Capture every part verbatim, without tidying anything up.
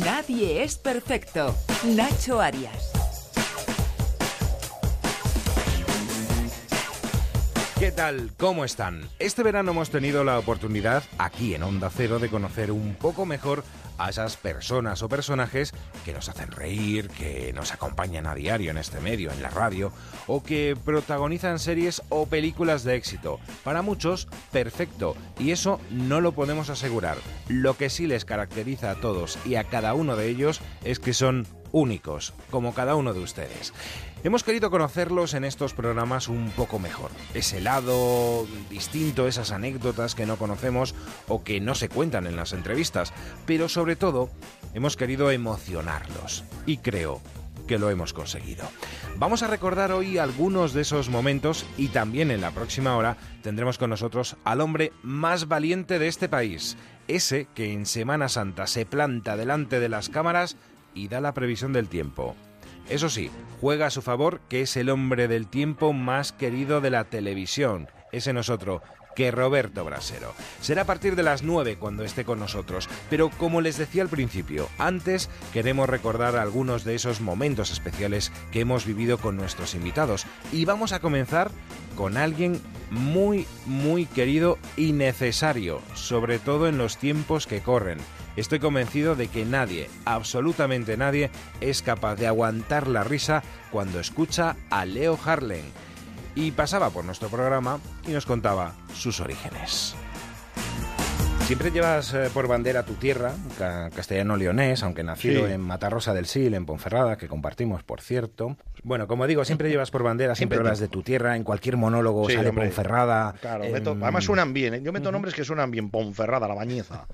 Nadie es perfecto. Nacho Arias. ¿Qué tal? ¿Cómo están? Este verano hemos tenido la oportunidad aquí en Onda Cero de conocer un poco mejor a esas personas o personajes que nos hacen reír, que nos acompañan a diario en este medio, en la radio, o que protagonizan series o películas de éxito. Para muchos, perfecto, y eso no lo podemos asegurar. Lo que sí les caracteriza a todos y a cada uno de ellos es que son únicos, como cada uno de ustedes. Hemos querido conocerlos en estos programas un poco mejor. Ese lado distinto, esas anécdotas que no conocemos o que no se cuentan en las entrevistas. Pero sobre todo, hemos querido emocionarlos. Y creo que lo hemos conseguido. Vamos a recordar hoy algunos de esos momentos y también en la próxima hora tendremos con nosotros al hombre más valiente de este país. Ese que en Semana Santa se planta delante de las cámaras y da la previsión del tiempo. Eso sí, juega a su favor que es el hombre del tiempo más querido de la televisión. Ese no es otro que Roberto Brasero. Será a partir de las nueve cuando esté con nosotros, pero como les decía al principio, antes queremos recordar algunos de esos momentos especiales que hemos vivido con nuestros invitados y vamos a comenzar con alguien muy, muy querido y necesario, sobre todo en los tiempos que corren. Estoy convencido de que nadie, absolutamente nadie, es capaz de aguantar la risa cuando escucha a Leo Harlem. Y pasaba por nuestro programa y nos contaba sus orígenes. Siempre llevas por bandera tu tierra, castellano-leonés, aunque nacido sí. en Matarrosa del Sil, en Ponferrada, que compartimos, por cierto. Bueno, como digo, siempre llevas por bandera, siempre hablas de tu tierra, en cualquier monólogo sí, sale hombre. Ponferrada. Claro, eh... meto, además suenan bien, ¿eh? Yo meto nombres que suenan bien, Ponferrada, La Bañeza,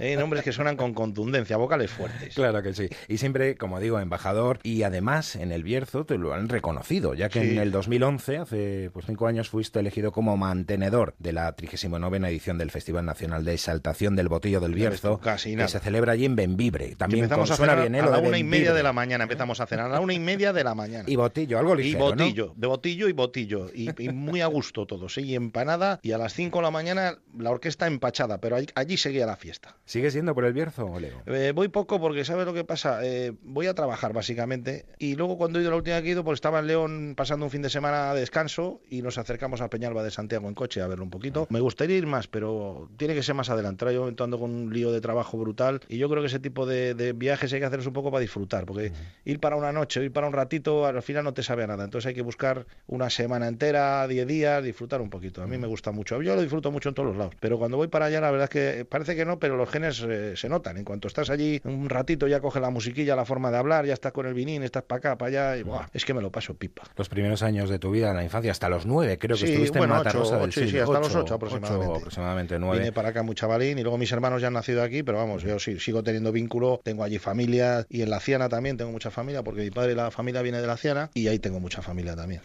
¿eh? Nombres que suenan con contundencia, vocales fuertes. Claro que sí, y siempre, como digo, embajador, y además en el Bierzo te lo han reconocido, ya que sí. en el dos mil once, hace pues, cinco años, fuiste elegido como mantenedor de la trigésima novena edición del Festival Nacional de Exaltación del Botillo del Bierzo, que se celebra allí en Benvibre. También empezamos a cenar bien, ¿eh? a la una y media de la mañana, empezamos a cenar a la una y media de la mañana. Y botillo, algo ligero, y botillo, ¿no? De botillo y botillo, y, y muy a gusto todo, sí, y empanada, y a las cinco de la mañana la orquesta empachada, pero allí, allí seguía la fiesta. ¿Sigue siendo por el Bierzo, Leo? Eh, voy poco porque, ¿sabes lo que pasa? Eh, voy a trabajar, básicamente, y luego cuando he ido la última que he ido, pues estaba en León pasando un fin de semana a descanso, y nos acercamos a Peñalba de Santiago en coche a verlo un poquito. Me gustaría ir más, pero tiene que ser más adelante. Yo me ando con un lío de trabajo brutal y yo creo que ese tipo de, de viajes hay que hacerlos un poco para disfrutar, porque ir para una noche, ir para un ratito, al final no te sabe a nada. Entonces hay que buscar una semana entera, diez días, disfrutar un poquito. A mí me gusta mucho, yo lo disfruto mucho en todos los lados, pero cuando voy para allá la verdad es que parece que no, pero los genes eh, se notan. En cuanto estás allí un ratito ya coge la musiquilla, la forma de hablar, ya estás con el vinil, estás para acá, para allá y buah, es que me lo paso pipa. Los primeros años de tu vida en la infancia, hasta los nueve, creo que sí, estuviste bueno, en Matarrosa del Sil. Sí, sí, hasta ocho, los ocho aproximadamente. Ocho, aproximadamente nueve. Vine para acá muy chaval y luego mis hermanos ya han nacido aquí, pero vamos, yo sí, sigo teniendo vínculo, tengo allí familia y en La Ciana también tengo mucha familia, porque mi padre y la familia viene de La Ciana y ahí tengo mucha familia también.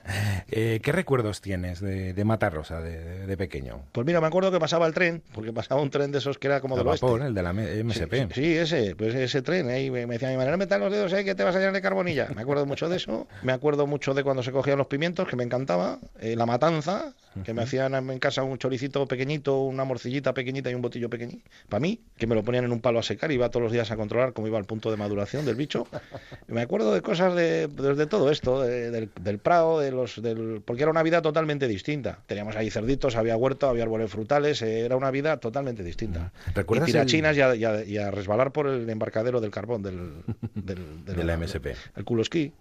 Eh, ¿Qué recuerdos tienes de, de Matarrosa, de, de pequeño? Pues mira, me acuerdo que pasaba el tren, porque pasaba un tren de esos que era como del oeste. El de la M S P. Sí, sí, sí, ese, pues ese tren, ¿eh? Y me decía mi madre, no me metas los dedos ahí, ¿eh? Que te vas a llenar de carbonilla. Me acuerdo mucho de eso, me acuerdo mucho de cuando se cogían los pimientos, que me encantaba, eh, la matanza, que me hacían en casa un choricito pequeñito, una morcillita pequeñita y un botillo pequeño, para mí, que me lo ponían en un palo a secar, iba todos los días a controlar cómo iba el punto de maduración del bicho. Me acuerdo de cosas de, de, de todo esto, de, del, del prado, de los, del, porque era una vida totalmente distinta. Teníamos ahí cerditos, había huerto, había árboles frutales, era una vida totalmente distinta. ¿Recuerdas y tirachinas el... y, a, y, a, y a resbalar por el embarcadero del carbón, del, del, del de la M S P. El culo esquí.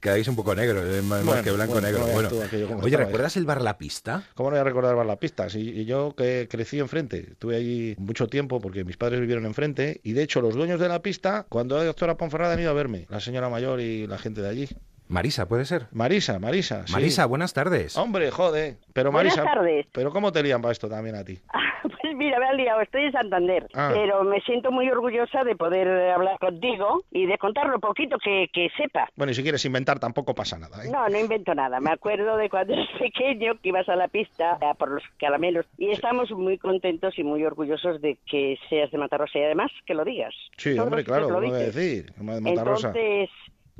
Quedáis un poco negro, eh, más bueno, que blanco bueno, negro. Bueno. Bueno. Oye, ¿recuerdas eso? El bar La Pista? ¿Cómo no voy a recordar el bar La Pista? Si, y yo que crecí enfrente. Estuve allí mucho tiempo porque mis padres vivieron enfrente y de hecho los dueños de La Pista, cuando la doctora Ponferrada han ido a verme, la señora mayor y la gente de allí. Marisa, ¿puede ser? Marisa, Marisa. Sí. Marisa, buenas tardes. Hombre, joder. Pero Marisa, buenas tardes. ¿Pero cómo te lían para esto también a ti? Pues mira, me han liado. Estoy en Santander, ah. pero me siento muy orgullosa de poder hablar contigo y de contar lo poquito que, que sepa. Bueno, y si quieres inventar tampoco pasa nada, ¿eh? No, no invento nada. Me acuerdo de cuando eras pequeño que ibas a la pista a por los caramelos y sí. estamos muy contentos y muy orgullosos de que seas de Matarrosa y además que lo digas. Sí, todos hombre, claro, lo voy a decir. De Matarrosa. Entonces...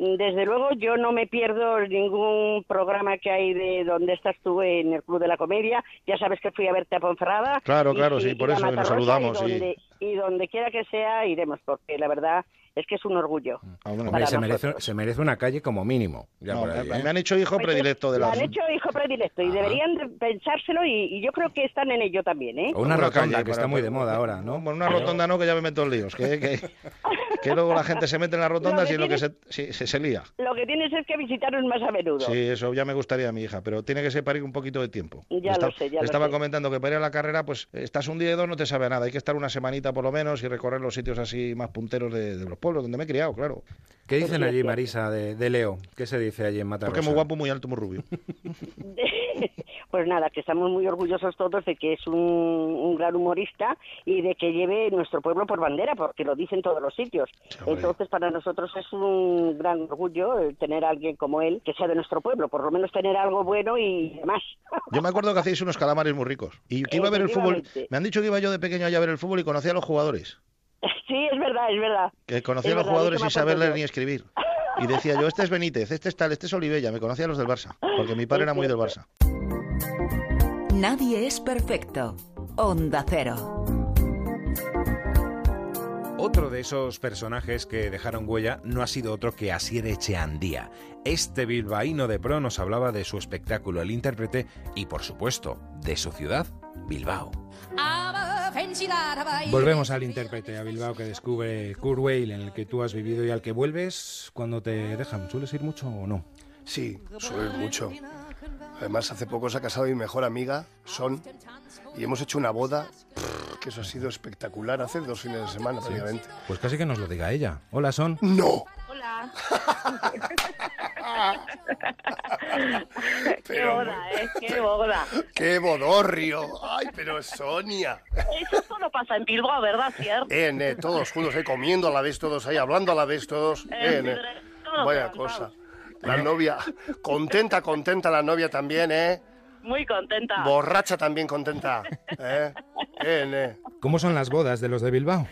Desde luego yo no me pierdo ningún programa que hay de donde estás tú en el Club de la Comedia. Ya sabes que fui a verte a Ponferrada. Claro, claro, y, sí, y por eso nos saludamos. Y donde, y donde quiera que sea iremos, porque la verdad es que es un orgullo. Ah, bueno, hombre, se, merece, se merece una calle como mínimo. Ya no, por ahí, ¿eh? Me han hecho hijo pues predilecto de la... Me han hecho hijo predilecto y ah. deberían de pensárselo y, y yo creo que están en ello también, ¿eh? O una, una rotonda, calle, que está muy de moda ahora, ¿no? Bueno, una rotonda no, que ya me meto en líos, que, que, que luego la gente se mete en las rotondas y es lo que se, sí, se, se lía. Lo que tienes es que visitaros más a menudo. Sí, eso ya me gustaría a mi hija, pero tiene que separar un poquito de tiempo. Ya está, lo sé, ya Estaba lo sé. comentando que para ir a la carrera, pues estás un día y dos, no te sabe a nada, hay que estar una semanita por lo menos y recorrer los sitios así más punteros de, de los pueblos. Pueblo donde me he criado, claro. ¿Qué dicen allí, Marisa, de, de Leo? ¿Qué se dice allí en Matarrosa? Porque muy guapo, muy alto, muy rubio. Pues nada, que estamos muy orgullosos todos de que es un, un gran humorista y de que lleve nuestro pueblo por bandera, porque lo dicen todos los sitios. Chabale. Entonces, para nosotros es un gran orgullo tener a alguien como él que sea de nuestro pueblo, por lo menos tener algo bueno y demás. Yo me acuerdo que hacéis unos calamares muy ricos y que iba a ver el fútbol. Me han dicho que iba yo de pequeño allá a ver el fútbol y conocía a los jugadores. Sí, es verdad, es verdad. Que conocía a los jugadores sin saber leer ni escribir. Y decía yo, este es Benítez, este es tal, este es Olivella. Me conocía a los del Barça, porque mi padre era muy del Barça. Nadie es perfecto. Onda Cero. Otro de esos personajes que dejaron huella no ha sido otro que Asier Echeandía. Este bilbaíno de pro nos hablaba de su espectáculo El Intérprete y, por supuesto, de su ciudad, Bilbao. Volvemos al Intérprete, a Bilbao, que descubre Kurt Weill, en el que tú has vivido y al que vuelves cuando te dejan. ¿Sueles ir mucho o no? Sí, suelo ir mucho. Además, hace poco se ha casado mi mejor amiga, Son, y hemos hecho una boda, pff, que eso ha sido espectacular, hace dos fines de semana, sí, prácticamente. Pues casi que nos lo diga ella. Hola, Son. ¡No! Hola. Pero, qué boda, ¿eh? Qué boda. Qué bodorrio. Ay, pero Sonia. Eso solo pasa en Bilbao, ¿verdad? ¿Cierto? En, eh, todos juntos, eh, comiendo a la vez todos ahí, hablando a la vez todos. Eh, en, eh. Vaya cosa. La novia, contenta, contenta la novia también, ¿eh? Muy contenta. Borracha también contenta, ¿eh? En, eh. ¿Cómo son las bodas de los de Bilbao?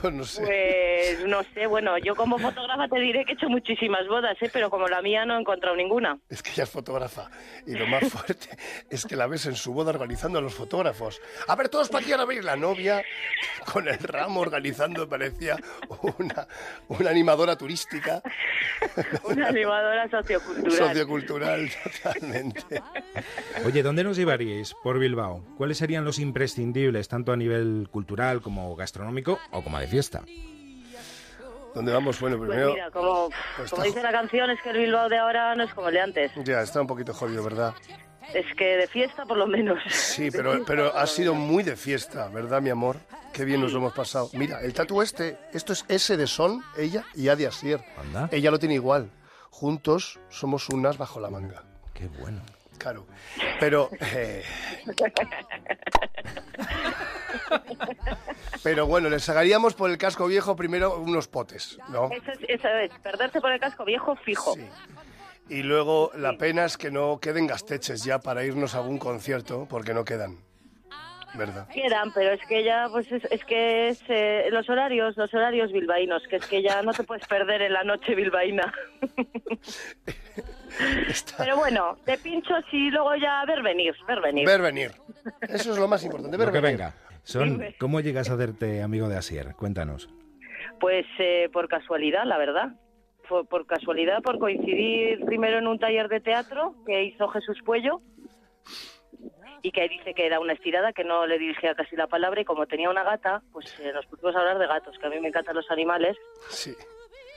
Pues no sé. Pues no sé, bueno, yo como fotógrafa te diré que he hecho muchísimas bodas, ¿eh? Pero como la mía no he encontrado ninguna. Es que ella es fotógrafa y lo más fuerte es que la ves en su boda organizando a los fotógrafos. A ver, todos para aquí, ahora veis la novia con el ramo organizando, parecía una, una animadora turística. Una animadora sociocultural. Sociocultural, totalmente. Oye, ¿dónde nos llevaríais por Bilbao? ¿Cuáles serían los imprescindibles, tanto a nivel cultural como gastronómico o como de fiesta? ¿Dónde vamos? Bueno, primero... Pues mira, como, pues como dice la canción, es que el Bilbao de ahora no es como el de antes. Ya, está un poquito jodido, ¿verdad? Es que de fiesta, por lo menos. Sí, pero, pero ha sido muy de fiesta, ¿verdad, mi amor? Qué bien nos lo hemos pasado. Mira, el tatu este, esto es S de Son, ella, y A de Asier. ¿Anda? Ella lo tiene igual. Juntos somos unas bajo la manga. Qué bueno. Claro, pero... Eh... Pero bueno, les sacaríamos por el casco viejo primero unos potes, ¿no? Eso es, eso es perderse por el casco viejo fijo. Sí. Y luego la sí. pena es que no queden gasteches ya para irnos a algún concierto, porque no quedan, ¿verdad? Quedan, pero es que ya, pues es, es que es, eh, los horarios, los horarios bilbaínos, que es que ya no te puedes perder en la noche bilbaína. Está. Pero bueno, de pinchos y luego ya ver venir, ver venir. Ver venir. Eso es lo más importante, ver lo que venir. Venga. Son, ¿cómo llegas a hacerte amigo de Asier? Cuéntanos. Pues eh, por casualidad, la verdad. Por, por casualidad, por coincidir primero en un taller de teatro que hizo Jesús Puello y que dice que era una estirada, que no le dirigía casi la palabra, y como tenía una gata, pues eh, nos pusimos a hablar de gatos, que a mí me encantan los animales. Sí.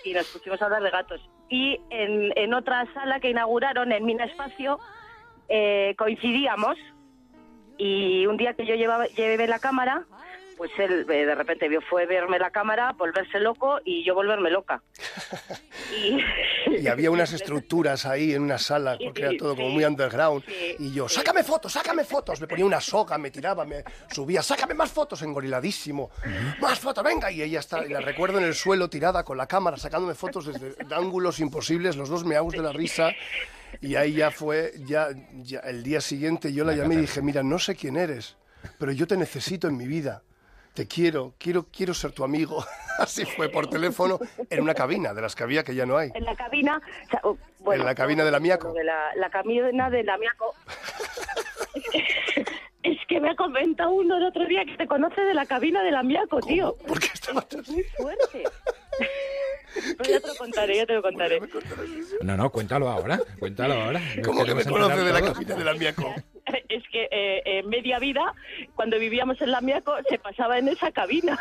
Y nos pusimos a hablar de gatos. Y en, en otra sala que inauguraron en Mina Espacio eh, coincidíamos. Y un día que yo llevaba, llevé la cámara, pues él de repente vio, fue verme la cámara, volverse loco y yo volverme loca. Y, y había unas estructuras ahí en una sala, porque sí, era todo sí, como muy underground. Sí, y yo, sácame sí. fotos, sácame fotos. Me ponía una soga, me tiraba, me subía, sácame más fotos, engoriladísimo. Uh-huh. Más fotos, venga. Y ella está, y la recuerdo en el suelo tirada con la cámara, sacándome fotos desde de ángulos imposibles, los dos meaos de la risa. Y ahí ya fue, ya, ya el día siguiente yo la llamé y dije, mira, no sé quién eres, pero yo te necesito en mi vida, te quiero, quiero, quiero ser tu amigo. Así fue, por teléfono, en una cabina de las que había, que ya no hay. En la cabina, o sea, bueno, en la cabina de la Miaco. De la, la cabina de la Miaco. Es que me ha comentado uno el otro día que te conoce de la cabina del Amiaco, tío. ¿Por qué estaba tan fuerte? Pues ya te lo contaré, ya te lo contaré. No, no, cuéntalo ahora, cuéntalo ahora. ¿Cómo que me conoce de la cabina del Amiaco? Es que eh, eh, media vida, cuando vivíamos en el Amiaco, se pasaba en esa cabina.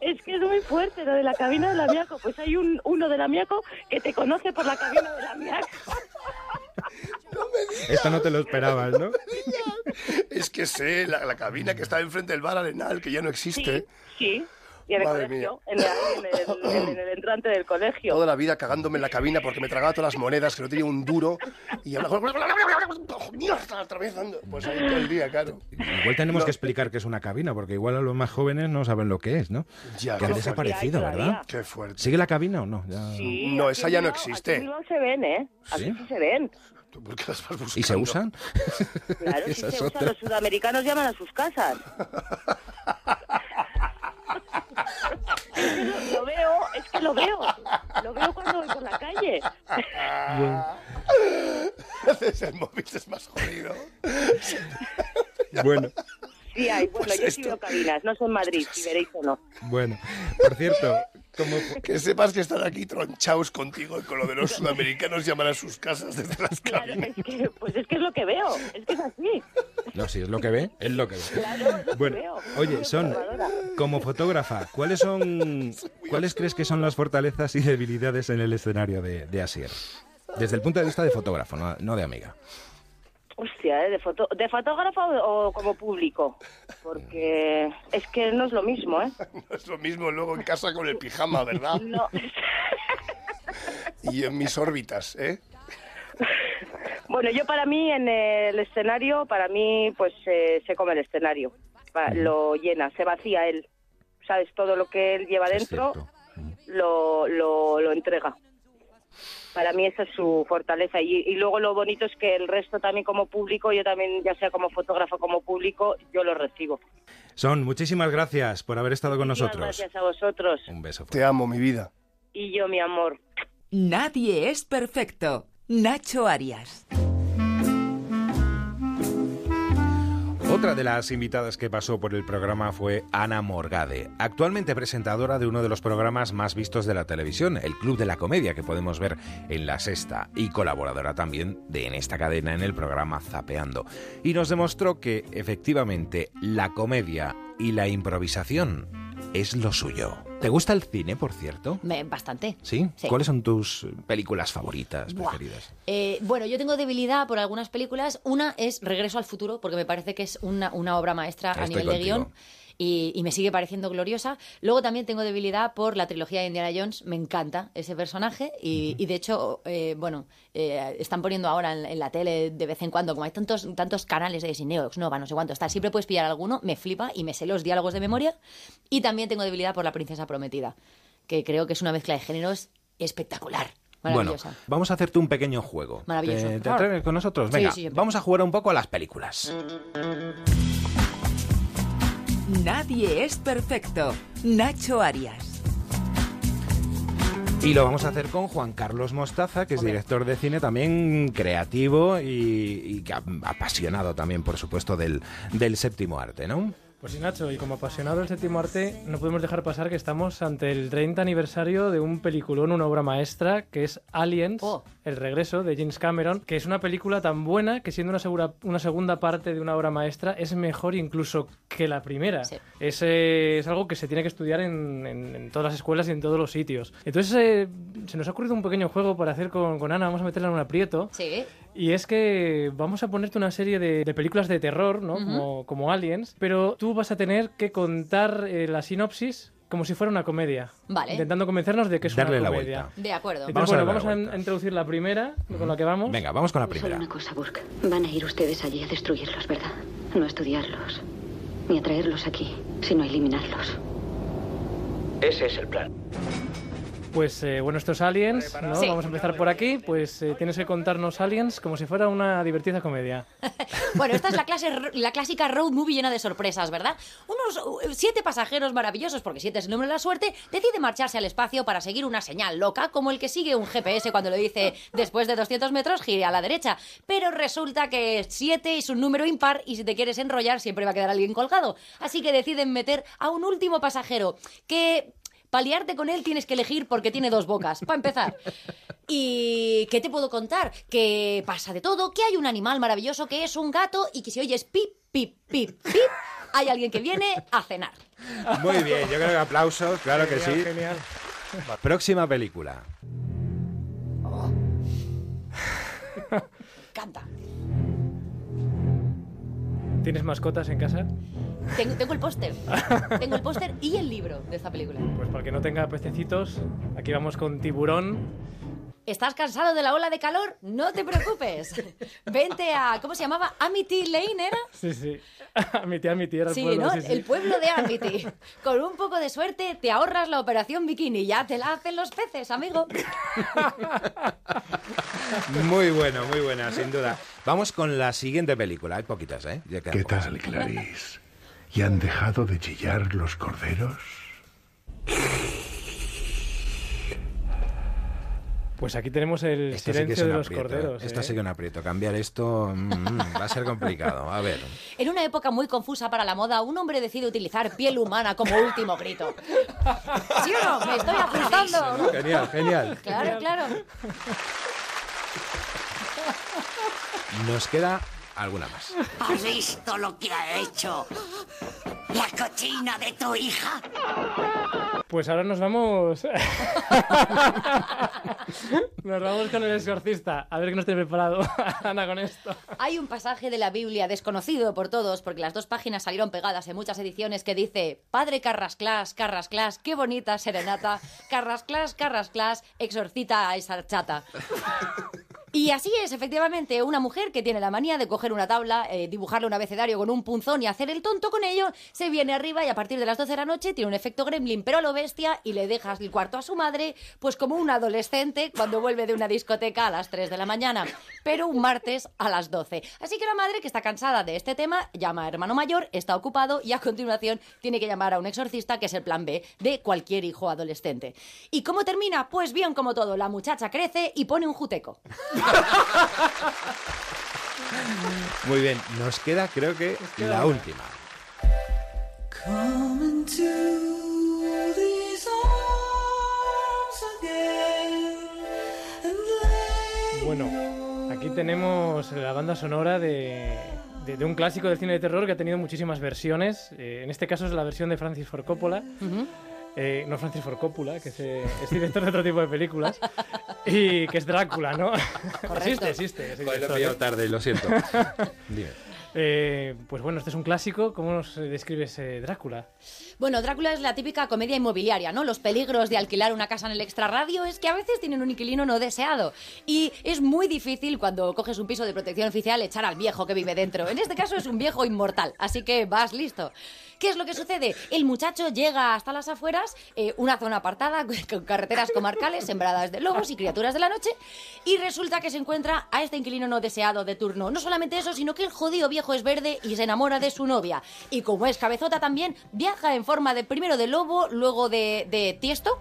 Es que es muy fuerte lo de la cabina del Amiaco. Pues hay un uno del Amiaco que te conoce por la cabina del Amiaco. No me digas. Esto no te lo esperabas, ¿no? No me digas. Es que sé, la, la cabina que estaba enfrente del bar Arenal, que ya no existe. Sí, sí. Y en el Madre colegio, en, la, en, el, en, el, en el entrante del colegio. Toda la vida cagándome en la cabina porque me tragaba todas las monedas, que no tenía un duro. Y ahora... otra vez dando. Pues ahí todo el día, claro. Igual tenemos no. que explicar qué es una cabina, porque igual a los más jóvenes no saben lo que es, ¿no? Ya, que han desaparecido, ya, ¿verdad? Qué fuerte. ¿Sigue la cabina o no? Ya... Sí, no, esa ya no existe. Aquí no se ven, ¿eh? Aquí sí, sí se ven. ¿Por qué las vas buscando? ¿Y se usan? Claro, si se usan. Otras. Los sudamericanos llaman a sus casas. Lo, lo veo, es que lo veo. Lo veo cuando voy por la calle. Haces el móvil, es más jodido. Bueno. Sí hay, bueno, pues yo he sido cabinas, no soy en Madrid, si veréis o no. Bueno, por cierto, como que sepas que están aquí tronchados contigo y con lo de los sudamericanos llaman a sus casas desde las claro, cabinas. Es que, pues es que es lo que veo, es que es así. No, sí, es lo que ve, es lo que ve. Claro, es lo bueno, que veo. Oye, Son, como fotógrafa, ¿cuáles son, cuáles crees que son las fortalezas y debilidades en el escenario de, de Asier? Desde el punto de vista de fotógrafo, no, no de amiga. Hostia, ¿eh? ¿De, foto... ¿de fotógrafo o como público? Porque es que no es lo mismo, ¿eh? No es lo mismo luego en casa con el pijama, ¿verdad? No. Y en mis órbitas, ¿eh? Bueno, yo para mí en el escenario, para mí, pues eh, se come el escenario. Lo llena, se vacía él. ¿Sabes? Todo lo que él lleva dentro lo, lo, lo entrega. Para mí esa es su fortaleza y, y luego lo bonito es que el resto también como público, yo también ya sea como fotógrafo como público, yo lo recibo. Son, muchísimas gracias por haber estado con muchísimas nosotros. Gracias a vosotros. Un beso. Te amo, mi vida. Y yo, mi amor. Nadie es perfecto. Nacho Arias. Otra de las invitadas que pasó por el programa fue Ana Morgade, actualmente presentadora de uno de los programas más vistos de la televisión, El Club de la Comedia, que podemos ver en La Sexta, y colaboradora también de en esta cadena en el programa Zapeando. Y nos demostró que, efectivamente, la comedia y la improvisación es lo suyo. ¿Te gusta el cine, por cierto? Bastante. ¿Sí? Sí. ¿Cuáles son tus películas favoritas, preferidas? Eh, bueno, yo tengo debilidad por algunas películas. Una es Regreso al futuro, porque me parece que es una, una obra maestra Estoy a nivel contigo. de guión. Y, y me sigue pareciendo gloriosa. Luego también tengo debilidad por la trilogía de Indiana Jones. Me encanta ese personaje y, uh-huh. y de hecho, eh, bueno, eh, están poniendo ahora en, en la tele de vez en cuando, como hay tantos tantos canales de Cineox, Nova, no sé cuánto, está, siempre puedes pillar alguno, me flipa y me sé los diálogos de memoria. Y también tengo debilidad por La princesa prometida, que creo que es una mezcla de géneros espectacular. Bueno, vamos a hacerte un pequeño juego. Maravilloso. ¿Te, te atreves con nosotros? Venga, sí, sí, vamos a jugar un poco a las películas. Nadie es perfecto. Nacho Arias. Y lo vamos a hacer con Juan Carlos Mostaza, que es Hombre. director de cine, también creativo y, y apasionado también, por supuesto, del, del séptimo arte, ¿no? Pues sí, Nacho, y como apasionado del séptimo arte, no podemos dejar pasar que estamos ante el treinta aniversario de un peliculón, una obra maestra, que es Aliens, oh. El regreso, de James Cameron, que es una película tan buena que siendo una, segura, una segunda parte de una obra maestra es mejor incluso que la primera. Sí. Es, eh, es algo que se tiene que estudiar en, en, en todas las escuelas y en todos los sitios. Entonces, eh, se nos ha ocurrido un pequeño juego para hacer con, con Ana, vamos a meterla en un aprieto. Sí. Y es que vamos a ponerte una serie de, de películas de terror, ¿no? Uh-huh. Como, como Aliens, pero tú vas a tener que contar eh, la sinopsis como si fuera una comedia. Vale. Intentando convencernos de que es Darle una comedia. Darle la vuelta. De acuerdo. Entonces, vamos bueno, a vamos a, a introducir la primera, uh-huh. con la que vamos. Venga, vamos con la primera. Solo una cosa, Burke. Van a ir ustedes allí a destruirlos, ¿verdad? No a estudiarlos, ni a traerlos aquí, sino a eliminarlos. Ese es el plan. Pues eh, bueno, estos aliens, ¿no? Sí. Vamos a empezar por aquí. Pues eh, tienes que contarnos aliens como si fuera una divertida comedia. Bueno, esta es la, clase, la clásica road movie llena de sorpresas, ¿verdad? Unos siete pasajeros maravillosos, porque siete es el número de la suerte, deciden marcharse al espacio para seguir una señal loca, como el que sigue un G P S cuando le dice, después de doscientos metros, gire a la derecha. Pero resulta que siete es un número impar y si te quieres enrollar siempre va a quedar alguien colgado. Así que deciden meter a un último pasajero que... Para liarte con él tienes que elegir porque tiene dos bocas, para empezar. ¿Y qué te puedo contar? Que pasa de todo, que hay un animal maravilloso que es un gato y que si oyes pip, pip, pip, pip, hay alguien que viene a cenar. Muy bien, yo creo que aplausos, claro que sí. Genial. Próxima película. Oh. Canta. ¿Tienes mascotas en casa? Tengo, tengo el póster. Tengo el póster y el libro de esta película. Pues para que no tenga pececitos, aquí vamos con Tiburón. ¿Estás cansado de la ola de calor? No te preocupes. Vente a... ¿Cómo se llamaba? ¿Amity Lane era? Sí, sí. Amity, Amity era el sí, pueblo. ¿No? Sí, ¿no? Sí. El pueblo de Amity. Con un poco de suerte te ahorras la operación bikini. Ya te la hacen los peces, amigo. Muy bueno, muy buena, sin duda. Vamos con la siguiente película. Hay poquitas, ¿eh? Ya quedan ¿Qué pocas. Tal, Clarice? ¿Y han dejado de chillar los corderos? Pues aquí tenemos el Esto silencio sí de los aprieto, corderos. Esto ¿eh? sí que un aprieto. Cambiar esto mmm, va a ser complicado. A ver. En una época muy confusa para la moda, un hombre decide utilizar piel humana como último grito. ¿Sí o no? Me estoy ajustando. Genial, genial. Claro, genial. Claro. Nos queda alguna más. ¿Has visto lo que ha hecho la cochina de tu hija? Pues ahora nos vamos... nos vamos con el exorcista. A ver qué nos tiene preparado Ana con esto. Hay un pasaje de la Biblia desconocido por todos, porque las dos páginas salieron pegadas en muchas ediciones, que dice: Padre Carrasclás, Carrasclás, qué bonita serenata. Carrasclás, Carrasclás, exorcita a esa chata. Y así es, efectivamente, una mujer que tiene la manía de coger una tabla, eh, dibujarle un abecedario con un punzón y hacer el tonto con ello, se viene arriba y a partir de las doce de la noche tiene un efecto gremlin, pero a lo bestia, y le dejas el cuarto a su madre, pues como un adolescente cuando vuelve de una discoteca a las tres de la mañana, pero un martes a las doce. Así que la madre, que está cansada de este tema, llama a hermano mayor, está ocupado y a continuación tiene que llamar a un exorcista, que es el plan B de cualquier hijo adolescente. ¿Y cómo termina? Pues bien, como todo, la muchacha crece y pone un juteco. Muy bien, nos queda creo que queda la bien. última. Bueno, aquí tenemos la banda sonora de, de, de un clásico del cine de terror que ha tenido muchísimas versiones. Eh, en este caso es la versión de Francis Ford Coppola. Uh-huh. Eh, no Francis Ford Coppola, que es, eh, es director de otro tipo de películas, y que es Drácula, ¿no? Correcto. Existe, existe. existe lo he pillado tarde, lo siento. Dime. Eh, pues bueno, este es un clásico. ¿Cómo nos describes eh, Drácula? Bueno, Drácula es la típica comedia inmobiliaria, ¿no? Los peligros de alquilar una casa en el extrarradio es que a veces tienen un inquilino no deseado. Y es muy difícil cuando coges un piso de protección oficial echar al viejo que vive dentro. En este caso es un viejo inmortal, así que vas listo. ¿Qué es lo que sucede? El muchacho llega hasta las afueras, eh, una zona apartada con carreteras comarcales sembradas de lobos y criaturas de la noche, y resulta que se encuentra a este inquilino no deseado de turno. No solamente eso, sino que el jodido viejo es verde y se enamora de su novia. Y como es cabezota también, viaja en forma de primero de lobo, luego de, de tiesto,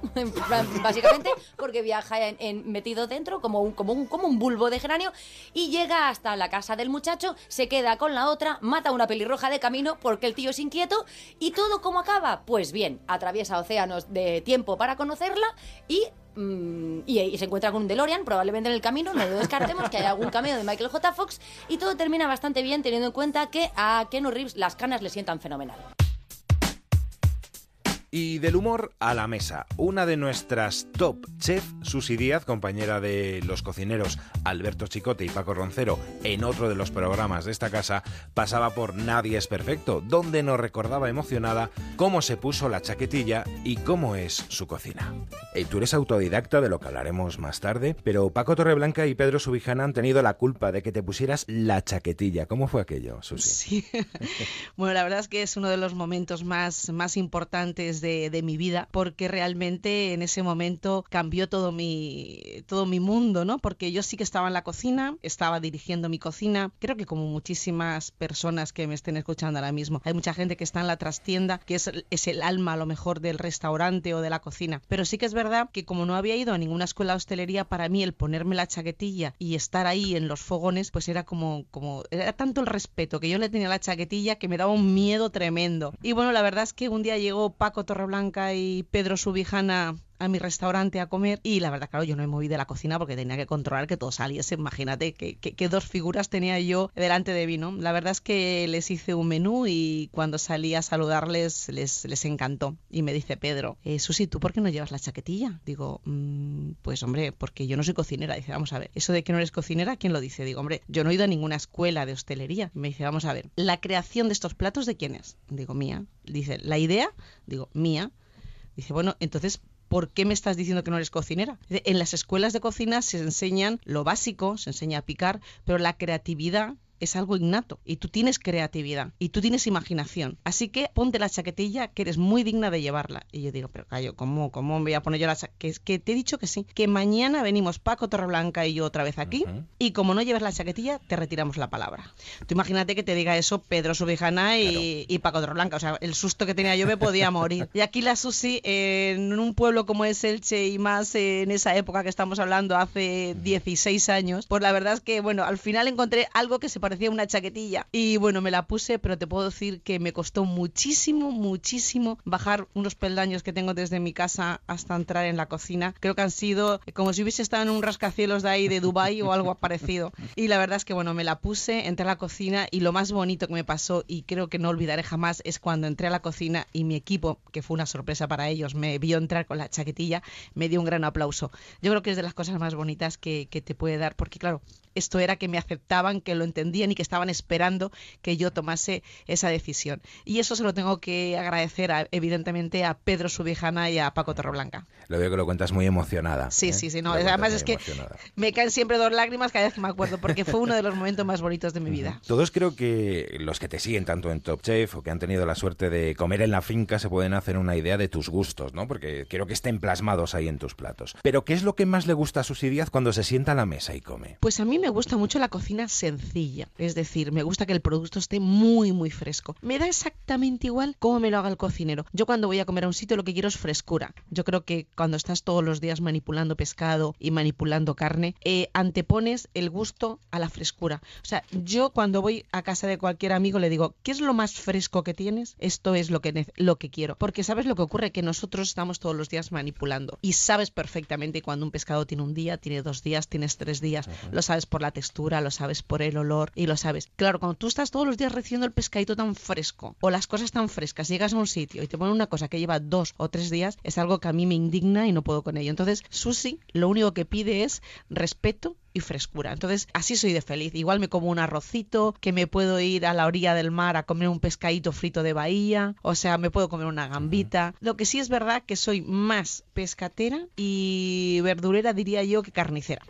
básicamente, porque viaja en, en metido dentro como un, como, un, como un bulbo de geranio, y llega hasta la casa del muchacho, se queda con la otra, mata a una pelirroja de camino porque el tío es inquieto, y todo ¿cómo acaba? Pues bien, atraviesa océanos de tiempo para conocerla y... Y, y se encuentra con un DeLorean, probablemente en el camino, no lo descartemos, que haya algún cameo de Michael J. Fox, y todo termina bastante bien teniendo en cuenta que a Keanu Reeves las canas le sientan fenomenal. Y del humor a la mesa, una de nuestras top chef, Susi Díaz, compañera de los cocineros Alberto Chicote y Paco Roncero en otro de los programas de esta casa, pasaba por Nadie es Perfecto, donde nos recordaba emocionada cómo se puso la chaquetilla y cómo es su cocina. Y tú eres autodidacta, de lo que hablaremos más tarde, pero Paco Torreblanca y Pedro Subijana han tenido la culpa de que te pusieras la chaquetilla. ¿Cómo fue aquello, Susi? Sí. Bueno, la verdad es que es uno de los momentos más, más importantes crisis de, de mi vida, porque realmente en ese momento cambió todo mi, todo mi mundo, ¿no? Porque yo sí que estaba en la cocina, estaba dirigiendo mi cocina, creo que como muchísimas personas que me estén escuchando ahora mismo, hay mucha gente que está en la trastienda, que es, es el alma a lo mejor del restaurante o de la cocina, pero sí que es verdad que como no había ido a ninguna escuela de hostelería, para mí el ponerme la chaquetilla y estar ahí en los fogones, pues era como, como era tanto el respeto que yo le tenía a la chaquetilla que me daba un miedo tremendo. Y bueno, la verdad es que un día llegó Paco Torreblanca y Pedro Subijana a mi restaurante a comer y la verdad, claro, yo no me moví de la cocina porque tenía que controlar que todo saliese. Imagínate que, que, que dos figuras tenía yo delante de mí, ¿no? La verdad es que les hice un menú y cuando salí a saludarles les, les encantó. Y me dice Pedro, eh, Susi, ¿tú por qué no llevas la chaquetilla? Digo, mmm, pues hombre, porque yo no soy cocinera. Dice, vamos a ver, eso de que no eres cocinera, ¿quién lo dice? Digo, hombre, yo no he ido a ninguna escuela de hostelería. Me dice, vamos a ver, ¿la creación de estos platos de quién es? Digo, mía. Dice, ¿la idea? Digo, mía. Dice, bueno, entonces, ¿por qué me estás diciendo que no eres cocinera? En las escuelas de cocina se enseñan lo básico, se enseña a picar, pero la creatividad es algo innato y tú tienes creatividad y tú tienes imaginación, así que ponte la chaquetilla que eres muy digna de llevarla. Y yo digo, pero callo, ¿cómo, cómo me voy a poner yo la chaquetilla? Que, que te he dicho que sí, que mañana venimos Paco Torreblanca y yo otra vez aquí, uh-huh, y como no lleves la chaquetilla te retiramos la palabra. Tú imagínate que te diga eso Pedro Subijana y, claro, y Paco Torreblanca, o sea, el susto que tenía yo, me podía morir. Y aquí la Susi, eh, en un pueblo como es Elche y más eh, en esa época que estamos hablando, hace dieciséis años, pues la verdad es que, bueno, al final encontré algo que se parecía parecía una chaquetilla y bueno, me la puse, pero te puedo decir que me costó muchísimo, muchísimo bajar unos peldaños que tengo desde mi casa hasta entrar en la cocina. Creo que han sido como si hubiese estado en un rascacielos de ahí de Dubái o algo parecido. Y la verdad es que bueno, me la puse, entré a la cocina y lo más bonito que me pasó y creo que no olvidaré jamás es cuando entré a la cocina y mi equipo, que fue una sorpresa para ellos, me vio entrar con la chaquetilla, me dio un gran aplauso. Yo creo que es de las cosas más bonitas que, que te puede dar, porque claro, esto era que me aceptaban, que lo entendían y que estaban esperando que yo tomase esa decisión. Y eso se lo tengo que agradecer, a, evidentemente, a Pedro Subijana y a Paco Torreblanca. Lo veo que lo cuentas muy emocionada. Sí, ¿eh? sí, sí. No, además es que emocionada. Me caen siempre dos lágrimas cada vez que me acuerdo, porque fue uno de los momentos más bonitos de mi vida. Todos creo que los que te siguen tanto en Top Chef o que han tenido la suerte de comer en la finca se pueden hacer una idea de tus gustos, ¿no? Porque quiero que estén plasmados ahí en tus platos. Pero ¿qué es lo que más le gusta a Susi Díaz cuando se sienta a la mesa y come? Pues a mí me gusta mucho la cocina sencilla. Es decir, me gusta que el producto esté muy, muy fresco. Me da exactamente igual cómo me lo haga el cocinero. Yo cuando voy a comer a un sitio lo que quiero es frescura. Yo creo que cuando estás todos los días manipulando pescado y manipulando carne, eh, antepones el gusto a la frescura. O sea, yo cuando voy a casa de cualquier amigo le digo, ¿qué es lo más fresco que tienes? Esto es lo que, lo que quiero. Porque ¿sabes lo que ocurre? Que nosotros estamos todos los días manipulando. Y sabes perfectamente cuando un pescado tiene un día, tiene dos días, tienes tres días. Uh-huh. Lo sabes por la textura, lo sabes por el olor. Y lo sabes. Claro, cuando tú estás todos los días recibiendo el pescadito tan fresco o las cosas tan frescas, llegas a un sitio y te ponen una cosa que lleva dos o tres días, es algo que a mí me indigna y no puedo con ello. Entonces, Susi lo único que pide es respeto y frescura. Entonces, así soy de feliz. Igual me como un arrocito, que me puedo ir a la orilla del mar a comer un pescadito frito de bahía, o sea, me puedo comer una gambita. Lo que sí es verdad que soy más pescatera y verdurera, diría yo, que carnicera.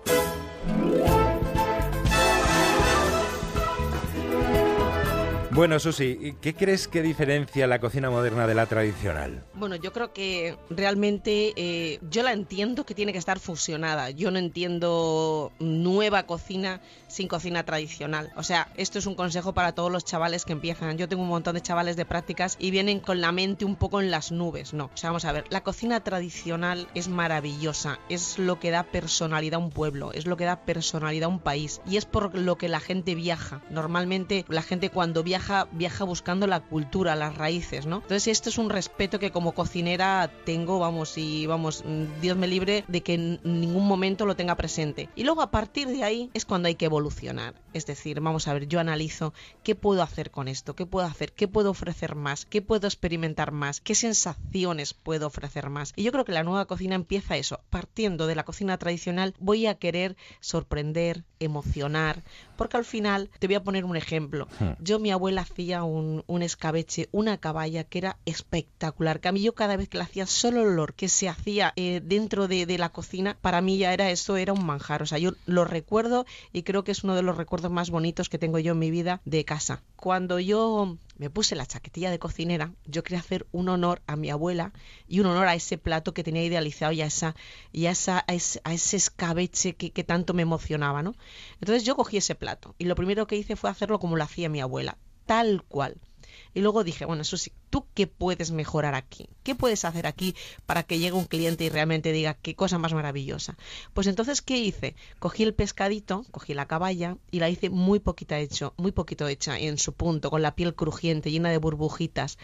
Bueno, Susi, ¿qué crees que diferencia la cocina moderna de la tradicional? Bueno, yo creo que realmente eh, yo la entiendo que tiene que estar fusionada. Yo no entiendo nueva cocina sin cocina tradicional. O sea, esto es un consejo para todos los chavales que empiezan. Yo tengo un montón de chavales de prácticas y vienen con la mente un poco en las nubes. No, o sea, vamos a ver, la cocina tradicional es maravillosa. Es lo que da personalidad a un pueblo, es lo que da personalidad a un país. Y es por lo que la gente viaja. Normalmente la gente cuando viaja viaja buscando la cultura, las raíces, ¿no? Entonces esto es un respeto que como cocinera tengo, vamos, y vamos, Dios me libre de que en ningún momento lo tenga presente. Y luego a partir de ahí es cuando hay que evolucionar. Es decir, vamos a ver, yo analizo qué puedo hacer con esto, qué puedo hacer, qué puedo ofrecer más, qué puedo experimentar más, qué sensaciones puedo ofrecer más. Y yo creo que la nueva cocina empieza eso. Partiendo de la cocina tradicional voy a querer sorprender, emocionar, porque al final te voy a poner un ejemplo. Yo, mi abuela hacía un, un escabeche, una caballa que era espectacular, que a mí yo cada vez que la hacía, solo el olor que se hacía eh, dentro de, de la cocina, para mí ya era eso, era un manjar. O sea, yo lo recuerdo y creo que es uno de los recuerdos más bonitos que tengo yo en mi vida de casa. Cuando yo me puse la chaquetilla de cocinera. Yo quería hacer un honor a mi abuela y un honor a ese plato que tenía idealizado y a, esa, y a, esa, a, ese, a ese escabeche que, que tanto me emocionaba, ¿no? Entonces yo cogí ese plato y lo primero que hice fue hacerlo como lo hacía mi abuela, tal cual. Y luego dije, bueno, Susi, ¿tú qué puedes mejorar aquí? ¿Qué puedes hacer aquí para que llegue un cliente y realmente diga qué cosa más maravillosa? Pues entonces, ¿qué hice? Cogí el pescadito, cogí la caballa y la hice muy poquita hecho, muy poquito hecha en su punto, con la piel crujiente, llena de burbujitas.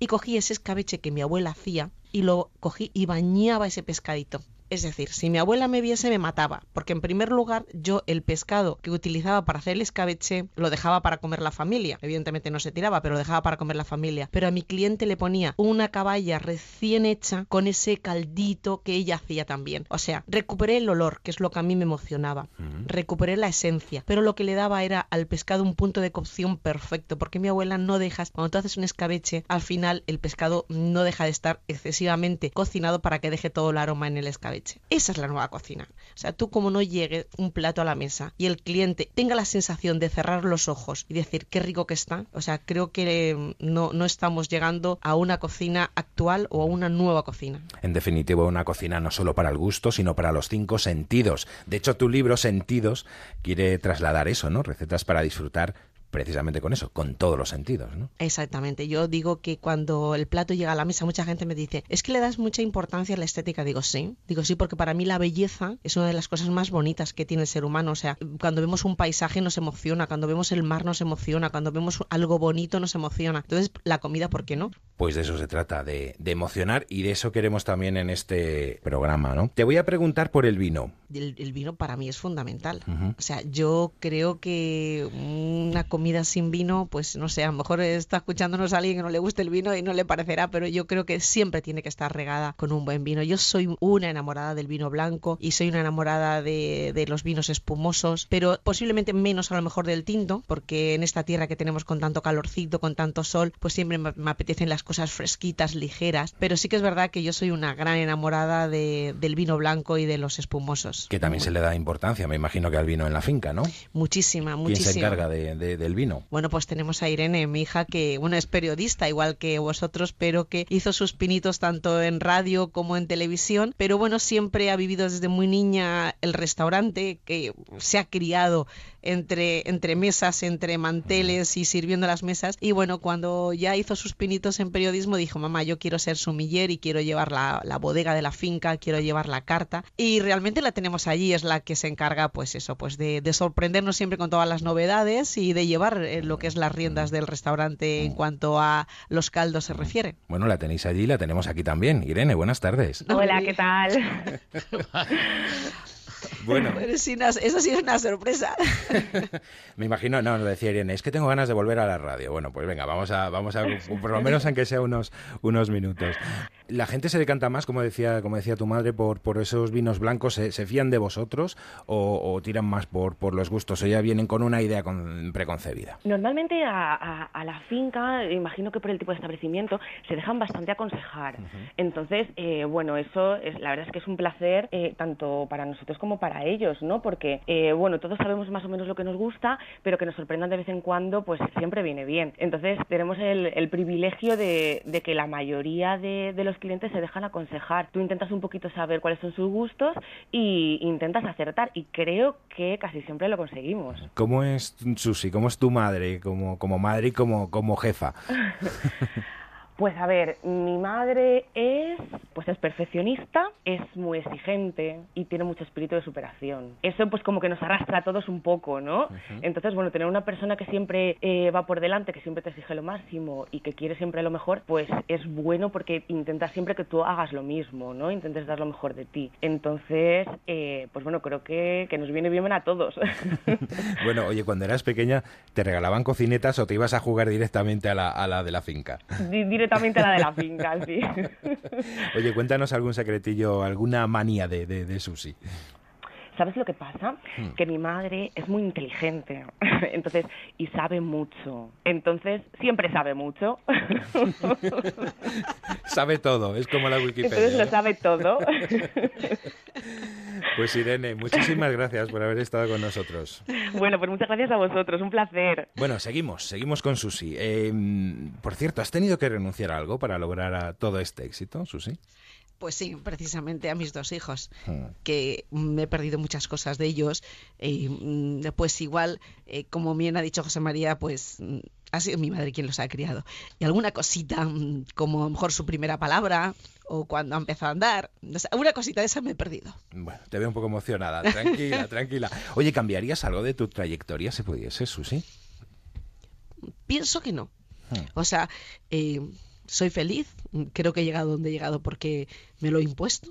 Y cogí ese escabeche que mi abuela hacía y lo cogí y bañaba ese pescadito. Es decir, si mi abuela me viese, me mataba, porque en primer lugar yo el pescado que utilizaba para hacer el escabeche lo dejaba para comer la familia. Evidentemente no se tiraba, pero lo dejaba para comer la familia. Pero a mi cliente le ponía una caballa recién hecha con ese caldito que ella hacía también. O sea, recuperé el olor, que es lo que a mí me emocionaba. Recuperé la esencia, pero lo que le daba era al pescado un punto de cocción perfecto, porque mi abuela no deja, cuando tú haces un escabeche, al final el pescado no deja de estar excesivamente cocinado para que deje todo el aroma en el escabeche. Esa es la nueva cocina. O sea, tú como no llegue un plato a la mesa y el cliente tenga la sensación de cerrar los ojos y decir qué rico que está, o sea, creo que no, no estamos llegando a una cocina actual o a una nueva cocina. En definitiva, una cocina no solo para el gusto, sino para los cinco sentidos. De hecho, tu libro Sentidos quiere trasladar eso, ¿no? Recetas para disfrutar precisamente con eso, con todos los sentidos, ¿no? Exactamente. Yo digo que cuando el plato llega a la mesa, mucha gente me dice, es que le das mucha importancia a la estética. Digo, sí. Digo, sí, porque para mí la belleza es una de las cosas más bonitas que tiene el ser humano. O sea, cuando vemos un paisaje nos emociona, cuando vemos el mar nos emociona, cuando vemos algo bonito nos emociona. Entonces, la comida, ¿por qué no? Pues de eso se trata, de, de emocionar, y de eso queremos también en este programa, ¿no? Te voy a preguntar por el vino. El, el vino para mí es fundamental. Uh-huh. O sea, yo creo que una comida comida sin vino, pues no sé, a lo mejor está escuchándonos a alguien que no le guste el vino y no le parecerá, pero yo creo que siempre tiene que estar regada con un buen vino. Yo soy una enamorada del vino blanco y soy una enamorada de, de los vinos espumosos, pero posiblemente menos a lo mejor del tinto, porque en esta tierra que tenemos con tanto calorcito, con tanto sol, pues siempre me, me apetecen las cosas fresquitas, ligeras, pero sí que es verdad que yo soy una gran enamorada de, del vino blanco y de los espumosos. Que también se le da importancia, me imagino que al vino en la finca, ¿no? Muchísima, muchísima. ¿Quién se encarga de, de, del vino? Bueno, pues tenemos a Irene, mi hija, que bueno, es periodista igual que vosotros, pero que hizo sus pinitos tanto en radio como en televisión, pero bueno, siempre ha vivido desde muy niña el restaurante, que se ha criado entre, entre mesas, entre manteles y sirviendo las mesas, y bueno, cuando ya hizo sus pinitos en periodismo dijo, mamá, yo quiero ser sumiller y quiero llevar la, la bodega de la finca, quiero llevar la carta, y realmente la tenemos allí, es la que se encarga pues eso, pues de, de sorprendernos siempre con todas las novedades y de llevar lo que es las riendas del restaurante en cuanto a los caldos se refiere. Bueno, la tenéis allí, la tenemos aquí también. Irene, buenas tardes. Hola, ¿qué tal? Bueno, bueno sí, no, eso sí es una sorpresa. Me imagino, no, lo decía Irene, es que tengo ganas de volver a la radio. Bueno, pues venga, vamos a, vamos a por lo menos aunque sea unos, unos minutos. La gente se decanta más, como decía, como decía tu madre, por, por esos vinos blancos. ¿Se, se fían de vosotros o, o tiran más por, por los gustos? ¿O ya vienen con una idea con, preconcebida? Normalmente a, a, a la finca, imagino que por el tipo de establecimiento, se dejan bastante aconsejar. Uh-huh. Entonces, eh, bueno, eso es, la verdad es que es un placer eh, tanto para nosotros como para ellos, ¿no? Porque, eh, bueno, todos sabemos más o menos lo que nos gusta, pero que nos sorprendan de vez en cuando, pues siempre viene bien. Entonces, tenemos el, el privilegio de, de que la mayoría de, de los clientes se dejan aconsejar. Tú intentas un poquito saber cuáles son sus gustos y intentas acertar, y creo que casi siempre lo conseguimos. ¿Cómo es Susi? ¿Cómo es tu madre? Como, como madre y como, como jefa. Pues a ver, mi madre es, pues es perfeccionista, es muy exigente y tiene mucho espíritu de superación. Eso pues como que nos arrastra a todos un poco, ¿no? Uh-huh. Entonces, bueno, tener una persona que siempre eh, va por delante, que siempre te exige lo máximo y que quiere siempre lo mejor, pues es bueno porque intenta siempre que tú hagas lo mismo, ¿no? Intentes dar lo mejor de ti. Entonces, eh, pues bueno, creo que, que nos viene bien a todos. Bueno, oye, cuando eras pequeña, ¿te regalaban cocinetas o te ibas a jugar directamente a la, a la de la finca? Directamente la de la finca, sí. Oye, cuéntanos algún secretillo, alguna manía de, de, de Susi. ¿Sabes lo que pasa? Hmm. Que mi madre es muy inteligente, entonces, y sabe mucho. Entonces, siempre sabe mucho. Sabe todo, es como la Wikipedia. Entonces lo sabe todo. Pues Irene, muchísimas gracias por haber estado con nosotros. Bueno, pues muchas gracias a vosotros, un placer. Bueno, seguimos, seguimos con Susi. Eh, por cierto, ¿has tenido que renunciar a algo para lograr a todo este éxito, Susi? Pues sí, precisamente a mis dos hijos, que me he perdido muchas cosas de ellos. Y pues igual, eh, como bien ha dicho José María, pues ha sido mi madre quien los ha criado. Y alguna cosita, como a lo mejor su primera palabra, o cuando empezó a andar, o sea, una cosita de esa me he perdido. Bueno, te veo un poco emocionada, tranquila, tranquila. Oye, ¿cambiarías algo de tu trayectoria si pudiese, Susi? Pienso que no. Ah. O sea... Eh, soy feliz, creo que he llegado donde he llegado porque me lo he impuesto.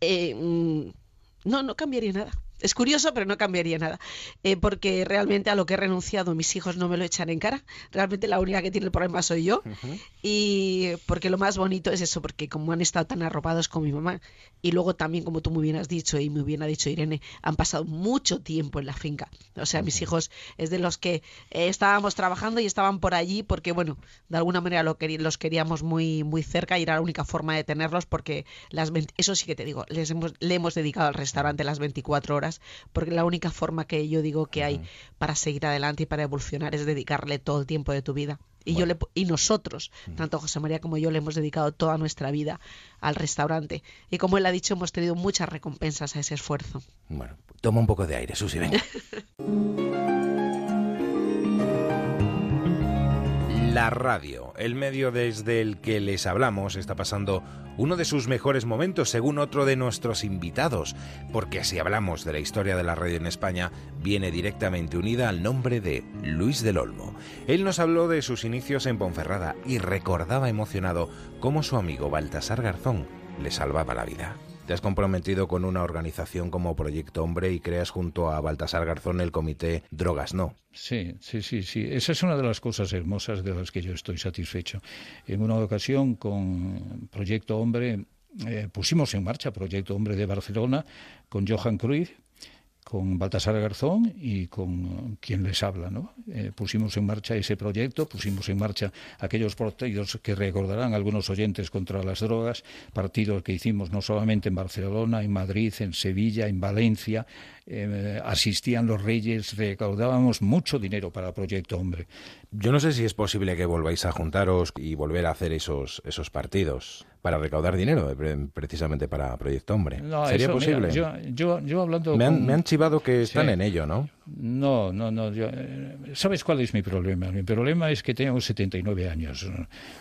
Eh, no, no cambiaría nada. Es curioso, pero no cambiaría nada. Eh, porque realmente a lo que he renunciado, mis hijos no me lo echan en cara. Realmente la única que tiene el problema soy yo. Uh-huh. Y porque lo más bonito es eso, porque como han estado tan arropados con mi mamá, y luego también, como tú muy bien has dicho, y muy bien ha dicho Irene, han pasado mucho tiempo en la finca. O sea, uh-huh. mis hijos es de los que eh, estábamos trabajando y estaban por allí porque, bueno, de alguna manera lo quer- los queríamos muy, muy cerca, y era la única forma de tenerlos porque, las veinte eso sí que te digo, les hemos, le hemos dedicado al restaurante las veinticuatro horas. Porque la única forma que yo digo que hay para seguir adelante y para evolucionar es dedicarle todo el tiempo de tu vida. Y bueno. yo le, y nosotros, tanto José María como yo, le hemos dedicado toda nuestra vida al restaurante. Y como él ha dicho, hemos tenido muchas recompensas a ese esfuerzo. Bueno, toma un poco de aire, Susi, venga. La radio, el medio desde el que les hablamos, está pasando uno de sus mejores momentos, según otro de nuestros invitados, porque si hablamos de la historia de la radio en España, viene directamente unida al nombre de Luis del Olmo. Él nos habló de sus inicios en Ponferrada y recordaba emocionado cómo su amigo Baltasar Garzón le salvaba la vida. Te has comprometido con una organización como Proyecto Hombre y creas junto a Baltasar Garzón el comité Drogas No. Sí, sí, sí, sí. Esa es una de las cosas hermosas de las que yo estoy satisfecho. En una ocasión con Proyecto Hombre eh, pusimos en marcha Proyecto Hombre de Barcelona con Johan Cruyff, con Baltasar Garzón y con quien les habla, ¿no? Eh, pusimos en marcha ese proyecto, pusimos en marcha aquellos partidos que recordarán algunos oyentes contra las drogas, partidos que hicimos no solamente en Barcelona, en Madrid, en Sevilla, en Valencia, eh, asistían los reyes, recaudábamos mucho dinero para Proyecto Hombre. Yo no sé si es posible que volváis a juntaros y volver a hacer esos, esos partidos para recaudar dinero, precisamente para Proyecto Hombre. No, ¿sería eso, posible? Mira, yo, yo, yo hablando me han, con... me han chivado que están sí. en ello, ¿no? No, no, no. Yo, ¿sabes cuál es mi problema? Mi problema es que tengo setenta y nueve años,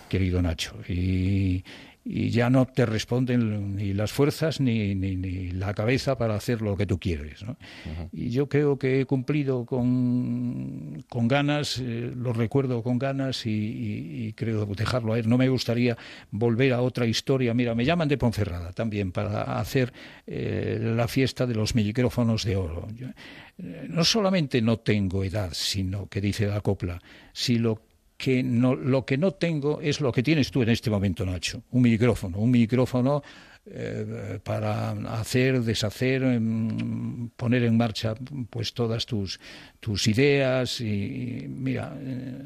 querido Nacho, y, y ya no te responden ni las fuerzas ni, ni, ni la cabeza para hacer lo que tú quieres, ¿no? Uh-huh. Y yo creo que he cumplido con, con ganas, eh, lo recuerdo con ganas y, y, y creo dejarlo a él. No me gustaría volver a otra historia. Mira, me llaman de Ponferrada también para hacer eh, la fiesta de los micrófonos de oro. Yo, eh, no solamente no tengo edad, sino que dice la copla, si lo que no, lo que no tengo es lo que tienes tú en este momento, Nacho, un micrófono, un micrófono eh, para hacer, deshacer, em, poner en marcha pues todas tus, tus ideas y mira, eh,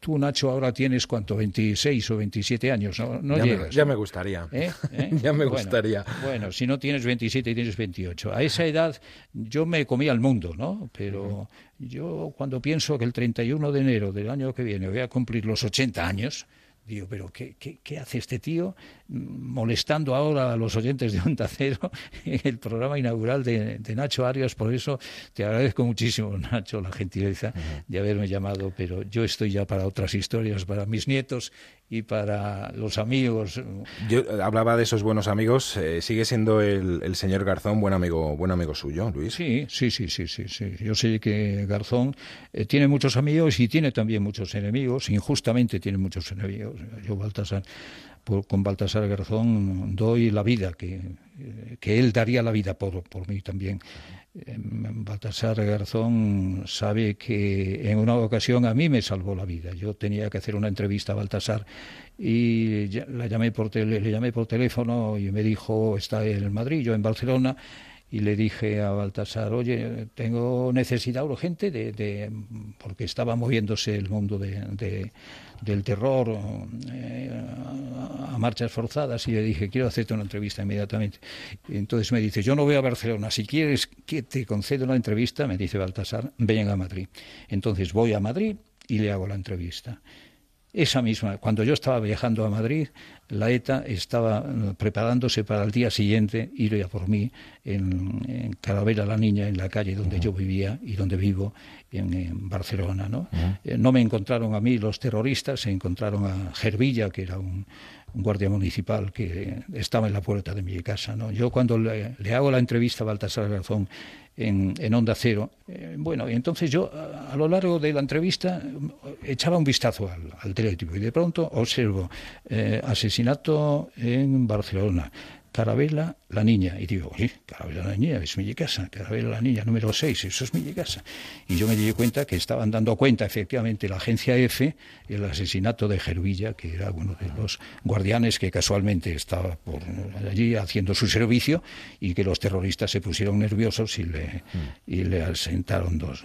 tú, Nacho, ahora tienes ¿cuánto? veintiséis o veintisiete años, no, no ya llegas. Me, ya me gustaría, ¿eh? ¿Eh? ya me bueno, gustaría. Bueno, si no tienes veintisiete y tienes veintiocho, a esa edad yo me comía el mundo, ¿no? Pero... Uh-huh. Yo cuando pienso que el treinta y uno de enero del año que viene voy a cumplir los ochenta años, digo, pero ¿qué, qué, qué hace este tío molestando ahora a los oyentes de Onda Cero en el programa inaugural de, de Nacho Arias? Por eso te agradezco muchísimo, Nacho, la gentileza uh-huh. de haberme llamado, pero yo estoy ya para otras historias, para mis nietos y para los amigos. Yo hablaba de esos buenos amigos. Eh, ¿Sigue siendo el, el señor Garzón buen amigo buen amigo suyo, Luis? Sí, sí, sí, sí, sí, sí. Yo sé que Garzón eh, tiene muchos amigos y tiene también muchos enemigos. Injustamente tiene muchos enemigos. Yo, Baltasar, por, con Baltasar Garzón doy la vida, que, que él daría la vida por, por mí también. Eh, Baltasar Garzón sabe que en una ocasión a mí me salvó la vida. Yo tenía que hacer una entrevista a Baltasar y ya, la llamé por tele, le llamé por teléfono y me dijo, está en Madrid, yo en Barcelona, y le dije a Baltasar, oye, tengo necesidad urgente de, de porque estaba moviéndose el mundo de, de, del terror eh, a, a marchas forzadas, y le dije, quiero hacerte una entrevista inmediatamente. Y entonces me dice, yo no voy a Barcelona, si quieres que te conceda una entrevista, me dice Baltasar, ven a Madrid. Entonces voy a Madrid y le hago la entrevista. Esa misma, cuando yo estaba viajando a Madrid, la ETA estaba preparándose para el día siguiente ir a por mí en, en Calavera la Niña, en la calle donde uh-huh. yo vivía y donde vivo, en, en Barcelona, ¿no? Uh-huh. Eh, no me encontraron a mí los terroristas, se encontraron a Gervilla, que era un, un guardia municipal que estaba en la puerta de mi casa, ¿no? Yo cuando le, le hago la entrevista a Baltasar Garzón en, en Onda Cero, eh, bueno, y entonces yo a, a lo largo de la entrevista echaba un vistazo al, al teletipo y de pronto observo eh, asesinato en Barcelona, Carabela la Niña, y digo, oye, Carabela la Niña es mi casa, Carabela la Niña número seis, eso es mi casa. Y yo me di cuenta que estaban dando cuenta, efectivamente, la agencia F, el asesinato de Gervilla, que era uno de los guardianes que casualmente estaba por allí haciendo su servicio, y que los terroristas se pusieron nerviosos y le, y le asentaron dos,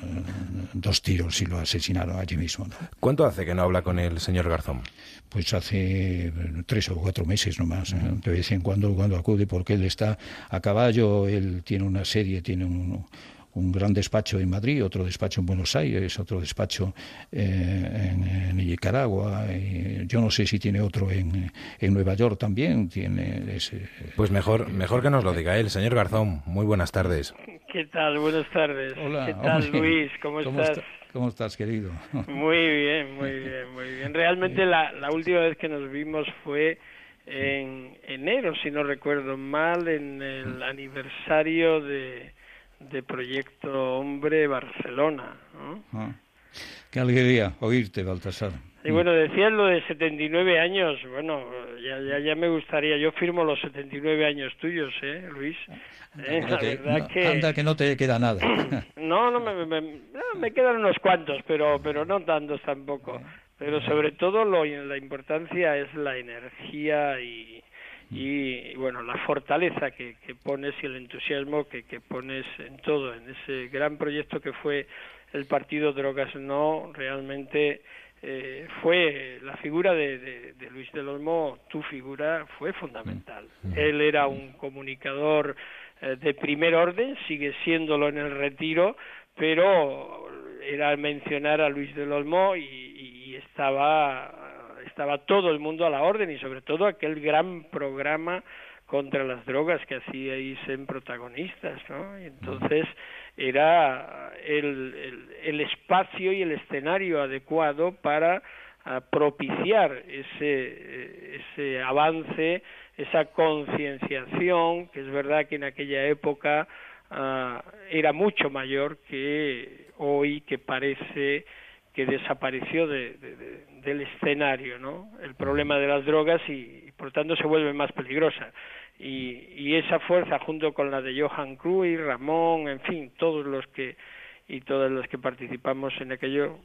dos tiros y lo asesinaron allí mismo, ¿no? ¿Cuánto hace que no habla con el señor Garzón? Pues hace tres o cuatro meses nomás, ¿eh? De vez en cuando cuando acude, porque él está a caballo, él tiene una serie, tiene un, un gran despacho en Madrid, otro despacho en Buenos Aires, otro despacho eh, en, en Nicaragua, y yo no sé si tiene otro en, en Nueva York también. Tiene ese, pues mejor, mejor que nos lo diga él. Señor Garzón, muy buenas tardes. ¿Qué tal? Buenas tardes. Hola. ¿Qué tal, hombre? Luis, ¿cómo estás? ¿Cómo está? ¿Cómo estás, querido? Muy bien, muy bien, muy bien. Realmente la, la última vez que nos vimos fue en enero, si no recuerdo mal, en el aniversario de, de Proyecto Hombre Barcelona, ¿no? Ah, qué alegría oírte, Baltasar. Y bueno, decías lo de setenta y nueve años, bueno, ya, ya, ya me gustaría, yo firmo los setenta y nueve años tuyos, ¿eh, Luis? Eh, la verdad no, que... Anda que no te queda nada. No, no me, me, no, me quedan unos cuantos, pero, pero no tantos tampoco. Pero sobre todo lo, la importancia es la energía y, y bueno, la fortaleza que, que pones y el entusiasmo que, que pones en todo, en ese gran proyecto que fue el Partido Drogas No, realmente... Eh, fue la figura de, de, de Luis del Olmo, tu figura fue fundamental. Él era un comunicador eh, de primer orden, sigue siéndolo en el Retiro, pero era mencionar a Luis del Olmo y, y estaba, estaba todo el mundo a la orden, y sobre todo aquel gran programa contra las drogas que hacíais en Protagonistas, ¿no? Y entonces era el, el, el espacio y el escenario adecuado para propiciar ese, ese avance, esa concienciación, que es verdad que en aquella época uh, era mucho mayor que hoy, que parece que desapareció de, de, de, del escenario, ¿no? El problema de las drogas y, y por tanto se vuelve más peligrosa. Y, y esa fuerza, junto con la de Johan Cruyff, Ramón, en fin, todos los que y todas los que participamos en aquello,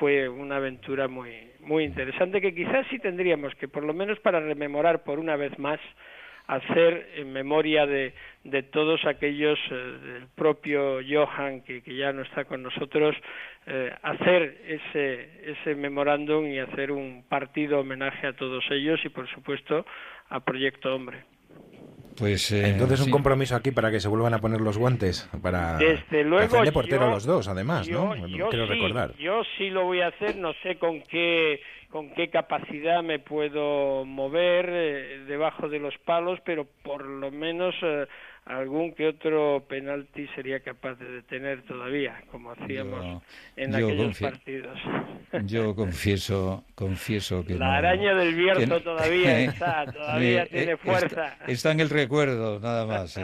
fue una aventura muy muy interesante, que quizás sí tendríamos que, por lo menos para rememorar por una vez más, hacer en memoria de, de todos aquellos, eh, del propio Johan, que, que ya no está con nosotros, eh, hacer ese, ese memorándum y hacer un partido homenaje a todos ellos y, por supuesto, a Proyecto Hombre. Pues, eh, entonces un sí. compromiso aquí para que se vuelvan a poner los guantes para desde luego hacer de portero yo, los dos, además, yo, ¿no? Yo Quiero sí, recordar. Yo sí lo voy a hacer, no sé con qué con qué capacidad me puedo mover eh, debajo de los palos, pero por lo menos eh, algún que otro penalti sería capaz de detener todavía, como hacíamos yo, en yo aquellos partidos. Yo confieso, confieso que la no, araña del Bierzo no, todavía está, todavía eh, tiene fuerza. Está, está en el recuerdo, nada más.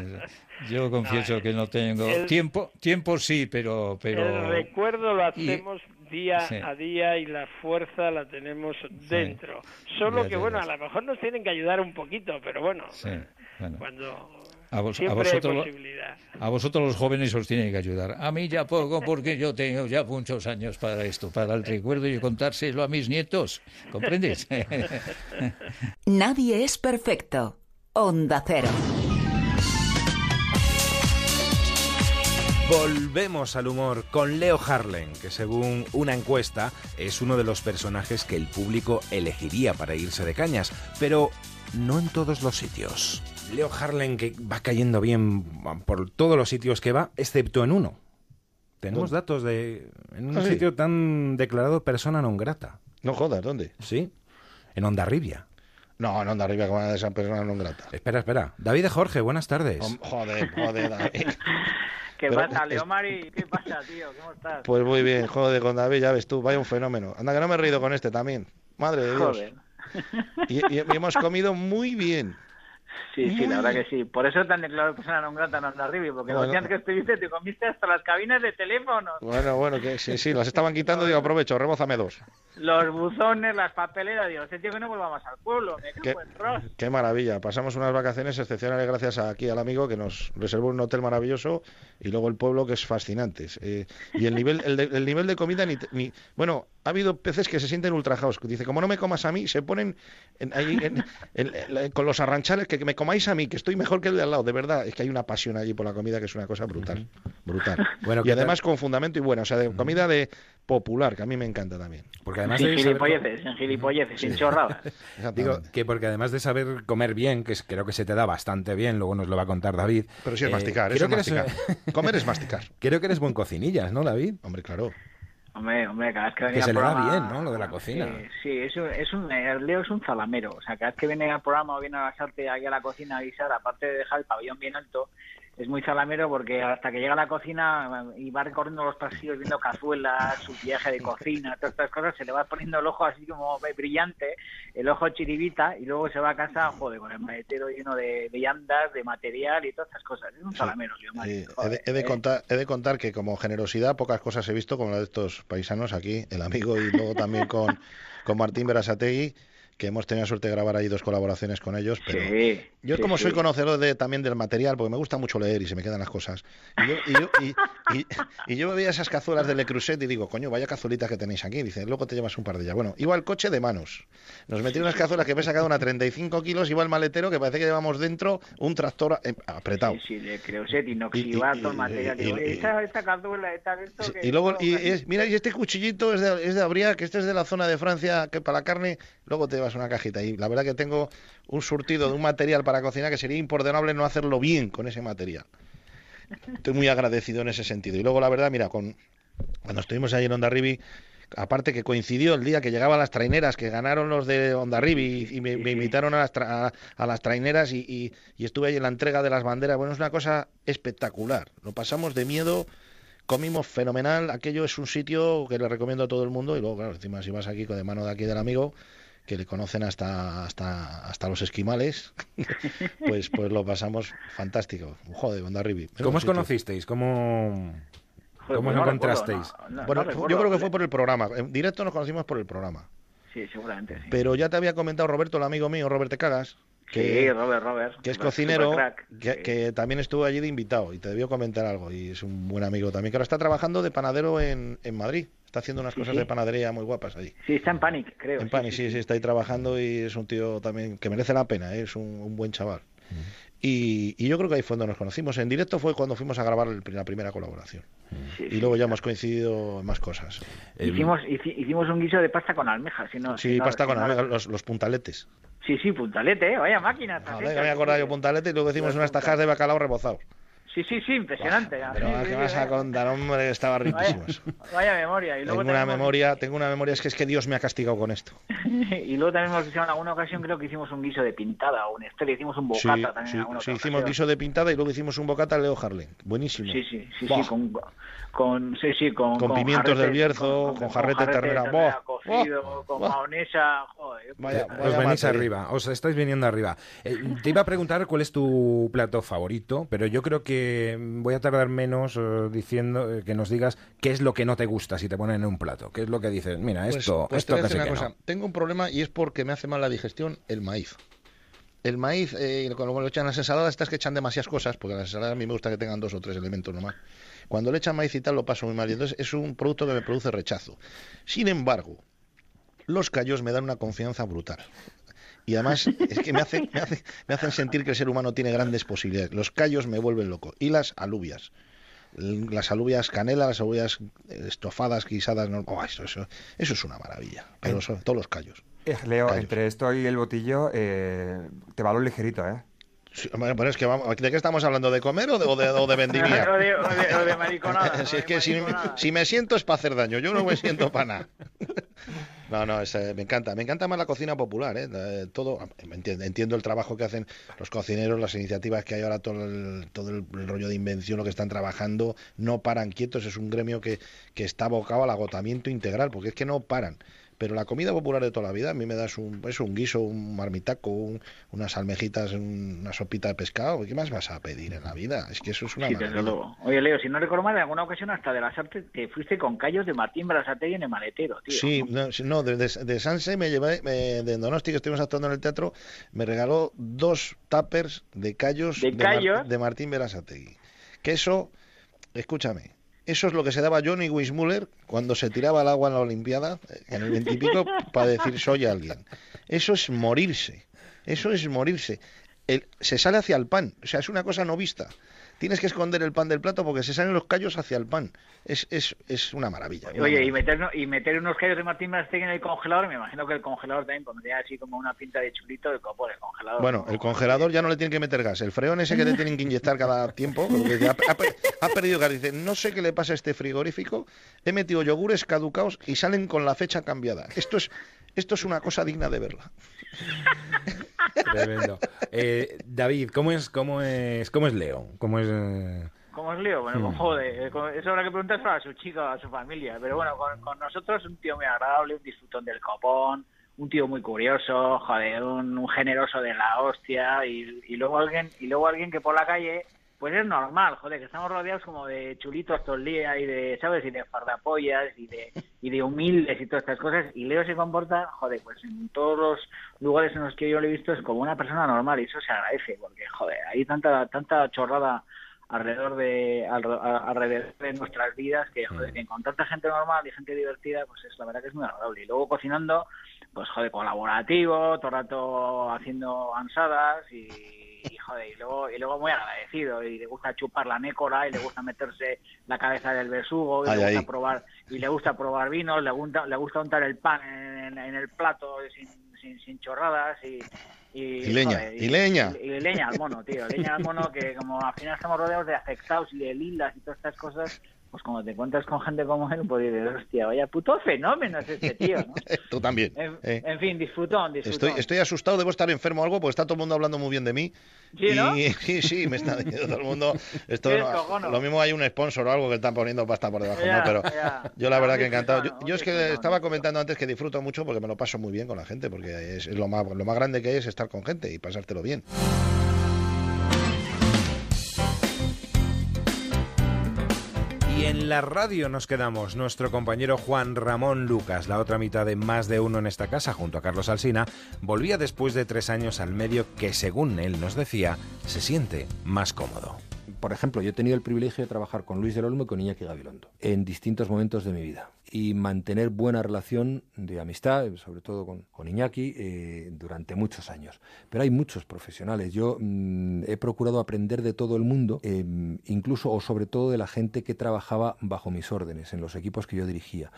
Yo confieso no, que no tengo el, tiempo, tiempo sí, pero pero el recuerdo lo hacemos y, día sí. a día, y la fuerza la tenemos dentro. Sí. Solo ya que bueno, a lo mejor nos tienen que ayudar un poquito, pero bueno, sí. bueno. cuando A, vos, a, vosotros, a vosotros los jóvenes os tienen que ayudar. A mí ya poco, porque yo tengo ya muchos años para esto, para el recuerdo y contárselo a mis nietos. ¿Comprendes? Nadie es perfecto. Onda Cero. Volvemos al humor con Leo Harlem, que según una encuesta es uno de los personajes que el público elegiría para irse de cañas, pero no en todos los sitios. Leo Harlem, que va cayendo bien por todos los sitios que va, excepto en uno. Tenemos ¿Dónde? datos de... en un ah, sitio sí. tan declarado persona non grata. No jodas, ¿dónde? Sí, en Hondarribia. No, en Hondarribia, como de esa persona non grata. Espera, espera. David de Jorge, buenas tardes. Oh, joder, joder, David. ¿Qué Pero, pasa, Leomari? ¿Qué pasa, tío? ¿Cómo estás? Pues muy bien, joder, con David, ya ves tú, vaya un fenómeno. Anda, que no me he reído con este también. Madre de Dios. Joder. Y, y, y hemos comido muy bien. Sí, muy sí, la verdad bien. que sí. Por eso te han declarado persona non grata en Hondarribia, porque bueno, los días que estuviste te comiste hasta las cabinas de teléfono. Bueno, bueno, que sí, sí, las estaban quitando, digo, aprovecho, rebózame dos. Los buzones, las papeleras, digo, ese tío que no volvamos al pueblo, me cago en Ross. Qué maravilla, pasamos unas vacaciones excepcionales gracias a, aquí al amigo que nos reservó un hotel maravilloso y luego el pueblo que es fascinante. Eh, y el nivel, el, de, el nivel de comida, ni, ni bueno, ha habido peces que se sienten ultrajados, dice, como no me comas a mí, se ponen en, ahí, en, en, en, con los arranchales, que, que me comáis a mí, que estoy mejor que el de al lado, de verdad, es que hay una pasión allí por la comida que es una cosa brutal, brutal. Bueno, y además tal? con fundamento y bueno, o sea, de comida de... popular, que a mí me encanta también. Porque además sin gilipolleces, sin gilipolleces, sí. sin chorradas. Digo, que porque además de saber comer bien, que creo que se te da bastante bien, luego nos lo va a contar David. Pero sí es eh, masticar, eso es masticar. Eres... Comer es masticar. Creo que eres buen cocinillas, ¿no, David? Hombre, claro. Hombre, hombre, cada vez que venía al programa... Que se le da bien, ¿no?, lo de la cocina. Sí, sí, es un, es un, Leo es un zalamero. O sea, cada vez que viene al programa o viene a las artes aquí a la cocina a avisar, aparte de dejar el pabellón bien alto... Es muy zalamero porque hasta que llega a la cocina y va recorriendo los pasillos viendo cazuelas, su viaje de cocina, todas estas cosas, se le va poniendo el ojo así como brillante, el ojo chiribita, y luego se va a casa, joder, con el maletero lleno de viandas, de material y todas estas cosas. Es un zalamero, sí. Yo, sí. Joder, he, de, he, de contar, he de contar que como generosidad pocas cosas he visto como la de estos paisanos aquí, el amigo y luego también con, con Martín Berasategui, que hemos tenido la suerte de grabar ahí dos colaboraciones con ellos, pero sí, yo sí, como sí. soy conocedor de, también del material, porque me gusta mucho leer y se me quedan las cosas, y yo, y yo, y, y, y yo veía esas cazuelas de Le Creuset y digo, coño, vaya cazuelitas que tenéis aquí, dice, luego te llevas un par de ellas. Bueno, iba el coche de manos, nos metí unas cazuelas que me he sacado una treinta y cinco kilos, iba el maletero que parece que llevamos dentro un tractor apretado. Sí, sí, Le Creuset, inoxidato, material. Esta cazuela, esta, esto sí, que... Y luego, y, es, mira, y este cuchillito es de, es de Abriac, que este es de la zona de Francia, que para la carne, luego te vas una cajita, y la verdad que tengo un surtido de un material para cocinar que sería imperdonable no hacerlo bien con ese material. Estoy muy agradecido en ese sentido. Y luego la verdad, mira, con cuando estuvimos ahí en Hondarribia, aparte que coincidió el día que llegaban las traineras, que ganaron los de Hondarribia y, y me, me invitaron a las, tra a, a las traineras y, y, y estuve ahí en la entrega de las banderas. Bueno, es una cosa espectacular, lo pasamos de miedo. Comimos fenomenal, aquello es un sitio que le recomiendo a todo el mundo. Y luego, claro, encima si vas aquí con de mano de aquí del amigo que le conocen hasta hasta hasta los esquimales, pues pues lo pasamos fantástico. Joder, Hondarribia. ¿Cómo os conocisteis? ¿Cómo, cómo os encontrasteis? No, no, bueno, no yo creo que fue por el programa. En directo nos conocimos por el programa. Sí, seguramente. Sí. Pero ya te había comentado Roberto, el amigo mío, Robert Te Cagas, que, sí, Robert, Robert, que es cocinero, que, sí. que también estuvo allí de invitado y te debió comentar algo. Y es un buen amigo también, que ahora está trabajando de panadero en, en Madrid. Está haciendo unas sí, cosas sí. de panadería muy guapas allí. Sí, está en Panic, creo. En sí, Panic, sí, sí, sí, está ahí trabajando y es un tío también que merece la pena, ¿eh? Es un, un buen chaval. Uh-huh. y, y yo creo que ahí fue donde nos conocimos. En directo fue cuando fuimos a grabar el, la primera colaboración. Uh-huh. sí, y sí, luego sí, ya claro. hemos coincidido en más cosas. Hicimos, eh, hicimos un guiso de pasta con almejas. Si no, sí, si no, pasta si con no, almejas, los, los puntaletes. Sí, sí, puntalete, ¿eh? Vaya máquina. No, vale, me he acordado yo puntalete y luego hicimos unas tajadas de bacalao rebozado. Sí, sí, sí, impresionante. Bah, pero sí, ¿qué sí, vas sí, a contar, hombre? Que estaba riquísimo. Vaya, vaya memoria. Y luego tengo una memoria, que... tengo una memoria, es que es que Dios me ha castigado con esto. Y luego también nos hicieron en alguna ocasión, creo que hicimos un guiso de pintada o un estéreo, hicimos un bocata sí, también. Sí, en alguna sí ocasión. Hicimos guiso de pintada y luego hicimos un bocata Leo Harlem. Buenísimo. Sí, sí, sí, sí con, con, sí, sí, con, con, con pimientos jarrete, del Bierzo, con, con, con jarrete de ternera, ternera ¡Boh! cocido, ¡Boh! con ¡Boh! mahonesa. Joder, vaya, vaya os venís materia. arriba, os estáis viniendo arriba. Eh, te iba a preguntar cuál es tu plato favorito, pero yo creo que voy a tardar menos diciendo que nos digas qué es lo que no te gusta si te ponen en un plato. ¿Qué es lo que dices? Mira, pues, esto, pues esto casi que cosa. No. Tengo un problema y es porque me hace mal la digestión el maíz. El maíz, eh, cuando lo echan las ensaladas, estas que echan demasiadas cosas, porque las ensaladas a mí me gusta que tengan dos o tres elementos nomás. Cuando le echan maíz y tal lo paso muy mal y entonces es un producto que me produce rechazo. Sin embargo, los callos me dan una confianza brutal. Y además es que me, hace, me, hace, me hacen sentir que el ser humano tiene grandes posibilidades. Los callos me vuelven loco. Y las alubias. las alubias canela, las alubias estofadas, guisadas, no, oh, eso, eso, eso es una maravilla, pero sobre todos los callos. Leo, callos. Entre esto y el botillo, eh, te va lo ligerito, ¿eh? Sí, bueno, es que vamos, ¿de qué estamos hablando? ¿De comer o de, o de, o de vendimia? o, de, o, de, o de mariconada. Si es que si, si me siento es para hacer daño, yo no me siento para nada. No, no, es, eh, me encanta. Me encanta más la cocina popular, ¿eh? eh todo, entiendo, entiendo el trabajo que hacen los cocineros, las iniciativas que hay ahora, todo el, todo el rollo de invención, lo que están trabajando, no paran quietos. Es un gremio que, que está abocado al agotamiento integral, porque es que no paran. Pero la comida popular de toda la vida, a mí me das un, pues, un guiso, un marmitaco, un, unas almejitas, un, una sopita de pescado. ¿Qué más vas a pedir en la vida? Es que eso es una sí, maravilla. Desde luego. Oye, Leo, si no recuerdo mal, en alguna ocasión hasta de las artes te fuiste con callos de Martín Brasategui en el maletero, tío. Sí, no, no de, de, de Sanse me llevé, me, de Donosti, que estuvimos actuando en el teatro, me regaló dos tuppers de callos de, de, callos? Mar, de Martín Brasategui. Que eso, escúchame, eso es lo que se daba Johnny Weissmuller cuando se tiraba al agua en la Olimpiada, en el veintipico, para decir soy alguien. Eso es morirse. Eso es morirse. El, se sale hacia el pan. O sea, es una cosa no vista. Tienes que esconder el pan del plato porque se salen los callos hacia el pan. Es, es, es una maravilla. Oye, una maravilla. Y, meter, y meter unos callos de Martín Brasategui en el congelador, me imagino que el congelador también pondría así como una pinta de chulito de copo, el congelador. Bueno, el congelador ya no le tienen que meter gas. El freón ese que le tienen que inyectar cada tiempo, porque ha, ha, ha perdido gas. Dice, no sé qué le pasa a este frigorífico, he metido yogures caducados y salen con la fecha cambiada. Esto es, esto es una cosa digna de verla. Tremendo. Eh, David, ¿cómo es, cómo es, cómo es Leo? ¿Cómo es, eh... ¿Cómo es Leo? Bueno, hmm. como de, eso habrá que preguntar a su chica, a su familia. Pero bueno, con, con nosotros un tío muy agradable, un disfrutón del copón, un tío muy curioso, joder, un, un generoso de la hostia, y, y luego alguien, y luego alguien que por la calle, pues es normal, joder, que estamos rodeados como de chulitos todo el día y de, ¿sabes? Y de fardapollas y de, y de humildes y todas estas cosas. Y Leo se comporta, joder, pues en todos los lugares en los que yo lo he visto es como una persona normal, y eso se agradece, porque, joder, hay tanta tanta chorrada alrededor de al, alrededor de nuestras vidas que, joder, que con tanta gente normal y gente divertida, pues es la verdad que es muy agradable. Y luego cocinando, pues, joder, colaborativo, todo el rato haciendo ansadas y... Y, joder, y, luego, y luego muy agradecido, y le gusta chupar la nécora, y le gusta meterse la cabeza del besugo, y, ay, le, gusta probar, y le gusta probar vinos, le gusta, le gusta untar el pan en, en el plato sin, sin, sin chorradas, y, y, y leña, joder, y, y leña. Y, y leña al mono, tío, leña al mono, que como al final estamos rodeados de afectados y de lilas y todas estas cosas... Pues como te encuentras con gente como él, pues dices, hostia, vaya puto fenómeno es este tío, ¿no? Tú también. En, eh. en fin, disfrutón, disfrutón. Estoy, estoy asustado, debo estar enfermo o algo, porque está todo el mundo hablando muy bien de mí. Sí, y, ¿no? Sí, sí, me está diciendo todo el mundo. Esto, no, lo mismo hay un sponsor o algo que están poniendo pasta por debajo, ya, ¿no? Pero ya. Yo la verdad que encantado. Yo, yo es que estaba comentando antes que disfruto mucho porque me lo paso muy bien con la gente, porque es, es lo más, lo más grande que hay es estar con gente y pasártelo bien. Y en la radio nos quedamos, nuestro compañero Juan Ramón Lucas, la otra mitad de Más de Uno en esta casa, junto a Carlos Alsina, volvía después de tres años al medio que, según él nos decía, se siente más cómodo. Por ejemplo, yo he tenido el privilegio de trabajar con Luis del Olmo y con Iñaki Gabilondo en distintos momentos de mi vida y mantener buena relación de amistad, sobre todo con, con Iñaki, eh, durante muchos años. Pero hay muchos profesionales. Yo mm, he procurado aprender de todo el mundo, eh, incluso o sobre todo de la gente que trabajaba bajo mis órdenes, en los equipos que yo dirigía.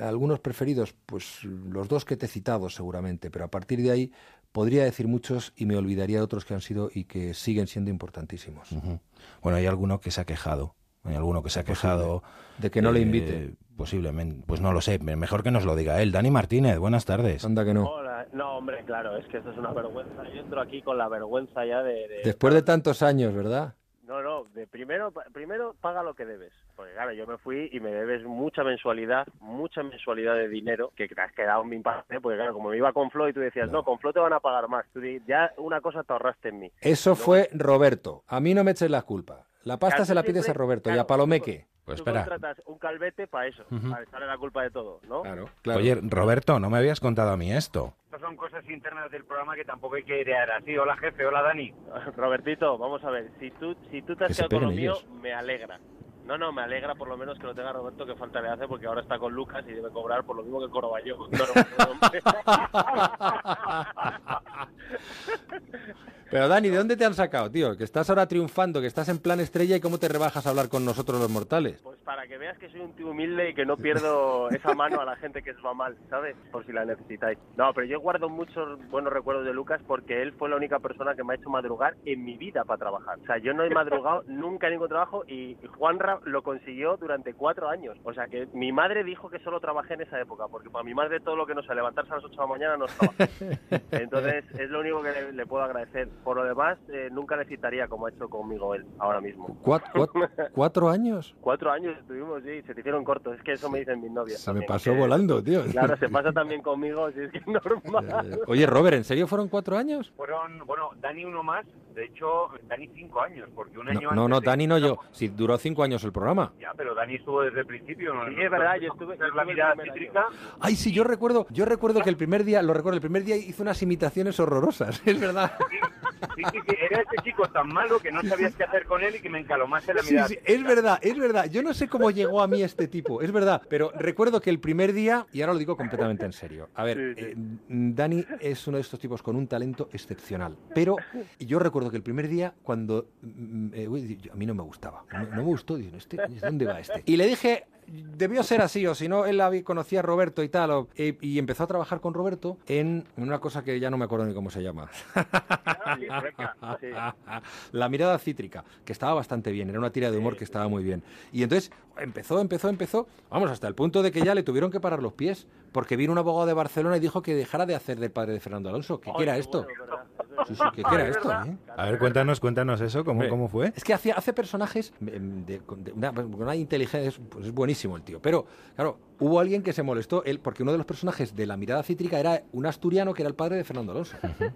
Algunos preferidos, pues los dos que te he citado seguramente, pero a partir de ahí podría decir muchos y me olvidaría de otros que han sido y que siguen siendo importantísimos. Uh-huh. Bueno, hay alguno que se ha quejado, hay alguno que se ha quejado... De que no eh, le invite. Posiblemente, pues no lo sé, mejor que nos lo diga él. Dani Martínez, buenas tardes. Anda que no. Hola. No, hombre, claro, es que esto es una vergüenza. Yo entro aquí con la vergüenza ya de... de... Después de tantos años, ¿verdad? No, no, de primero, primero paga lo que debes. Porque claro, yo me fui y me debes mucha mensualidad, mucha mensualidad de dinero, que te has quedado en mi parte, porque claro, como me iba con Flo y tú decías, no, no con Flo te van a pagar más. Tú dices, ya una cosa te ahorraste en mí. Eso no. Fue Roberto. A mí no me eches la culpa. La pasta se la pides siempre a Roberto, claro, y a Palomeque. Pues espera. Tú contratas un calvete para eso, uh-huh, para echarle la culpa de todo, ¿no? Claro, claro. Oye, Roberto, no me habías contado a mí esto. Estas son cosas internas del programa que tampoco hay que idear así. Hola, jefe, hola, Dani. Robertito, vamos a ver, si tú, si tú te has quedado con lo mío, me alegra. No, no, me alegra por lo menos que lo tenga Roberto, que falta le hace, porque ahora está con Lucas y debe cobrar por lo mismo que cobraba yo. No, no, no, Pero Dani, ¿de dónde te han sacado, tío? Que estás ahora triunfando, que estás en plan estrella y cómo te rebajas a hablar con nosotros los mortales. Pues para que veas que soy un tío humilde y que no pierdo esa mano a la gente que os va mal, ¿sabes? Por si la necesitáis. No, pero yo guardo muchos buenos recuerdos de Lucas porque él fue la única persona que me ha hecho madrugar en mi vida para trabajar. O sea, yo no he madrugado nunca en ningún trabajo y Juanra lo consiguió durante cuatro años. O sea, que mi madre dijo que solo trabajé en esa época porque para mi madre todo lo que no sea levantarse a las ocho de la mañana no es trabajar. Entonces, es lo único que le, le puedo agradecer. Por lo demás, eh, nunca le citaría como ha hecho conmigo él ahora mismo. ¿Cuatro, cuatro, ¿cuatro años? Cuatro años estuvimos, sí, se te hicieron cortos. Es que eso me dicen mis novias. Se también, me pasó que, volando, tío. Claro, se pasa también conmigo, si es que es normal. Oye, Robert, ¿en serio fueron cuatro años? Fueron, bueno, Dani uno más. De hecho, Dani cinco años, porque un no, año... No, antes no, Dani no yo. Si duró cinco años el programa. Ya, pero Dani estuvo desde el principio. ¿No? Sí, es verdad, yo estuve... Yo la mirada cítrica. Ay, sí, yo recuerdo, yo recuerdo que el primer día, lo recuerdo, el primer día hizo unas imitaciones horrorosas, es verdad. Sí, sí, sí, sí, era ese chico tan malo que no sabías qué hacer con él y que me encalomaste la mirada. Sí, sí, es verdad, es verdad. Yo no sé cómo llegó a mí este tipo, es verdad. Pero recuerdo que el primer día, y ahora lo digo completamente en serio. A ver, sí, sí. Eh, Dani es uno de estos tipos con un talento excepcional. Pero yo recuerdo que el primer día, cuando... Eh, a mí no me gustaba, no, no me gustó. Dije, ¿este, ¿dónde va este? Y le dije... Debió ser así, o si no, él conocía a Roberto y tal, o, eh, y empezó a trabajar con Roberto en una cosa que ya no me acuerdo ni cómo se llama. La mirada cítrica, que estaba bastante bien, era una tira de humor que estaba muy bien. Y entonces empezó, empezó, empezó, vamos, hasta el punto de que ya le tuvieron que parar los pies, porque vino un abogado de Barcelona y dijo que dejara de hacer del padre de Fernando Alonso, que quiera esto. Sí, sí, ¿qué era esto? ¿Eh? A ver, cuéntanos, cuéntanos eso, ¿cómo, sí. cómo fue? Es que hace, hace personajes de, de, de una, una inteligencia, pues es buenísimo el tío, pero claro, hubo alguien que se molestó, él, porque uno de los personajes de La mirada cítrica era un asturiano que era el padre de Fernando Alonso. Uh-huh.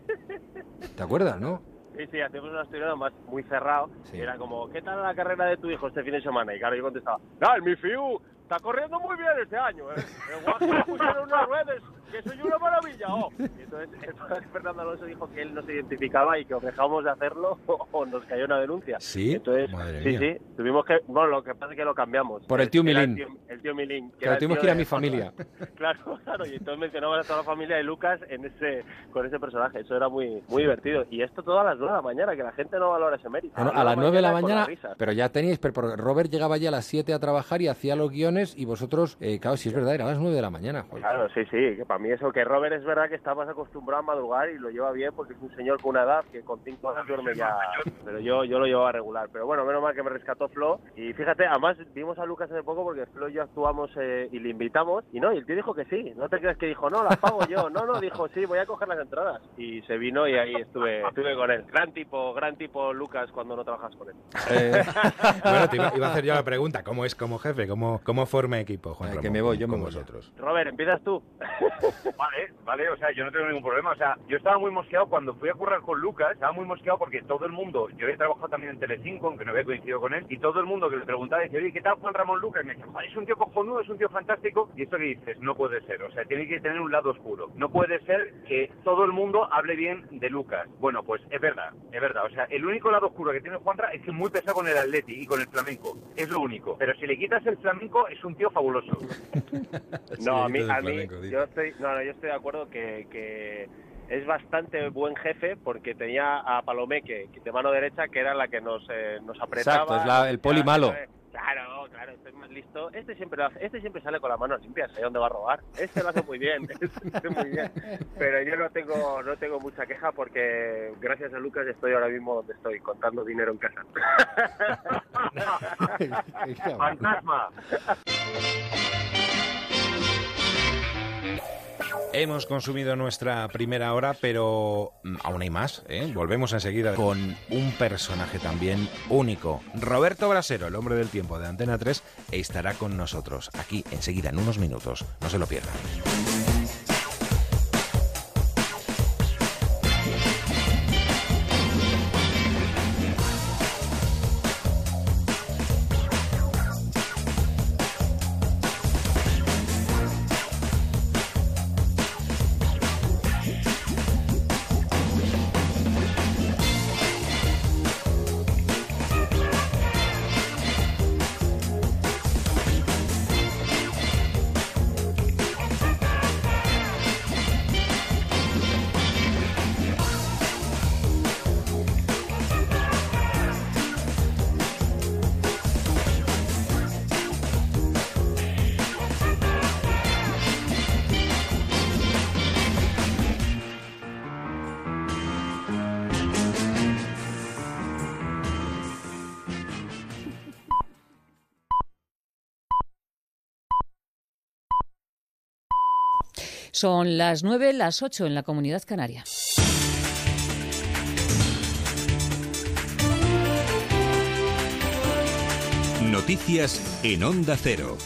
¿Te acuerdas, no? Sí, sí, hacíamos un asturiano más muy cerrado, sí. Era como, ¿qué tal la carrera de tu hijo este fin de semana? Y claro, yo contestaba, ¡ah, mi fiu! Está corriendo muy bien este año, ¿eh? El guapo me pusieron unas ruedas, que soy una maravilla, oh. Y entonces el padre Fernando Alonso dijo que él no se identificaba y que o dejamos de hacerlo o nos cayó una denuncia. Sí, entonces, madre sí, mía. Sí, tuvimos que... Bueno, lo que pasa es que lo cambiamos. Por el tío Milín. El tío, el tío Milín. Que claro, tuvimos que ir a mi familia. Claro, claro, y entonces mencionamos a toda la familia de Lucas en ese, con ese personaje. Eso era muy, muy divertido. Y esto todas las nueve de la mañana, que la gente no valora ese mérito. Bueno, a, a las nueve de la mañana, la pero ya teníais... Pero Robert llegaba ya a las siete a trabajar y hacía los guiones. Y vosotros, eh, claro, si es verdad, era a las nueve de la mañana. Joder. Claro, sí, sí, que para mí eso, que Robert es verdad que está más acostumbrado a madrugar y lo lleva bien porque es un señor con una edad que con cinco años duerme ya, pero yo, yo lo llevaba regular. Pero bueno, menos mal que me rescató Flo y fíjate, además vimos a Lucas hace poco porque Flo y yo actuamos eh, y le invitamos y no, y el tío dijo que sí, no te creas que dijo, no, las pago yo, no, no, dijo, sí, voy a coger las entradas y se vino y ahí estuve estuve con él. Gran tipo, gran tipo Lucas cuando no trabajas con él. Eh, bueno, te iba, iba a hacer yo la pregunta, ¿cómo es como jefe? ¿Cómo, cómo forma equipo, Juan Ramón? Que me voy yo con vosotros. Robert, empiezas tú. Vale, vale, o sea, yo no tengo ningún problema. O sea, yo estaba muy mosqueado cuando fui a currar con Lucas, estaba muy mosqueado porque todo el mundo, yo había trabajado también en Telecinco, aunque no había coincidido con él, y todo el mundo que le preguntaba decía, oye, ¿qué tal Juan Ramón Lucas? Y me decía, joder, es un tío cojonudo, es un tío fantástico. Y esto que dices, no puede ser, o sea, tiene que tener un lado oscuro. No puede ser que todo el mundo hable bien de Lucas. Bueno, pues es verdad, es verdad. O sea, el único lado oscuro que tiene Juanra es que es muy pesado con el Atleti y con el flamenco. Es lo único. Pero si le quitas el flamenco, es un tío fabuloso. No, a mí, a mí yo, estoy, no, no, yo estoy de acuerdo que, que es bastante buen jefe porque tenía a Palomeque de mano derecha que era la que nos, eh, nos apretaba. Exacto, es la, el poli malo. Claro, claro, este es más listo. Este siempre, este siempre sale con las manos limpias, ¿sabes dónde va a robar? Este lo hace muy bien, este muy bien. Pero yo no tengo, no tengo mucha queja porque gracias a Lucas estoy ahora mismo donde estoy, contando dinero en casa. Fantasma. Hemos consumido nuestra primera hora, pero aún hay más, ¿eh? Volvemos enseguida con un personaje también único. Roberto Brasero, el hombre del tiempo de Antena tres, estará con nosotros aquí enseguida en unos minutos. No se lo pierdan. Son las nueve, las ocho en la Comunidad Canaria. Noticias en Onda Cero.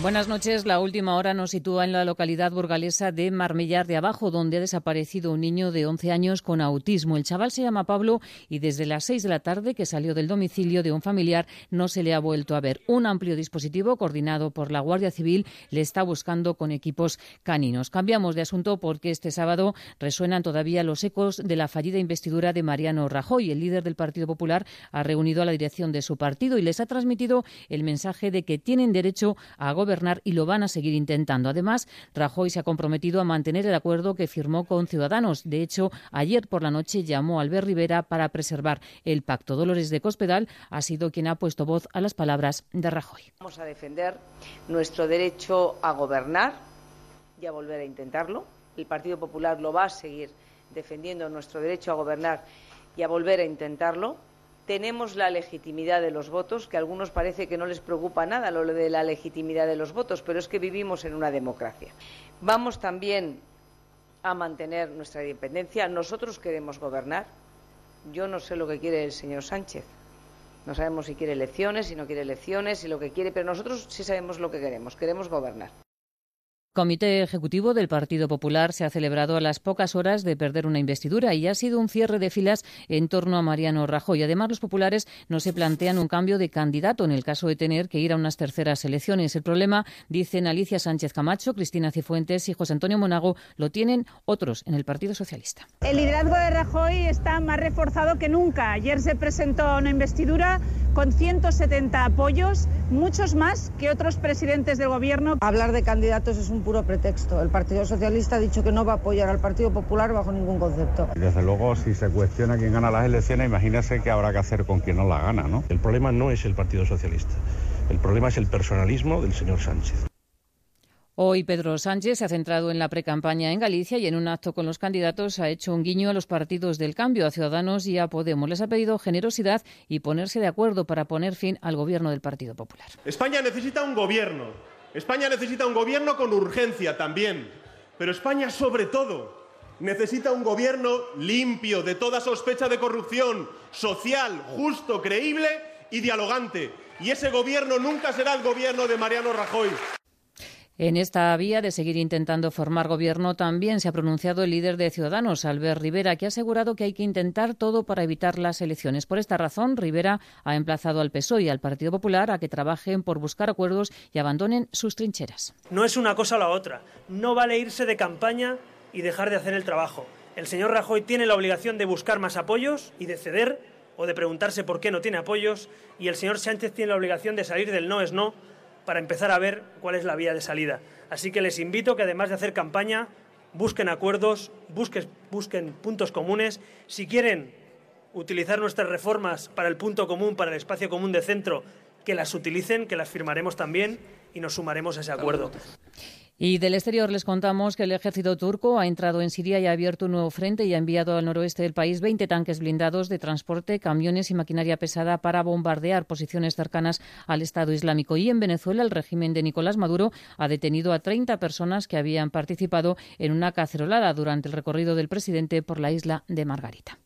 Buenas noches. La última hora nos sitúa en la localidad burgalesa de Marmellar de Abajo, donde ha desaparecido un niño de once años con autismo. El chaval se llama Pablo y desde las seis de la tarde, que salió del domicilio de un familiar, no se le ha vuelto a ver. Un amplio dispositivo coordinado por la Guardia Civil le está buscando con equipos caninos. Cambiamos de asunto porque este sábado resuenan todavía los ecos de la fallida investidura de Mariano Rajoy. El líder del Partido Popular ha reunido a la dirección de su partido y les ha transmitido el mensaje de que tienen derecho a gobernar y lo van a seguir intentando. Además, Rajoy se ha comprometido a mantener el acuerdo que firmó con Ciudadanos. De hecho, ayer por la noche llamó a Albert Rivera para preservar el pacto. Dolores de Cospedal ha sido quien ha puesto voz a las palabras de Rajoy. Vamos a defender nuestro derecho a gobernar y a volver a intentarlo. El Partido Popular lo va a seguir defendiendo, nuestro derecho a gobernar y a volver a intentarlo. Tenemos la legitimidad de los votos, que a algunos parece que no les preocupa nada lo de la legitimidad de los votos, pero es que vivimos en una democracia. Vamos también a mantener nuestra independencia. Nosotros queremos gobernar. Yo no sé lo que quiere el señor Sánchez. No sabemos si quiere elecciones, si no quiere elecciones, si lo que quiere, pero nosotros sí sabemos lo que queremos. Queremos gobernar. Comité Ejecutivo del Partido Popular se ha celebrado a las pocas horas de perder una investidura y ha sido un cierre de filas en torno a Mariano Rajoy. Además, los populares no se plantean un cambio de candidato en el caso de tener que ir a unas terceras elecciones. El problema, dicen Alicia Sánchez Camacho, Cristina Cifuentes y José Antonio Monago, lo tienen otros en el Partido Socialista. El liderazgo de Rajoy está más reforzado que nunca. Ayer se presentó una investidura con ciento setenta apoyos, muchos más que otros presidentes del Gobierno. Hablar de candidatos es un puro pretexto. El Partido Socialista ha dicho que no va a apoyar al Partido Popular bajo ningún concepto. Desde luego, si se cuestiona quién gana las elecciones, imagínese qué habrá que hacer con quien no la gana, ¿no? El problema no es el Partido Socialista, el problema es el personalismo del señor Sánchez. Hoy Pedro Sánchez se ha centrado en la precampaña en Galicia y en un acto con los candidatos ha hecho un guiño a los partidos del cambio, a Ciudadanos y a Podemos. Les ha pedido generosidad y ponerse de acuerdo para poner fin al gobierno del Partido Popular. España necesita un gobierno. España necesita un gobierno con urgencia también, pero España sobre todo necesita un gobierno limpio de toda sospecha de corrupción, social, justo, creíble y dialogante. Y ese gobierno nunca será el gobierno de Mariano Rajoy. En esta vía de seguir intentando formar gobierno también se ha pronunciado el líder de Ciudadanos, Albert Rivera, que ha asegurado que hay que intentar todo para evitar las elecciones. Por esta razón, Rivera ha emplazado al P S O E y al Partido Popular a que trabajen por buscar acuerdos y abandonen sus trincheras. No es una cosa o la otra. No vale irse de campaña y dejar de hacer el trabajo. El señor Rajoy tiene la obligación de buscar más apoyos y de ceder o de preguntarse por qué no tiene apoyos, y el señor Sánchez tiene la obligación de salir del no es no, para empezar a ver cuál es la vía de salida. Así que les invito que, además de hacer campaña, busquen acuerdos, busquen, busquen puntos comunes. Si quieren utilizar nuestras reformas para el punto común, para el espacio común de centro, que las utilicen, que las firmaremos también y nos sumaremos a ese acuerdo. Y del exterior les contamos que el ejército turco ha entrado en Siria y ha abierto un nuevo frente y ha enviado al noroeste del país veinte tanques blindados de transporte, camiones y maquinaria pesada para bombardear posiciones cercanas al Estado Islámico. Y en Venezuela el régimen de Nicolás Maduro ha detenido a treinta personas que habían participado en una cacerolada durante el recorrido del presidente por la isla de Margarita.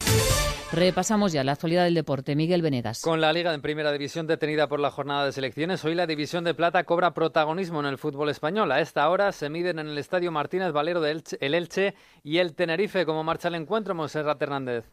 Repasamos ya la actualidad del deporte. Miguel Venegas. Con la Liga en Primera División detenida por la jornada de selecciones, hoy la División de Plata cobra protagonismo en el fútbol español. A esta hora se miden en el Estadio Martínez Valero de Elche, el Elche y el Tenerife. ¿Cómo marcha el encuentro, Montserrat Hernández?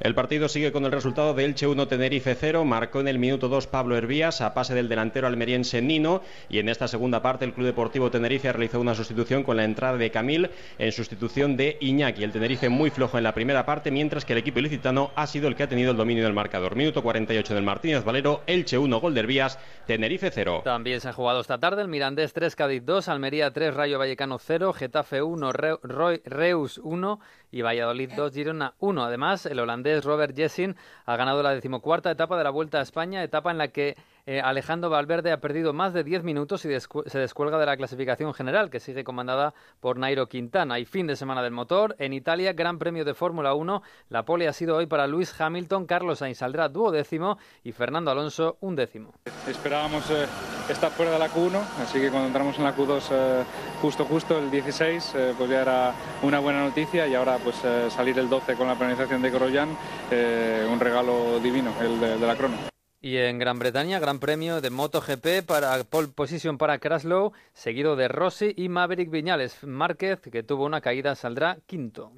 El partido sigue con el resultado de Elche uno Tenerife cero. Marcó en el minuto dos Pablo Hervías a pase del delantero almeriense Nino, y en esta segunda parte el Club Deportivo Tenerife realizó una sustitución con la entrada de Camil en sustitución de Iñaki. El Tenerife muy flojo en la primera parte, mientras que el equipo ilicitano ha sido el que ha tenido el dominio del marcador. Minuto cuarenta y ocho del Martínez Valero, Elche uno, gol de Hervías, Tenerife cero. También se han jugado esta tarde el Mirandés tres, Cádiz dos, Almería tres, Rayo Vallecano cero, Getafe uno, Re- Roy- Reus uno y Valladolid dos, Girona uno. Además, el holandés Robert Gessin ha ganado la decimocuarta etapa de la Vuelta a España, etapa en la que Eh, Alejandro Valverde ha perdido más de diez minutos y descu- se descuelga de la clasificación general, que sigue comandada por Nairo Quintana. Hay fin de semana del motor. En Italia, Gran Premio de Fórmula uno. La pole ha sido hoy para Lewis Hamilton. Carlos Sainz saldrá duodécimo y Fernando Alonso undécimo. Esperábamos eh, estar fuera de la Q uno, así que cuando entramos en la Q dos eh, justo justo el dieciséis, eh, pues ya era una buena noticia, y ahora pues eh, salir el doce con la penalización de Grosjean, eh, un regalo divino, el de, de la crono. Y en Gran Bretaña, Gran Premio de MotoGP, para pole position para Craslow, seguido de Rossi y Maverick Viñales. Márquez, que tuvo una caída, saldrá quinto.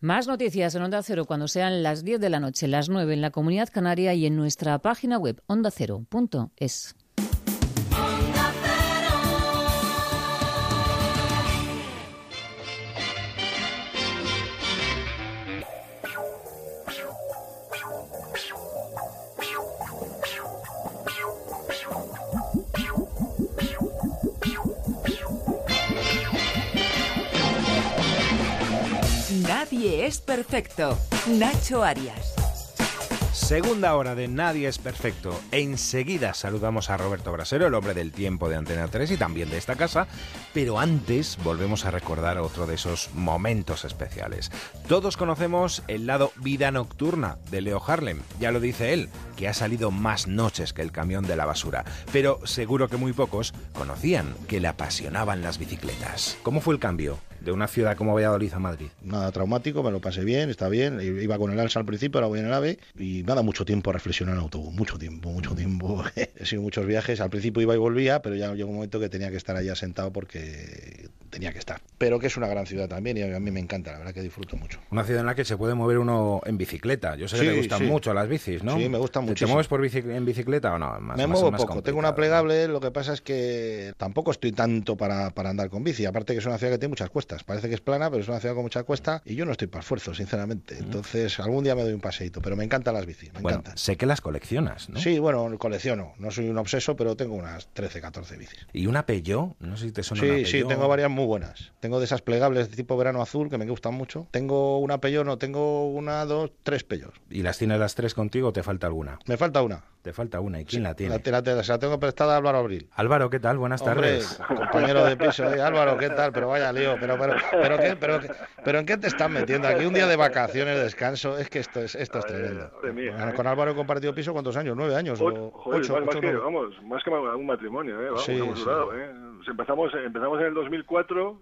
Más noticias en Onda Cero cuando sean las diez de la noche, las nueve en la Comunidad Canaria y en nuestra página web onda cero punto es. Nadie es perfecto. Nacho Arias. Segunda hora de Nadie es perfecto. Enseguida saludamos a Roberto Brasero, el hombre del tiempo de Antena tres y también de esta casa. Pero antes volvemos a recordar otro de esos momentos especiales. Todos conocemos el lado vida nocturna de Leo Harlem. Ya lo dice él, que ha salido más noches que el camión de la basura. Pero seguro que muy pocos conocían que le apasionaban las bicicletas. ¿Cómo fue el cambio de una ciudad como Valladolid a Madrid? Nada traumático, me lo pasé bien, está bien. Iba con el Alsa al principio, ahora voy en el AVE. Y nada, mucho tiempo a reflexionar en el autobús. Mucho tiempo, mucho tiempo. He sido muchos viajes. Al principio iba y volvía, pero ya llegó un momento que tenía que estar allá sentado porque tenía que estar. Pero que es una gran ciudad también y a mí me encanta, la verdad que disfruto mucho. Una ciudad en la que se puede mover uno en bicicleta. Yo sé que sí, te gustan sí. mucho las bicis, ¿no? Sí, me gustan mucho. ¿Te mueves por bici- en bicicleta o no? Más, me más, muevo más poco. Complicado. Tengo una plegable, lo que pasa es que tampoco estoy tanto para, para andar con bici. Aparte que es una ciudad que tiene muchas cuestas. Parece que es plana, pero es una ciudad con mucha cuesta y yo no estoy para esfuerzo, sinceramente. Entonces, algún día me doy un paseíto, pero me encantan las bicis, me bueno, encantan. Sé que las coleccionas, ¿no? Sí, bueno, colecciono. No soy un obseso, pero tengo unas trece, catorce bicis. ¿Y una Peugeot? No sé si te suena sí, una Peugeot. Sí, sí, tengo varias muy buenas. Tengo de esas plegables de tipo verano azul, que me gustan mucho. Tengo una Peugeot, no, tengo una, dos, tres Peugeot. ¿Y las tienes las tres contigo o te falta alguna? Me falta una. Te falta una, ¿y quién sí, la tiene? La, la, la, se la tengo prestada a Álvaro Abril. Álvaro, ¿qué tal? Buenas Hombre, tardes. Compañero de piso, ¿eh? Álvaro, ¿qué tal? Pero vaya lío, pero pero pero, ¿qué, pero pero ¿en qué te estás metiendo aquí? Un día de vacaciones, descanso, es que esto es esto es tremendo. Bueno, con Álvaro he compartido piso, ¿cuántos años? ¿Nueve años? O, o, joder, ocho, más, ocho, más que, no... vamos, más que un matrimonio, ¿eh? Vamos, sí, hemos sí. durado, ¿eh? Empezamos, empezamos en el dos mil cuatro...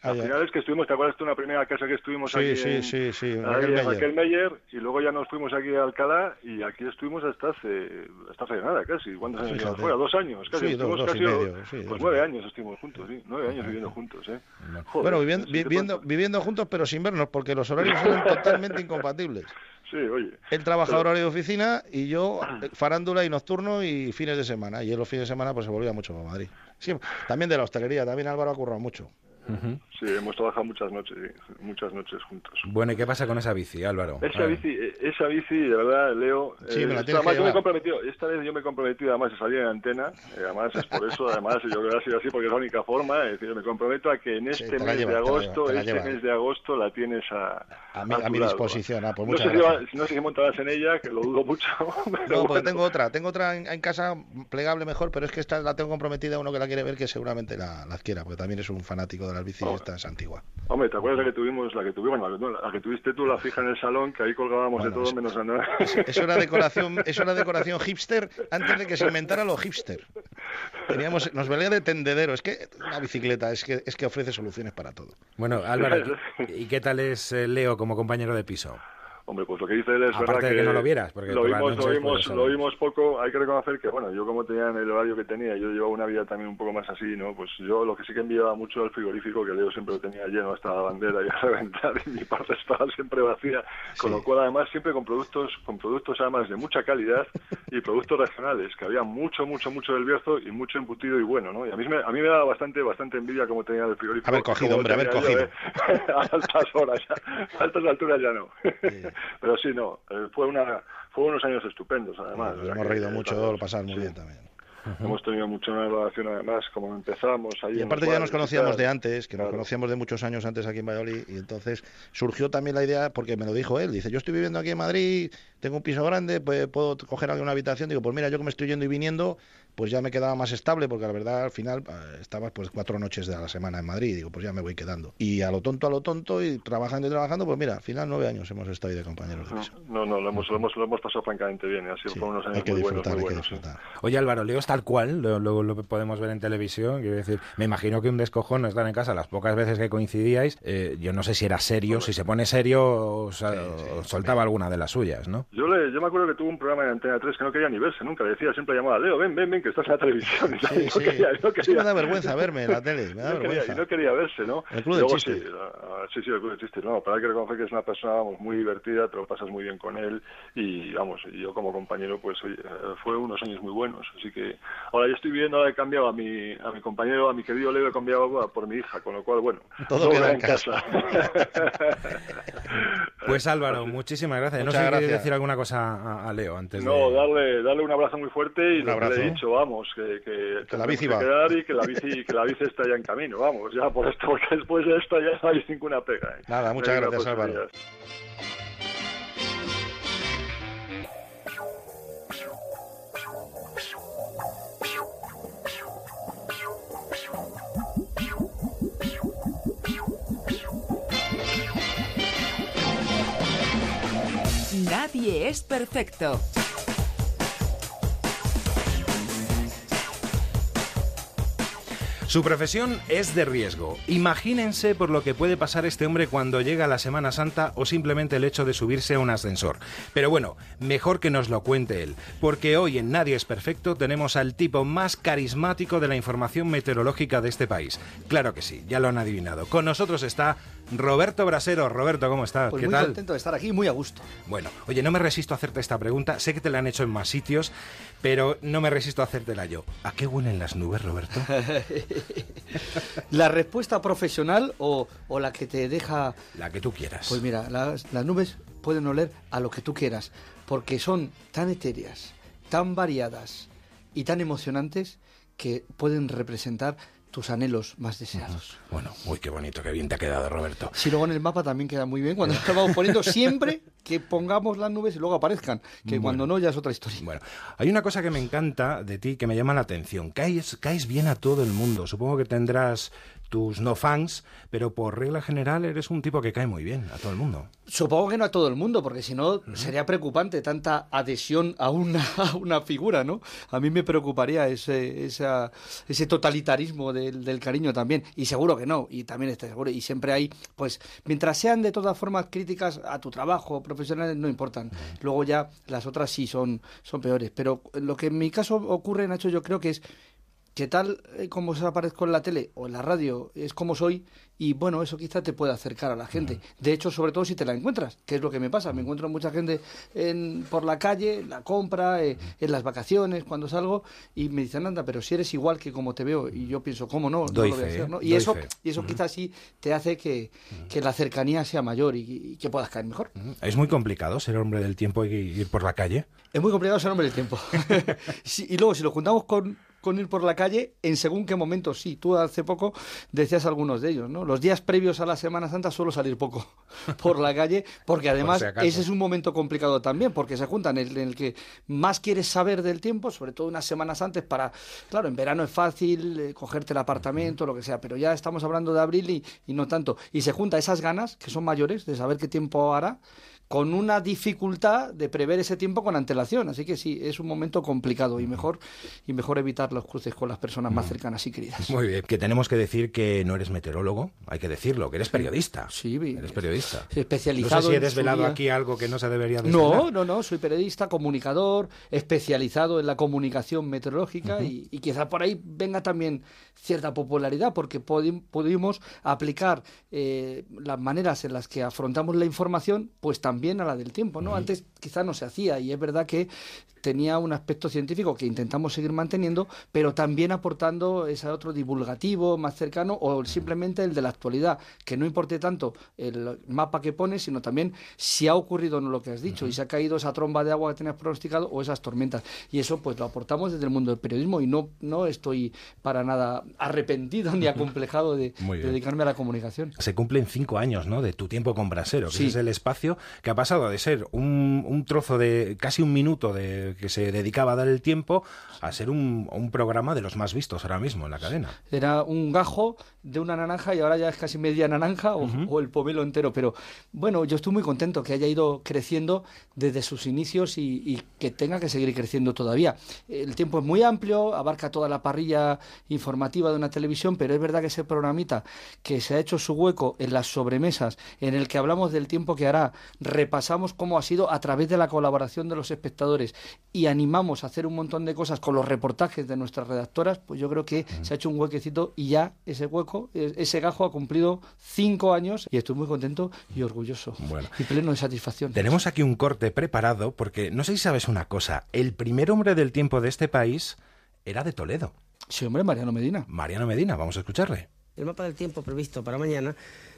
Al final es que estuvimos, ¿te acuerdas de una primera casa que estuvimos sí, aquí sí, en, sí, sí, en Raquel Meyer? Y luego ya nos fuimos aquí a Alcalá y aquí estuvimos hasta hace, hasta hace nada casi. ¿Cuántos años? Sí, bueno, dos años casi. Sí, estuvimos dos, dos casi medio, o, sí, pues nueve años estuvimos juntos, sí. Nueve años viviendo juntos, ¿eh? Joder, bueno, viviendo, viviendo, viviendo juntos pero sin vernos porque los horarios son totalmente incompatibles. Sí, oye. Él trabaja pero... horario de oficina y yo farándula y nocturno y fines de semana. Y en los fines de semana pues se volvía mucho para Madrid. Sí, también de la hostelería, también Álvaro ha currado mucho. Uh-huh. Sí, hemos trabajado muchas noches, muchas noches juntos. Bueno, ¿y qué pasa con esa bici, Álvaro? Esa bici, esa bici, de verdad, Leo. Sí, eh, me la tienes que llevar. Yo me he comprometido, esta vez yo me he comprometido, además, a salir en antena. Eh, además, es por eso, además, yo creo que ha sido así porque es la única forma. Es decir, yo me comprometo a que en este sí, mes lleva, de agosto, te la lleva, te la este mes de agosto, la tienes a, a, mi, a, a mi disposición. Ah, pues muchas no, sé gracias. Si, no sé si montarás en ella, que lo dudo mucho. Pero no, porque bueno. tengo otra, tengo otra en, en casa plegable mejor, pero es que esta la tengo comprometida a uno que la quiere ver, que seguramente la, la adquiera, porque también es un fanático de la... las bicis oh, estas antiguas. Hombre, ¿te acuerdas la que tuvimos, la que tuvimos, la, no, la que tuviste tú, la fija en el salón, que ahí colgábamos bueno, de todo es, menos andar? Eso era decoración, eso era decoración hipster antes de que se inventara lo hipster. Teníamos, nos valía de tendedero. Es que la bicicleta es que es que ofrece soluciones para todo. Bueno, Álvaro, ¿y qué tal es Leo como compañero de piso? Hombre, pues lo que dice él es aparte verdad de que, que no lo vieras, porque lo vimos, lo vimos, lo vimos poco. Hay que reconocer que, bueno, yo como tenía en el horario que tenía, yo llevaba una vida también un poco más así, ¿no? Pues yo lo que sí que enviaba mucho al frigorífico, que Leo siempre lo tenía lleno hasta la bandera y a reventar, y mi parte estaba siempre vacía, con sí. lo cual además siempre con productos, con productos además de mucha calidad y productos regionales, que había mucho, mucho, mucho del Bierzo y mucho embutido y bueno, ¿no? Y a mí me, a mí me daba bastante, bastante envidia como tenía el frigorífico. Haber cogido, hombre, haber cogido. Yo, a altas horas, a altas alturas ya no. Yeah. Pero sí, no, fue una fue unos años estupendos, además. Bueno, hemos reído mucho, pasamos, lo pasamos muy sí. bien también. Uh-huh. Hemos tenido mucha relación, además, como empezamos. Ahí y aparte ya nos conocíamos de antes, que claro. nos conocíamos de muchos años antes aquí en Valladolid, y entonces surgió también la idea, porque me lo dijo él, dice, yo estoy viviendo aquí en Madrid, tengo un piso grande, pues puedo coger alguna habitación, digo, pues mira, yo que me estoy yendo y viniendo, pues ya me quedaba más estable, porque la verdad al final estabas pues cuatro noches de la semana en Madrid, digo, pues ya me voy quedando. Y a lo tonto, a lo tonto, y trabajando y trabajando, pues mira, al final nueve años hemos estado ahí de compañeros de piso. No, no, lo hemos, lo hemos, lo hemos pasado francamente bien, ha sido sí, unos años hay que muy buenos, muy buenos, hay que disfrutar. Sí. Oye Álvaro, Leo es tal cual, lo, lo, lo podemos ver en televisión, quiero decir, me imagino que un descojón estar en casa las pocas veces que coincidíais, eh, yo no sé si era serio, si se pone serio, o sea, sí, sí, soltaba sí. alguna de las suyas, ¿no? Yo, le, yo me acuerdo que tuvo un programa en Antena tres que no quería ni verse nunca, le decía, siempre llamaba a Leo, ven, ven, ven, que estás en la televisión. Sí, no sí. Quería, no quería. Es que me da vergüenza verme en la tele, me da no vergüenza. Quería, y no quería verse, ¿no? El Club de Chistes. Sí, sí, sí, el Club de Chistes, no, para que reconocer que es una persona, vamos, muy divertida, te lo pasas muy bien con él, y vamos, yo como compañero, pues oye, fue unos años muy buenos, así que ahora yo estoy viendo, ahora he cambiado a mi, a mi compañero, a mi querido Leo, he cambiado a, por mi hija, con lo cual, bueno, todo queda en casa. Pues Álvaro, muchísimas gracias. Muchas no sé si quieres decir alguna cosa a, a Leo antes no, de... darle, darle un abrazo muy fuerte y un abrazo. Le he dicho, vamos, que, que, que la bici va. Que y que la bici, que la bici está ya en camino, vamos, ya por esto, porque después de esto ya no hay ninguna pega. ¿eh? Nada, muchas Venga, gracias pues, Álvaro. Gracias. Nadie es perfecto. Su profesión es de riesgo. Imagínense por lo que puede pasar este hombre cuando llega la Semana Santa o simplemente el hecho de subirse a un ascensor. Pero bueno, mejor que nos lo cuente él, porque hoy en Nadie es Perfecto tenemos al tipo más carismático de la información meteorológica de este país. Claro que sí, ya lo han adivinado. Con nosotros está Roberto Brasero. Roberto, ¿cómo estás? Pues ¿Qué muy tal? Contento de estar aquí, muy a gusto. Bueno, oye, no me resisto a hacerte esta pregunta. Sé que te la han hecho en más sitios, pero no me resisto a hacértela yo. ¿A qué huelen las nubes, Roberto? ¿La respuesta profesional o, o la que te deja...? La que tú quieras. Pues mira, las, las nubes pueden oler a lo que tú quieras, porque son tan etéreas, tan variadas y tan emocionantes que pueden representar tus anhelos más deseados. Bueno, uy, qué bonito, qué bien te ha quedado, Roberto. Si luego en el mapa también queda muy bien, cuando nos vamos poniendo siempre que pongamos las nubes y luego aparezcan, que bueno, cuando no ya es otra historia. Bueno, hay una cosa que me encanta de ti, que me llama la atención. Caes, caes bien a todo el mundo. Supongo que tendrás tus no fans, pero por regla general eres un tipo que cae muy bien a todo el mundo. Supongo que no a todo el mundo, porque si no sería preocupante tanta adhesión a una, a una figura, ¿no? A mí me preocuparía ese, esa, ese totalitarismo del, del cariño también, y seguro que no, y también estoy seguro, y siempre hay, pues, mientras sean de todas formas críticas a tu trabajo, profesionales, no importan. Luego ya las otras sí son, son peores, pero lo que en mi caso ocurre, Nacho, yo creo que es que tal como se aparezco en la tele o en la radio es como soy, y bueno, eso quizá te puede acercar a la gente. Uh-huh. De hecho, sobre todo si te la encuentras, que es lo que me pasa. Me encuentro mucha gente en, por la calle, en la compra, eh, en las vacaciones, cuando salgo, y me dicen, anda, pero si eres igual que como te veo. Y yo pienso, ¿cómo no? Doy no lo voy fe, a hacer, ¿no? Y eso, y eso uh-huh. quizás sí te hace que, uh-huh. que la cercanía sea mayor y, y que puedas caer mejor. Uh-huh. ¿Es muy complicado ser hombre del tiempo y ir por la calle? Es muy complicado ser hombre del tiempo. Sí, y luego, si lo juntamos con... con ir por la calle, en según qué momento, sí. Tú hace poco decías algunos de ellos, ¿no? Los días previos a la Semana Santa suelo salir poco por la calle, porque además por si ese es un momento complicado también, porque se juntan en el, en el que más quieres saber del tiempo, sobre todo unas semanas antes para... Claro, en verano es fácil eh, cogerte el apartamento, lo que sea, pero ya estamos hablando de abril y, y no tanto. Y se junta esas ganas, que son mayores, de saber qué tiempo hará, con una dificultad de prever ese tiempo con antelación. Así que sí, es un momento complicado y mejor y mejor evitar los cruces con las personas más cercanas y queridas. Muy bien, que tenemos que decir que no eres meteorólogo, hay que decirlo, que eres periodista. Sí, eres periodista. Especializado. No sé si he desvelado aquí algo que no se debería desvelar. No, no, no, soy periodista, comunicador, especializado en la comunicación meteorológica, uh-huh. y, y quizá por ahí venga también cierta popularidad, porque pudi- pudimos aplicar eh, las maneras en las que afrontamos la información, pues también también a la del tiempo, ¿no? Uh-huh. Antes quizá no se hacía, y es verdad que tenía un aspecto científico que intentamos seguir manteniendo, pero también aportando ese otro divulgativo más cercano o simplemente el de la actualidad, que no importe tanto el mapa que pones, sino también si ha ocurrido o no lo que has dicho, uh-huh. y se ha caído esa tromba de agua que tenías pronosticado o esas tormentas. Y eso pues lo aportamos desde el mundo del periodismo y no, no estoy para nada arrepentido ni acomplejado de, de dedicarme a la comunicación. Se cumplen cinco años, ¿no?, de Tu Tiempo con Brasero, que sí. es el espacio que ha pasado de ser un, un trozo de casi un minuto de que se dedicaba a dar el tiempo a ser un, un programa de los más vistos ahora mismo en la cadena. Era un gajo de una naranja y ahora ya es casi media naranja o, uh-huh. o el pomelo entero. Pero bueno, yo estoy muy contento que haya ido creciendo desde sus inicios y, y que tenga que seguir creciendo todavía. El tiempo es muy amplio, abarca toda la parrilla informativa de una televisión, pero es verdad que ese programita que se ha hecho su hueco en las sobremesas, en el que hablamos del tiempo que hará, repasamos cómo ha sido a través de la colaboración de los espectadores y animamos a hacer un montón de cosas con los reportajes de nuestras redactoras, pues yo creo que uh-huh. se ha hecho un huequecito y ya ese hueco, ese gajo ha cumplido cinco años y estoy muy contento y orgulloso bueno. y pleno de satisfacción. Tenemos aquí un corte preparado porque no sé si sabes una cosa, el primer hombre del tiempo de este país era de Toledo. Sí, hombre, Mariano Medina. Mariano Medina, vamos a escucharle. El mapa del tiempo previsto para mañana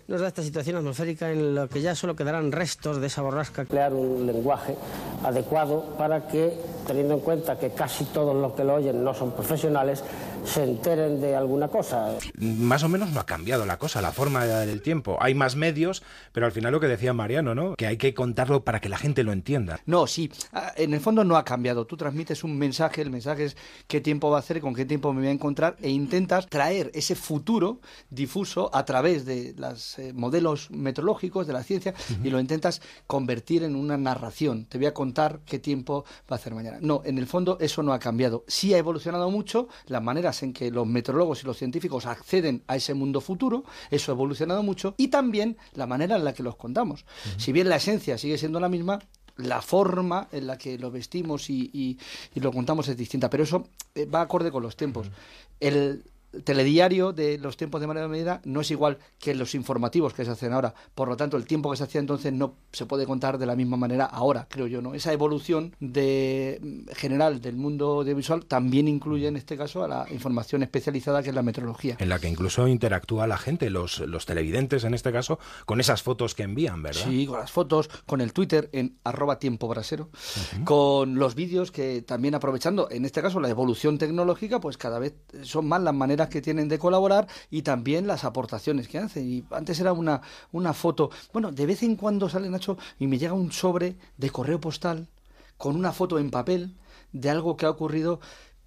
nos da esta situación atmosférica en la que ya solo quedarán restos de esa borrasca. Crear un lenguaje adecuado para que, teniendo en cuenta que casi todos los que lo oyen no son profesionales, se enteren de alguna cosa. Más o menos no ha cambiado la cosa, la forma del tiempo. Hay más medios, pero al final lo que decía Mariano, ¿no?, que hay que contarlo para que la gente lo entienda. No, sí, en el fondo no ha cambiado. Tú transmites un mensaje, el mensaje es qué tiempo va a hacer, con qué tiempo me voy a encontrar, e intentas traer ese futuro difuso a través de los eh, modelos meteorológicos de la ciencia uh-huh. y lo intentas convertir en una narración. Te voy a contar qué tiempo va a hacer mañana. No, en el fondo eso no ha cambiado. Sí ha evolucionado mucho las maneras en que los meteorólogos y los científicos acceden a ese mundo futuro, eso ha evolucionado mucho, y también la manera en la que los contamos. Uh-huh. Si bien la esencia sigue siendo la misma, la forma en la que lo vestimos y, y, y lo contamos es distinta, pero eso va acorde con los tiempos. Uh-huh. El telediario de los tiempos de Mariano Medina no es igual que los informativos que se hacen ahora. Por lo tanto, el tiempo que se hacía entonces no se puede contar de la misma manera ahora, creo yo, ¿no? Esa evolución de, general del mundo audiovisual también incluye en este caso a la información especializada que es la meteorología. En la que incluso interactúa la gente, los, los televidentes en este caso, con esas fotos que envían, ¿verdad? Sí, con las fotos, con el Twitter en arroba tiempo brasero, uh-huh. con los vídeos que también aprovechando, en este caso la evolución tecnológica, pues cada vez son más las maneras que tienen de colaborar y también las aportaciones que hacen. Y antes era una, una foto. Bueno, de vez en cuando sale Nacho y me llega un sobre de correo postal con una foto en papel de algo que ha ocurrido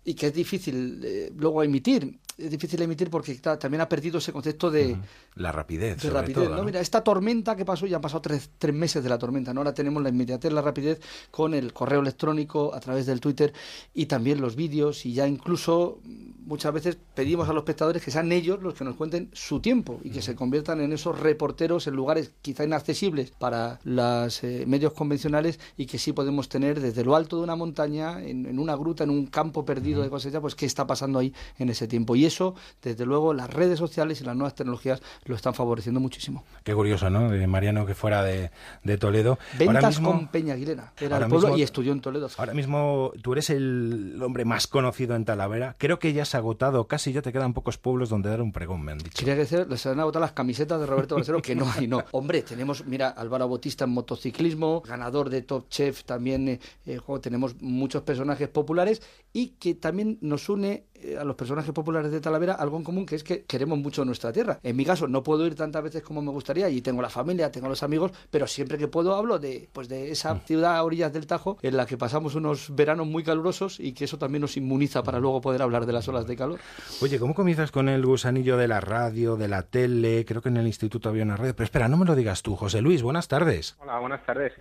y que es difícil eh, luego emitir. Es difícil emitir porque ta, también ha perdido ese concepto de... La rapidez, de rapidez todo, ¿no? ¿no? Mira, esta tormenta que pasó, ya han pasado tres, tres meses de la tormenta, ¿no? Ahora tenemos la inmediatez, la rapidez con el correo electrónico a través del Twitter y también los vídeos y ya incluso muchas veces pedimos a los espectadores que sean ellos los que nos cuenten su tiempo y que se conviertan en esos reporteros en lugares quizá inaccesibles para los eh, medios convencionales y que sí podemos tener desde lo alto de una montaña, en, en una gruta, en un campo perdido de cosecha, pues qué está pasando ahí en ese tiempo. Y Y eso, desde luego, las redes sociales y las nuevas tecnologías lo están favoreciendo muchísimo. Qué curioso, ¿no? De Mariano, que fuera de, de Toledo. Ventas ahora mismo, con Peña Aguilera, que era el pueblo mismo, y estudió en Toledo. Ahora mismo tú eres el hombre más conocido en Talavera. Creo que ya se ha agotado casi, ya te quedan pocos pueblos donde dar un pregón, me han dicho. Quería decir, les han agotado las camisetas de Roberto Brasero, que no hay, no. Hombre, tenemos, mira, Álvaro Bautista en motociclismo, ganador de Top Chef, también eh, eh, tenemos muchos personajes populares y que también nos une eh, a los personajes populares de Talavera algo en común, que es que queremos mucho nuestra tierra. En mi caso no puedo ir tantas veces como me gustaría y tengo la familia, tengo los amigos, pero siempre que puedo hablo de pues de esa ciudad a orillas del Tajo en la que pasamos unos veranos muy calurosos y que eso también nos inmuniza para luego poder hablar de las olas de calor. Oye, ¿cómo comienzas con el gusanillo de la radio, de la tele? Creo que en el instituto había una radio, pero espera, no me lo digas tú, José Luis, buenas tardes. Hola, buenas tardes.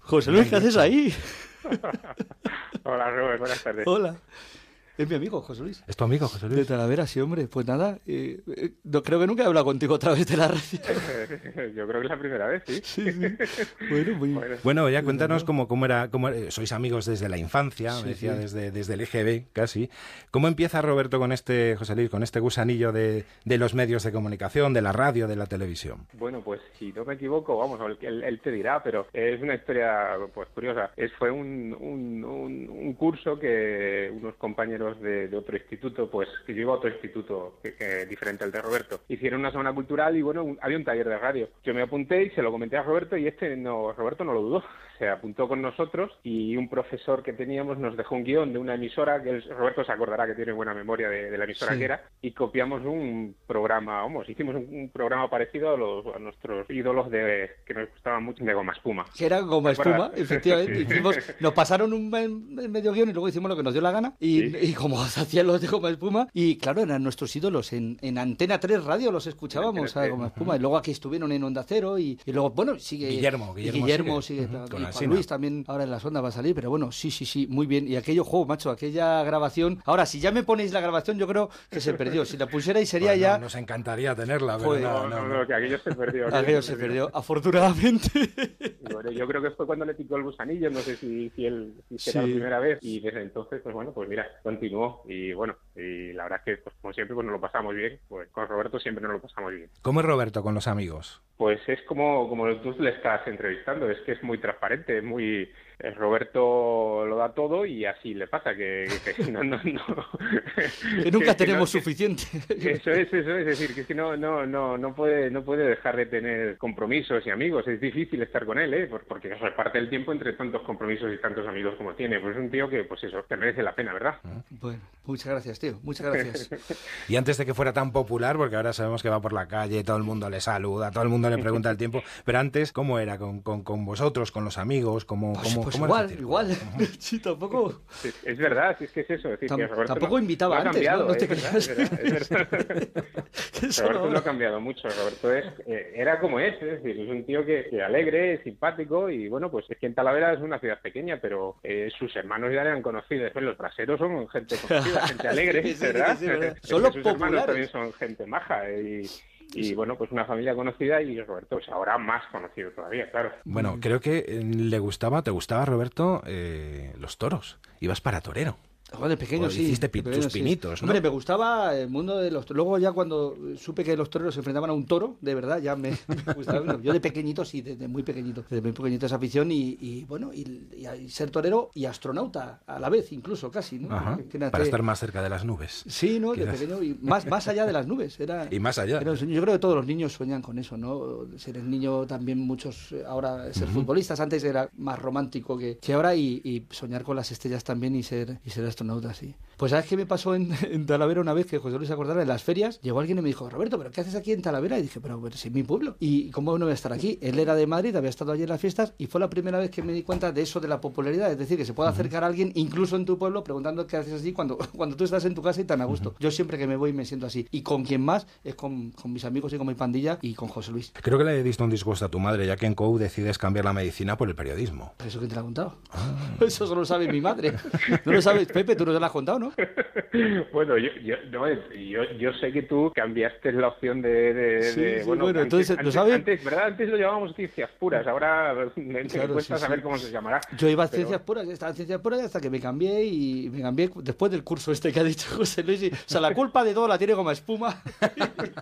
José Luis, ¿qué haces ahí? Hola, Robert, buenas tardes. Hola. Es mi amigo, José Luis. Es tu amigo, José Luis. De Talavera, sí, hombre. Pues nada, eh, eh, no, creo que nunca he hablado contigo otra vez de la radio. Yo creo que es la primera vez, sí. sí, sí. Bueno, muy... bueno, bueno, ya cuéntanos bueno. cómo, cómo era... Cómo, eh, sois amigos desde la infancia, sí, me decía, sí. desde, desde el E G B, casi. ¿Cómo empieza Roberto con este, José Luis, con este gusanillo de, de los medios de comunicación, de la radio, de la televisión? Bueno, pues si no me equivoco, vamos, él, él te dirá, pero es una historia pues curiosa. Es, fue un, un, un, un curso que unos compañeros De, de otro instituto, pues que yo iba a otro instituto que, que, diferente al de Roberto. Hicieron una semana cultural y bueno, un, había un taller de radio. Yo me apunté y se lo comenté a Roberto y este no, Roberto no lo dudó. Se apuntó con nosotros y un profesor que teníamos nos dejó un guión de una emisora, que el, Roberto se acordará que tiene buena memoria de, de la emisora sí. que era, y copiamos un programa, vamos, hicimos un, un programa parecido a, los, a nuestros ídolos de que nos gustaban mucho, de Goma Espuma. Que era Goma Espuma, efectivamente. Sí. Hicimos, nos pasaron un medio guión y luego hicimos lo que nos dio la gana y, sí. y como hacían los de Goma Espuma. Y claro, eran nuestros ídolos. En, en Antena tres Radio los escuchábamos a Goma Espuma. Y luego aquí estuvieron en Onda Cero y, y luego, bueno, sigue... Guillermo. Guillermo, Guillermo sigue... sigue uh-huh. Juan Asina. Luis también ahora en las ondas va a salir, pero bueno, sí, sí, sí, muy bien. Y aquello, juego, macho, aquella grabación. Ahora, si ya me ponéis la grabación, yo creo que se perdió. Si la pusierais sería bueno, ya... Nos encantaría tenerla, pero pues... no, no, no, no, que aquello se perdió. Aquello se perdió, afortunadamente. Bueno, yo creo que fue cuando le picó el gusanillo, no sé si, si él si sí. era la primera vez. Y desde entonces, pues bueno, pues mira, continuó. Y bueno, y la verdad es que, pues, como siempre, pues nos lo pasamos bien. Pues con Roberto siempre nos lo pasamos bien. ¿Cómo es Roberto con los amigos? Pues es como, como tú le estás entrevistando, es que es muy transparente, es muy... Roberto lo da todo y así le pasa, que, que no, no, no. Que nunca que, tenemos que no, suficiente. Eso es, eso es, es decir, que es que no, no, no, no puede, no puede dejar de tener compromisos y amigos. Es difícil estar con él, ¿eh? Porque se reparte el tiempo entre tantos compromisos y tantos amigos como tiene. Pues es un tío que, pues eso, te merece la pena, ¿verdad? Bueno, muchas gracias, tío, muchas gracias. Y antes de que fuera tan popular, porque ahora sabemos que va por la calle, todo el mundo le saluda, todo el mundo le pregunta el tiempo, pero antes, ¿cómo era con, con, con vosotros, con los amigos, cómo, pues, cómo Pues igual, igual. Sí, tampoco... Es, es verdad, si es que es eso. Es decir, Tamp- que Roberto tampoco no, invitaba no antes, cambiado, ¿no? ¿No te creas? Es verdad, es verdad. Es verdad. Roberto no ha cambiado mucho. Roberto es, eh, era como es, es decir, es un tío que, que alegre, simpático y bueno, pues es que en Talavera es una ciudad pequeña, pero eh, sus hermanos ya eran conocidos. Pues los braseros son gente conocida, gente alegre, sí, sí, ¿verdad? Sí, sí, ¿verdad? Son los populares. Sus hermanos también son gente maja y... Y bueno, pues una familia conocida y Roberto pues ahora más conocido todavía, claro. Bueno, creo que le gustaba, te gustaba, Roberto, eh, los toros. Ibas para torero. Joder, pequeño, sí. Hiciste pi- pequeño, tus pinitos, sí. ¿no? Hombre, me gustaba el mundo de los... Luego ya cuando supe que los toreros se enfrentaban a un toro, de verdad, ya me, me gustaba. Bueno, yo de pequeñito, sí, desde muy pequeñito. Desde muy pequeñito esa afición y, y bueno, y, y ser torero y astronauta a la vez, incluso, casi, ¿no? Ajá, era, para te... estar más cerca de las nubes. Sí, ¿no? Quizás. De pequeño, y más, más allá de las nubes. Era, y más allá. Era un sueño. Yo creo que todos los niños sueñan con eso, ¿no? Ser el niño también, muchos ahora ser uh-huh. futbolistas. Antes era más romántico que, que ahora y, y soñar con las estrellas también y ser, y ser astronauta. Sí. Pues ¿sabes qué me pasó en, en Talavera una vez que José Luis acordará? En las ferias llegó alguien y me dijo, Roberto, ¿pero qué haces aquí en Talavera? Y dije, pero, pero si es mi pueblo. ¿Y cómo no voy a estar aquí? Él era de Madrid, había estado allí en las fiestas y fue la primera vez que me di cuenta de eso de la popularidad. Es decir, que se puede acercar uh-huh. a alguien incluso en tu pueblo preguntando qué haces allí cuando, cuando tú estás en tu casa y tan a gusto. Uh-huh. Yo siempre que me voy me siento así. Y con quien más es con, con mis amigos y con mi pandilla y con José Luis. Creo que le diste un disgusto a tu madre ya que en C O U decides cambiar la medicina por el periodismo. ¿Eso quién te lo ha contado? Ah. Eso solo sabe mi madre. No lo sabes, Pepe, tú no te lo has contado, ¿no? Bueno, yo yo, no, yo yo sé que tú cambiaste la opción de... de, sí, de sí, bueno, bueno antes, entonces, ¿lo sabes? Antes, ¿verdad? Antes lo llamábamos ciencias puras, ahora me, claro, me cuesta sí, saber sí. cómo se llamará. Yo iba a pero... ciencias puras, estaba en ciencias puras hasta que me cambié y me cambié después del curso este que ha dicho José Luis. Y, o sea, la culpa de todo la tiene Goma Espuma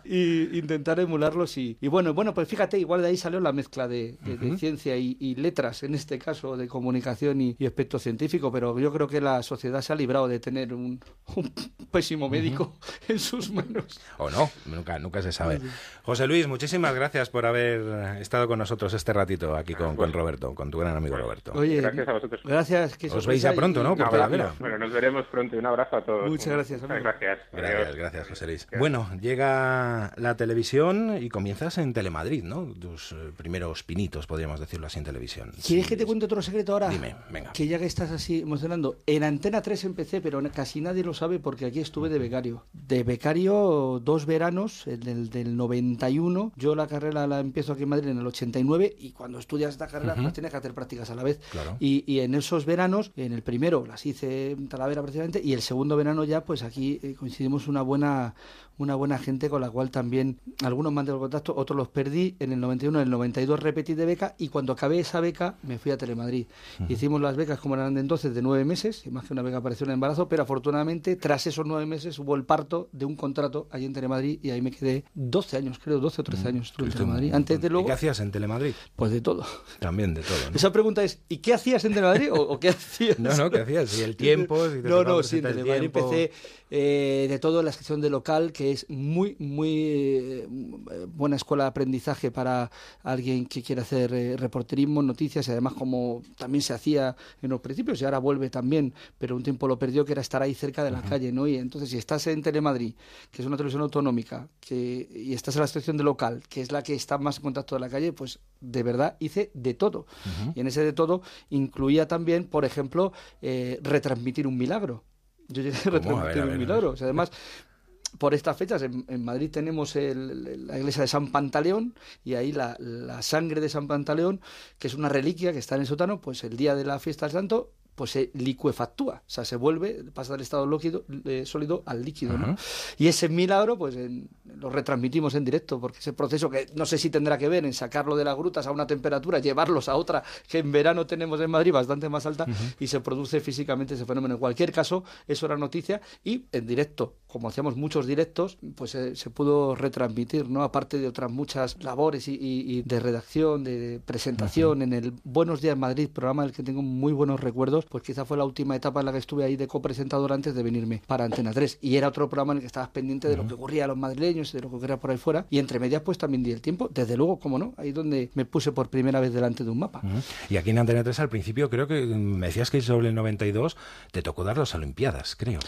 y intentar emularlos. Y, y bueno, bueno, pues fíjate, igual de ahí salió la mezcla de, de, uh-huh. de ciencia y, y letras, en este caso, de comunicación y, y aspecto científico, pero yo creo que la sociedad se ha librado de tener un, un pésimo médico uh-huh. en sus manos. O no, nunca, nunca se sabe. José Luis, muchísimas gracias por haber estado con nosotros este ratito aquí con, con Roberto, con tu gran amigo Roberto. Oye, gracias a vosotros. Gracias. Que os veis ya pronto, ¿no? Por Talavera. Bueno, nos veremos pronto. Un abrazo a todos. Muchas gracias. Amigo. Gracias. Gracias, gracias, José Luis. Gracias. Bueno, llega la televisión y comienzas en Telemadrid, ¿no? Tus primeros pinitos, podríamos decirlo así, en televisión. ¿Quieres sí, que te cuente otro secreto ahora? Dime, venga. Que ya que estás así emocionando, en Antena tres empecé, pero casi nadie lo sabe porque aquí estuve de becario. De becario dos veranos, el del, del noventa y uno. Yo la carrera la empiezo aquí en Madrid en el ochenta y nueve y cuando estudias esta carrera uh-huh. pues tienes que hacer prácticas a la vez. Claro. Y, y en esos veranos, en el primero las hice en Talavera prácticamente y el segundo verano ya pues aquí coincidimos una buena, una buena gente con la cual también algunos mantengo el contacto, otros los perdí. En el noventa y uno, en el noventa y dos repetí de beca y cuando acabé esa beca me fui a Telemadrid. Uh-huh. Hicimos las becas como eran de entonces de nueve meses, más que una beca pareció un embarazo, pero afortunadamente tras esos nueve meses hubo el parto de un contrato allí en Telemadrid y ahí me quedé doce años, creo, doce o trece años estuve en Telemadrid. Antes de luego, ¿y qué hacías en Telemadrid? Pues de todo. También de todo, ¿no? Esa pregunta es, ¿y qué hacías en Telemadrid? ¿O, o qué hacías? No, no, ¿qué hacías? ¿Y el tiempo? Si te no, no, sí, en Telemadrid empecé eh, de todo en la sección de local, que es muy, muy eh, buena escuela de aprendizaje para alguien que quiere hacer eh, reporterismo, noticias, y además como también se hacía en los principios y ahora vuelve también, pero un tiempo lo perdió, que era estar ahí cerca de la uh-huh. calle, ¿no? Y entonces si estás en Telemadrid, que es una televisión autonómica, que y estás en la sección de local, que es la que está más en contacto de la calle, pues de verdad hice de todo. Uh-huh. Y en ese de todo incluía también, por ejemplo, eh, retransmitir un milagro. Yo llegué a retransmitir a ver, a ver, un milagro. O sea, además... Por estas fechas, en, en Madrid tenemos el, la iglesia de San Pantaleón y ahí la, la sangre de San Pantaleón, que es una reliquia que está en el sótano, pues el día de la fiesta del santo, pues se licuefactúa, o sea, se vuelve, pasa del estado líquido, eh, sólido al líquido, ¿no? Uh-huh. Y ese milagro, pues en, lo retransmitimos en directo, porque ese proceso que no sé si tendrá que ver en sacarlo de las grutas a una temperatura, llevarlos a otra, que en verano tenemos en Madrid bastante más alta, uh-huh. y se produce físicamente ese fenómeno. En cualquier caso, eso era noticia, y en directo, como hacíamos muchos directos, pues eh, se pudo retransmitir, ¿no? Aparte de otras muchas labores y, y, y de redacción, de, de presentación, uh-huh. en el Buenos Días Madrid, programa del que tengo muy buenos recuerdos, pues quizá fue la última etapa en la que estuve ahí de copresentador antes de venirme para Antena tres. Y era otro programa en el que estabas pendiente de uh-huh. lo que ocurría a los madrileños y de lo que ocurría por ahí fuera. Y entre medias, pues también di el tiempo. Desde luego, cómo no, ahí donde me puse por primera vez delante de un mapa. Uh-huh. Y aquí en Antena tres, al principio, creo que me decías que sobre el noventa y dos te tocó dar las Olimpiadas, creo.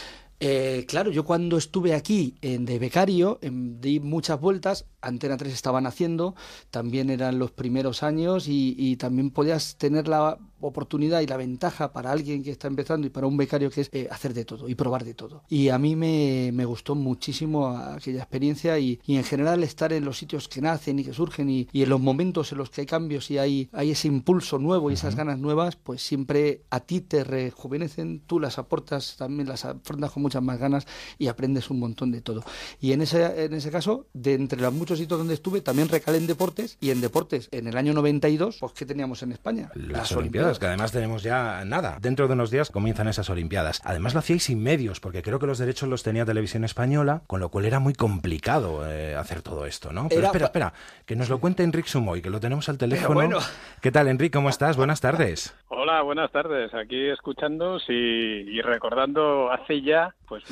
Eh, claro, yo cuando estuve aquí en, de becario, en, di muchas vueltas, Antena tres estaba naciendo, también eran los primeros años y, y también podías tener la oportunidad y la ventaja para alguien que está empezando y para un becario que es eh, hacer de todo y probar de todo. Y a mí me, me gustó muchísimo aquella experiencia y, y en general estar en los sitios que nacen y que surgen y, y en los momentos en los que hay cambios y hay, hay ese impulso nuevo y esas uh-huh. ganas nuevas, pues siempre a ti te rejuvenecen, tú las aportas, también las afrontas como muchas más ganas y aprendes un montón de todo. Y en ese, en ese caso, de entre los muchos sitios donde estuve, también recalé en deportes, y en deportes, en el año noventa y dos, pues ¿qué teníamos en España? Las, las Olimpiadas, Olimpiadas, que además tenemos ya nada. Dentro de unos días comienzan esas Olimpiadas. Además lo hacíais sin medios, porque creo que los derechos los tenía Televisión Española, con lo cual era muy complicado eh, hacer todo esto, ¿no? Pero era... espera, espera, que nos lo cuente Enric Sumoy, que lo tenemos al teléfono. Bueno. ¿Qué tal, Enric? ¿Cómo estás? Buenas tardes. Hola, buenas tardes. Aquí escuchándoos y, y recordando hace ya pues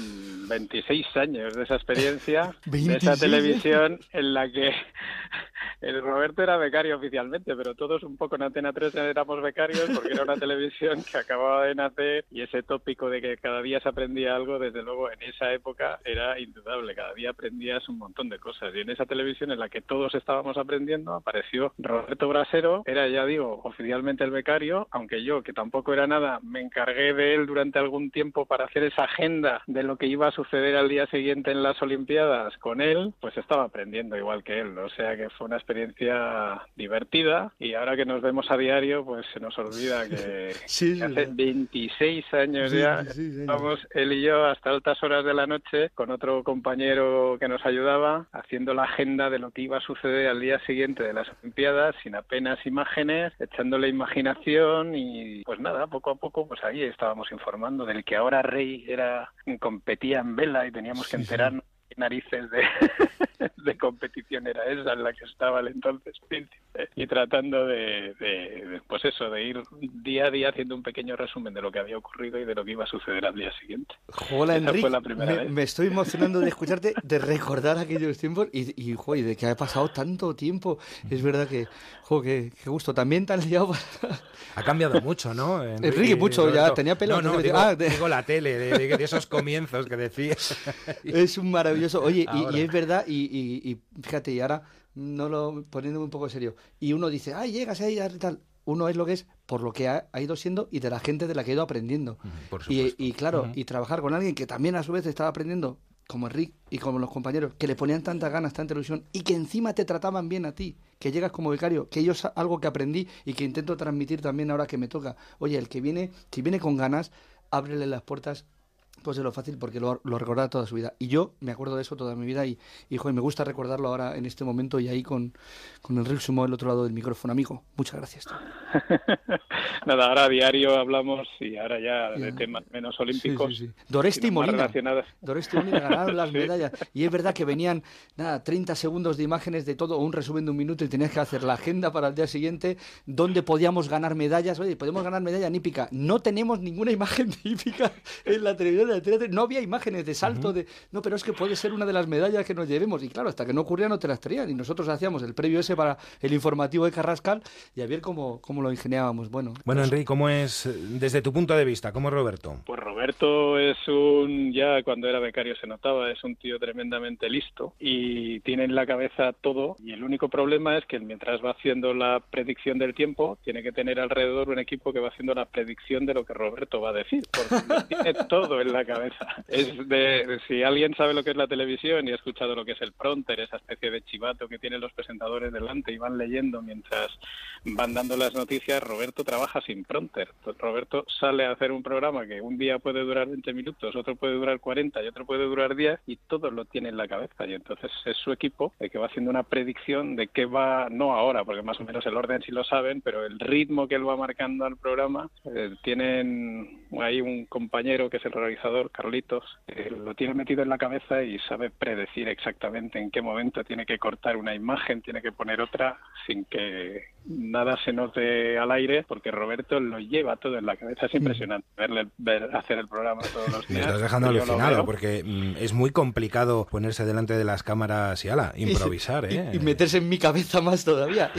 veintiséis años de esa experiencia, ¿veintiséis? De esa televisión en la que el Roberto era becario oficialmente, pero todos un poco en Antena tres éramos becarios porque era una televisión que acababa de nacer y ese tópico de que cada día se aprendía algo, desde luego en esa época era indudable, cada día aprendías un montón de cosas y en esa televisión en la que todos estábamos aprendiendo apareció Roberto Brasero, era ya digo oficialmente el becario, aunque yo que tampoco era nada, me encargué de él durante algún tiempo para hacer esa agenda de lo que iba a suceder al día siguiente en las Olimpiadas con él, pues estaba aprendiendo igual que él, o sea que fue una experiencia divertida y ahora que nos vemos a diario, pues se nos olvida que, sí, que hace veintiséis años sí, ya, sí, sí, vamos él y yo hasta altas horas de la noche con otro compañero que nos ayudaba haciendo la agenda de lo que iba a suceder al día siguiente de las Olimpiadas sin apenas imágenes, echándole imaginación y pues nada, poco a poco pues ahí estábamos informando del que ahora Rey era... competía en vela y teníamos que enterarnos qué narices de, de competición era esa en la que estaba el entonces príncipe y tratando de, de pues eso, de ir día a día haciendo un pequeño resumen de lo que había ocurrido y de lo que iba a suceder al día siguiente. Hola Enric, me, me estoy emocionando de escucharte, de recordar aquellos tiempos y, y, jo, y de que ha pasado tanto tiempo, es verdad que jo, qué, qué gusto, también tan liado para... Ha cambiado mucho, ¿no? Enrique, Enrique mucho, Roberto. Ya tenía pelo. No, no, digo, ah, de... digo la tele, de, de, de esos comienzos que decías. Es un maravilloso. Oye, y, y es verdad, y, y, y fíjate, y ahora, no lo, poniéndome un poco serio, y uno dice, ay, llegas ahí, tal, uno es lo que es por lo que ha, ha ido siendo y de la gente de la que ha ido aprendiendo. Por supuesto. Y, y claro, uh-huh. y trabajar con alguien que también a su vez estaba aprendiendo, como Enric y como los compañeros, que le ponían tantas ganas, tanta ilusión, y que encima te trataban bien a ti, que llegas como becario, que yo algo que aprendí y que intento transmitir también ahora que me toca. Oye, el que viene, si viene con ganas, ábrele las puertas, pues es lo fácil, porque lo, lo recordará toda su vida. Y yo me acuerdo de eso toda mi vida y, y joder, me gusta recordarlo ahora en este momento y ahí con, con Enric Simó al otro lado del micrófono. Amigo, muchas gracias. Nada, ahora a diario hablamos y ahora ya, ya. de temas menos olímpicos. Sí, sí, sí. Doresti Molina. Doresti Molina ganaron las sí. medallas. Y es verdad que venían nada, treinta segundos de imágenes de todo, o un resumen de un minuto, y tenías que hacer la agenda para el día siguiente, donde podíamos ganar medallas. Oye, podemos ganar medalla en hípica. No tenemos ninguna imagen de hípica en la televisión. No había imágenes de salto, uh-huh. de no, pero es que puede ser una de las medallas que nos llevemos. Y claro, hasta que no ocurría no te las traían. Y nosotros hacíamos el previo ese para el informativo de Carrascal y a ver cómo, cómo lo ingeniábamos. Bueno, bueno Enric, ¿cómo es desde tu punto de vista? ¿Cómo es Roberto? Pues Roberto es un, ya cuando era becario se notaba, es un tío tremendamente listo y tiene en la cabeza todo. Y el único problema es que mientras va haciendo la predicción del tiempo, tiene que tener alrededor un equipo que va haciendo la predicción de lo que Roberto va a decir, porque tiene todo en la cabeza. Es de, si alguien sabe lo que es la televisión y ha escuchado lo que es el prompter, esa especie de chivato que tienen los presentadores delante y van leyendo mientras van dando las noticias, Roberto trabaja sin prompter. Roberto sale a hacer un programa que un día puede durar veinte minutos, otro puede durar cuarenta y otro puede durar diez, y todo lo tiene en la cabeza. Y entonces es su equipo el que va haciendo una predicción de qué va, no ahora, porque más o menos el orden sí lo saben, pero el ritmo que él va marcando al programa, eh, tienen ahí un compañero que es el realizador Carlitos, eh, lo tiene metido en la cabeza y sabe predecir exactamente en qué momento tiene que cortar una imagen, tiene que poner otra, sin que nada se note al aire, porque Roberto lo lleva todo en la cabeza. Es impresionante verle ver hacer el programa todos los días. Me estás dejando alucinado, porque mm, es muy complicado ponerse delante de las cámaras y ala, improvisar. Y, ¿eh? y, y meterse en mi cabeza más todavía.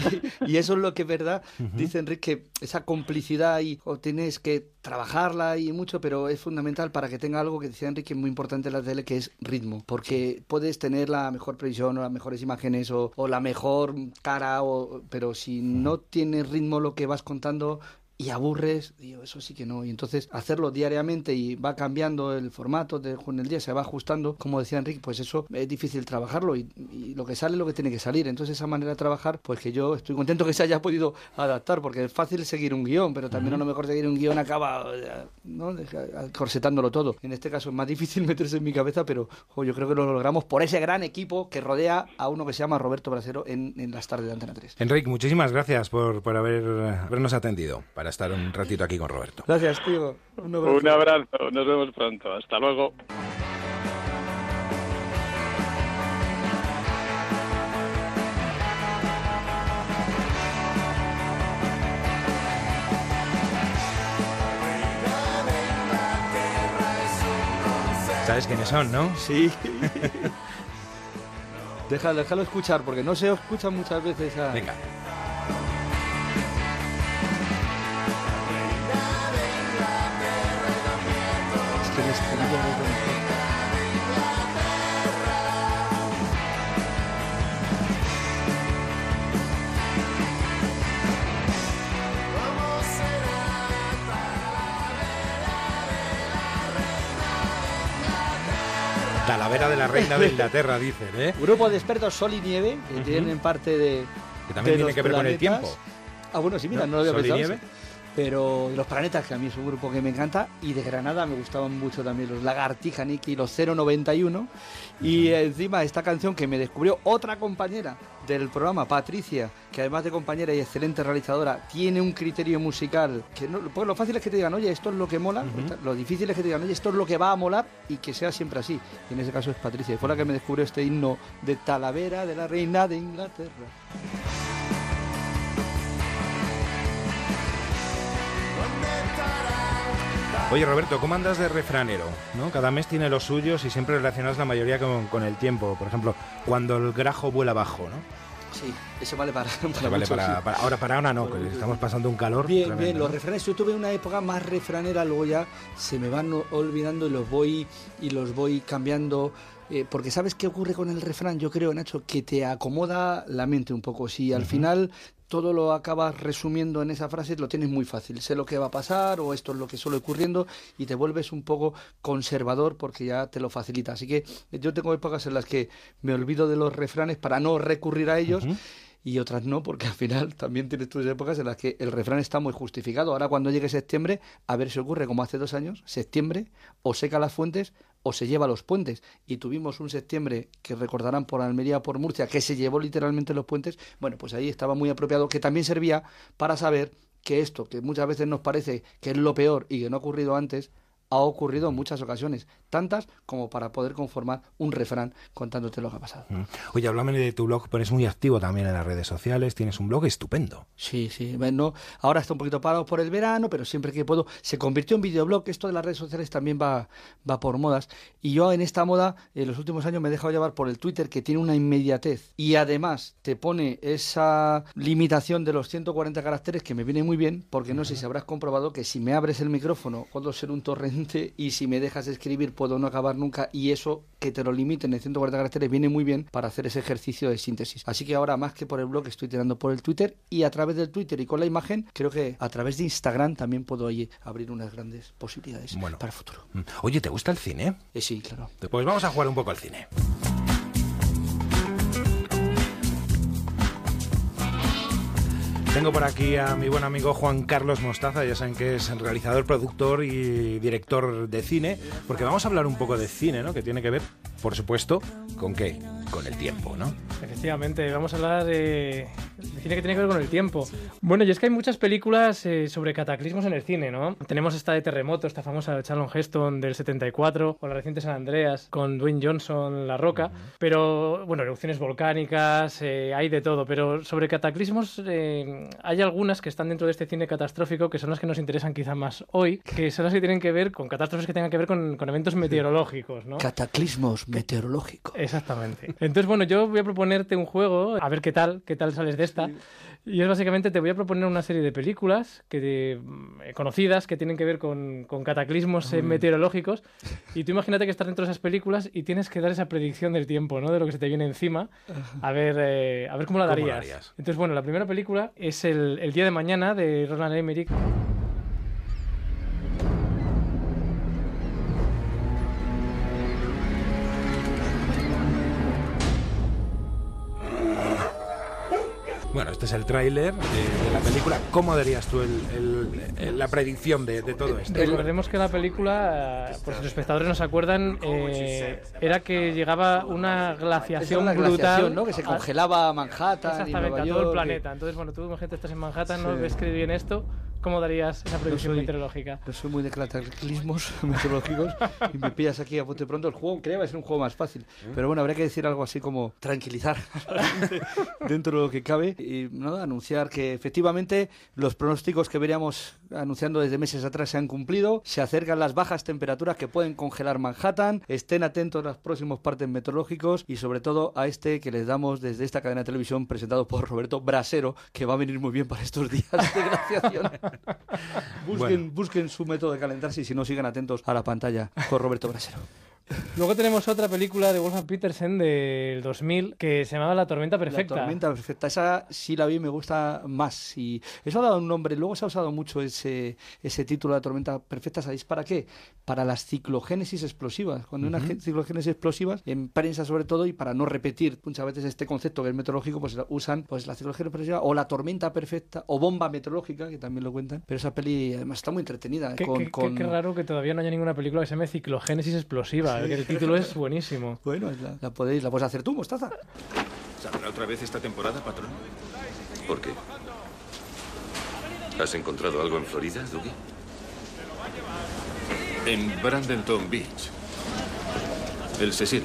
Y, y eso es lo que es verdad, uh-huh. dice Enric, que esa complicidad y, o tienes que trabajarla y mucho, pero es fundamental para que tenga algo que decía Enric, que es muy importante en la tele, que es ritmo, porque puedes tener la mejor previsión o las mejores imágenes o, o la mejor cara, o, pero si no tienes ritmo lo que vas contando y aburres, digo, eso sí que no. Y entonces hacerlo diariamente y va cambiando el formato de, en el día, se va ajustando, como decía Enric, pues eso es difícil trabajarlo y, y lo que sale es lo que tiene que salir. Entonces esa manera de trabajar, pues que yo estoy contento que se haya podido adaptar, porque es fácil seguir un guión, pero también a lo mejor seguir un guión acaba, ¿no?, corsetándolo todo. En este caso es más difícil meterse en mi cabeza, pero jo, yo creo que lo logramos por ese gran equipo que rodea a uno que se llama Roberto Brasero en, en las tardes de Antena tres. Enric, muchísimas gracias por, por haber, habernos atendido, para estar un ratito aquí con Roberto. Gracias, tío. Un abrazo. Un abrazo. Nos vemos pronto. Hasta luego. ¿Sabes quiénes son, no? Sí. Déjalo, déjalo escuchar, porque no se escucha muchas veces a... Venga. Talavera de la Reina de Inglaterra, dicen, ¿eh? Grupo de expertos Sol y Nieve, que uh-huh. tienen parte de... Que también de tiene que ver planetas. Con el tiempo. Ah, bueno, sí, mira, no, no lo había Sol pensado. Y Nieve. Pero de los planetas, que a mí es un grupo que me encanta, y de Granada me gustaban mucho también los Lagartija, Nicky, los cero noventa y uno, y uh-huh. encima esta canción que me descubrió otra compañera del programa, Patricia, que además de compañera y excelente realizadora, tiene un criterio musical que no, pues lo fácil es que te digan, oye, esto es lo que mola, uh-huh. lo difícil es que te digan, oye, esto es lo que va a molar, y que sea siempre así. Y en ese caso es Patricia, y fue la que me descubrió este himno de Talavera de la Reina de Inglaterra. Oye, Roberto, ¿cómo andas de refranero? ¿No? Cada mes tiene los suyos y siempre relacionados la mayoría con, con el tiempo. Por ejemplo, cuando el grajo vuela bajo, ¿no? Sí, eso vale para, para, eso vale mucho, para, sí. para ahora para ahora no, que estamos pasando un calor bien, tremendo, bien, ¿no? Los refranes, yo tuve una época más refranera, luego ya se me van olvidando y los voy, y los voy cambiando. Eh, porque ¿sabes qué ocurre con el refrán? Yo creo, Nacho, que te acomoda la mente un poco. Si al uh-huh. final... todo lo acabas resumiendo en esa frase, lo tienes muy fácil. Sé lo que va a pasar o esto es lo que suele ocurriendo y te vuelves un poco conservador porque ya te lo facilita. Así que yo tengo épocas en las que me olvido de los refranes para no recurrir a ellos. Uh-huh. Y otras no, porque al final también tienes tus épocas en las que el refrán está muy justificado. Ahora cuando llegue septiembre, a ver si ocurre como hace dos años, septiembre o seca las fuentes o se lleva los puentes. Y tuvimos un septiembre que recordarán por Almería, por Murcia, que se llevó literalmente los puentes. Bueno, pues ahí estaba muy apropiado, que también servía para saber que esto, que muchas veces nos parece que es lo peor y que no ha ocurrido antes, ha ocurrido en muchas ocasiones, tantas como para poder conformar un refrán contándote lo que ha pasado. Oye, háblame de tu blog, pero eres muy activo también en las redes sociales, tienes un blog estupendo. Sí, sí, bueno, ahora está un poquito parado por el verano, pero siempre que puedo, se convirtió en videoblog. Esto de las redes sociales también va, va por modas, y yo en esta moda, en los últimos años me he dejado llevar por el Twitter, que tiene una inmediatez, y además te pone esa limitación de los ciento cuarenta caracteres, que me viene muy bien, porque no sé si habrás comprobado que si me abres el micrófono, puedo ser un torrente, y si me dejas escribir puedo no acabar nunca, y eso que te lo limiten en ciento cuarenta caracteres viene muy bien para hacer ese ejercicio de síntesis. Así que ahora más que por el blog estoy tirando por el Twitter, y a través del Twitter y con la imagen creo que a través de Instagram también puedo ahí abrir unas grandes posibilidades, bueno, para el futuro. Oye, ¿te gusta el cine? Eh, sí, claro. Pues vamos a jugar un poco al cine. Tengo por aquí a mi buen amigo Juan Carlos Mostaza, ya saben que es el realizador, productor y director de cine, porque vamos a hablar un poco de cine, ¿no? Que tiene que ver, por supuesto, ¿con qué? Con el tiempo, ¿no? Efectivamente, vamos a hablar de, de cine que tiene que ver con el tiempo. Bueno, y es que hay muchas películas eh, sobre cataclismos en el cine, ¿no? Tenemos esta de terremoto, esta famosa de Charlton Heston del setenta y cuatro, o la reciente San Andreas con Dwayne Johnson, La Roca, uh-huh. Pero, bueno, erupciones volcánicas, eh, hay de todo, pero sobre cataclismos... Eh, hay algunas que están dentro de este cine catastrófico que son las que nos interesan quizá más hoy, que son las que tienen que ver con catástrofes que tengan que ver con, con eventos meteorológicos, ¿no? Cataclismos meteorológicos. Exactamente. Entonces, bueno, yo voy a proponerte un juego, a ver qué tal, qué tal sales de esta. Y es básicamente, te voy a proponer una serie de películas que te, conocidas que tienen que ver con, con cataclismos mm. meteorológicos, y tú imagínate que estás dentro de esas películas y tienes que dar esa predicción del tiempo, ¿no? De lo que se te viene encima, a ver, eh, a ver cómo la darías. ¿Cómo la harías? Entonces, bueno, la primera película es Es el, el día de mañana de Roland Emmerich. Bueno, este es el tráiler de, de la película. ¿Cómo darías tú el, el, el, la predicción de, de todo esto? Recordemos que la película, por si los espectadores no se acuerdan, eh, era que llegaba una glaciación una brutal. Glaciación, ¿no? Que se congelaba Manhattan. Exactamente, y Nueva a todo York, el planeta. Que... Entonces, bueno, tú, gente, estás en Manhattan, sí. ¿No ves que bien esto? ¿Cómo darías esa predicción no soy, meteorológica? No soy muy de cataclismos meteorológicos y me pillas aquí a bote pronto. El juego creo que va a ser un juego más fácil. Pero bueno, habría que decir algo así como tranquilizar a la gente dentro de lo que cabe y ¿no? anunciar que efectivamente los pronósticos que veníamos anunciando desde meses atrás se han cumplido. Se acercan las bajas temperaturas que pueden congelar Manhattan. Estén atentos a los próximos partes meteorológicos y sobre todo a este que les damos desde esta cadena de televisión presentado por Roberto Brasero, que va a venir muy bien para estos días de glaciación. Busquen, bueno. busquen su método de calentarse y si no, sigan atentos a la pantalla con Roberto Brasero. Luego tenemos otra película de Wolfgang Petersen del dos mil que se llamaba La tormenta perfecta. La tormenta perfecta, esa sí la vi, me gusta más. Y eso ha dado un nombre, luego se ha usado mucho ese, ese título de La tormenta perfecta, ¿sabéis para qué? Para las ciclogénesis explosivas. Cuando hay uh-huh. unas ciclogénesis explosivas, en prensa sobre todo, y para no repetir muchas veces este concepto que es meteorológico, pues usan pues la ciclogénesis explosiva o la tormenta perfecta o bomba meteorológica, que también lo cuentan. Pero esa peli además está muy entretenida. Qué, con, qué, con... qué raro que todavía no haya ninguna película que se llame ciclogénesis explosiva. El título es buenísimo. Bueno, la, la podéis, la puedes hacer tú, Mostaza. ¿Saldrá otra vez esta temporada, patrón? ¿Por qué? ¿Has encontrado algo en Florida, Dougie? En Bradenton Beach. El Cecil.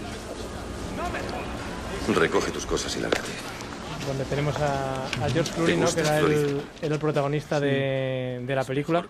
Recoge tus cosas y lárgate. Donde tenemos a, a George Clooney, ¿no? Que era el, era el protagonista de, de la película.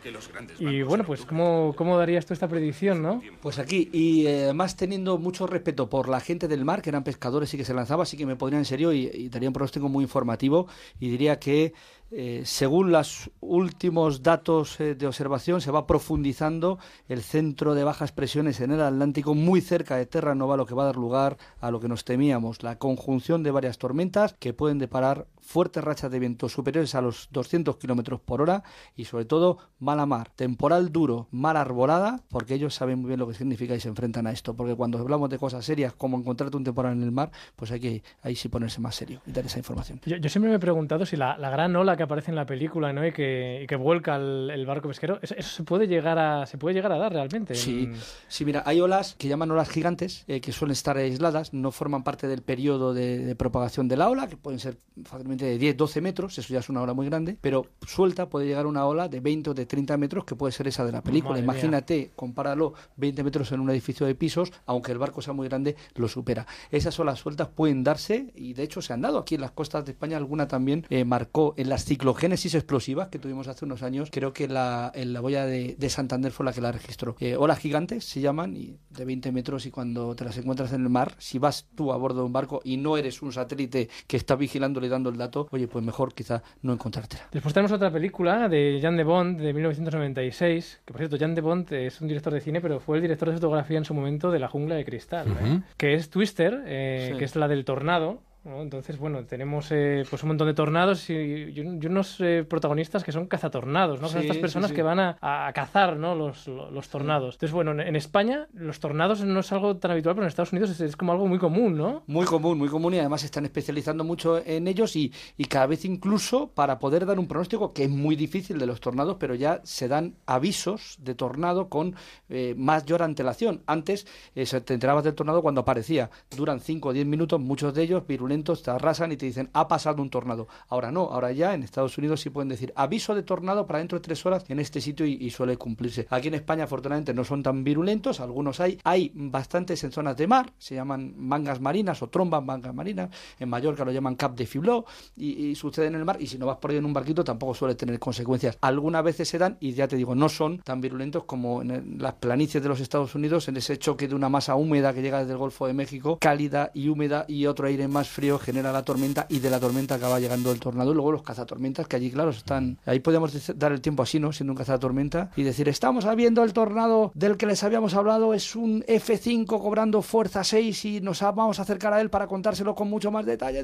Y bueno, pues ¿cómo, cómo darías tú esta predicción, no? Pues aquí, y eh, además teniendo mucho respeto por la gente del mar, que eran pescadores y que se lanzaba, así que me pondría en serio y, y daría un pronóstico muy informativo y diría que Eh, según los últimos datos eh, de observación, se va profundizando el centro de bajas presiones en el Atlántico, muy cerca de Terranova, lo que va a dar lugar a lo que nos temíamos, la conjunción de varias tormentas que pueden deparar fuertes rachas de viento superiores a los doscientos kilómetros por hora y, sobre todo, mala mar, temporal duro, mar arbolada, porque ellos saben muy bien lo que significa y se enfrentan a esto, porque cuando hablamos de cosas serias como encontrarte un temporal en el mar, pues hay que ahí sí ponerse más serio y dar esa información. Yo, yo siempre me he preguntado si la, la gran ola que aparece en la película, ¿no? y, que, y que vuelca el, el barco pesquero, ¿eso, eso se puede llegar a se puede llegar a dar realmente? Sí, sí, mira, hay olas que llaman olas gigantes, eh, que suelen estar aisladas, no forman parte del periodo de, de propagación de la ola, que pueden ser fácilmente de diez a doce metros, eso ya es una ola muy grande, pero suelta puede llegar una ola de veinte o de treinta metros, que puede ser esa de la película. Madre Imagínate, mía. compáralo, veinte metros en un edificio de pisos, aunque el barco sea muy grande, lo supera. Esas olas sueltas pueden darse, y de hecho se han dado aquí en las costas de España, alguna también eh, marcó en las ciclogénesis explosivas que tuvimos hace unos años. Creo que la, en la boya de, de Santander fue la que la registró. Eh, olas gigantes se llaman, y de veinte metros, y cuando te las encuentras en el mar, si vas tú a bordo de un barco y no eres un satélite que está vigilándole y dando el dato, oye, pues mejor quizá no encontrártela. Después tenemos otra película de Jan de Bont de mil novecientos noventa y seis, que por cierto, Jan de Bont es un director de cine, pero fue el director de fotografía en su momento de La jungla de cristal, uh-huh. ¿eh? que es Twister, eh, sí. que es la del tornado, ¿no? Entonces, bueno, tenemos eh, pues un montón de tornados y, y unos eh, protagonistas que son cazatornados, ¿no? Sí, son estas personas sí, sí. que van a, a cazar, ¿no? los, los tornados. Entonces, bueno, en España los tornados no es algo tan habitual, pero en Estados Unidos es, es como algo muy común, ¿no? Muy común, muy común, y además se están especializando mucho en ellos y, y cada vez incluso para poder dar un pronóstico, que es muy difícil de los tornados, pero ya se dan avisos de tornado con eh, mayor antelación. Antes eh, te enterabas del tornado cuando aparecía. Duran cinco o diez minutos, muchos de ellos virulentos, te arrasan y te dicen, ha pasado un tornado. Ahora no, ahora ya en Estados Unidos sí pueden decir, aviso de tornado para dentro de tres horas en este sitio, y, y suele cumplirse. Aquí en España, afortunadamente, no son tan virulentos, algunos hay, hay bastantes en zonas de mar, se llaman mangas marinas o trombas mangas marinas, en Mallorca lo llaman cap de fibló, y, y sucede en el mar, y si no vas por ahí en un barquito tampoco suele tener consecuencias. Algunas veces se dan, y ya te digo, no son tan virulentos como en el, las planicies de los Estados Unidos, en ese choque de una masa húmeda que llega desde el Golfo de México, cálida y húmeda, y otro aire más frío genera la tormenta, y de la tormenta acaba llegando el tornado, y luego los cazatormentas, que allí claro están, ahí podemos dar el tiempo así, ¿no? Siendo un cazatormenta y decir, estamos viendo el tornado del que les habíamos hablado, es un efe cinco cobrando fuerza seis y nos vamos a acercar a él para contárselo con mucho más detalle.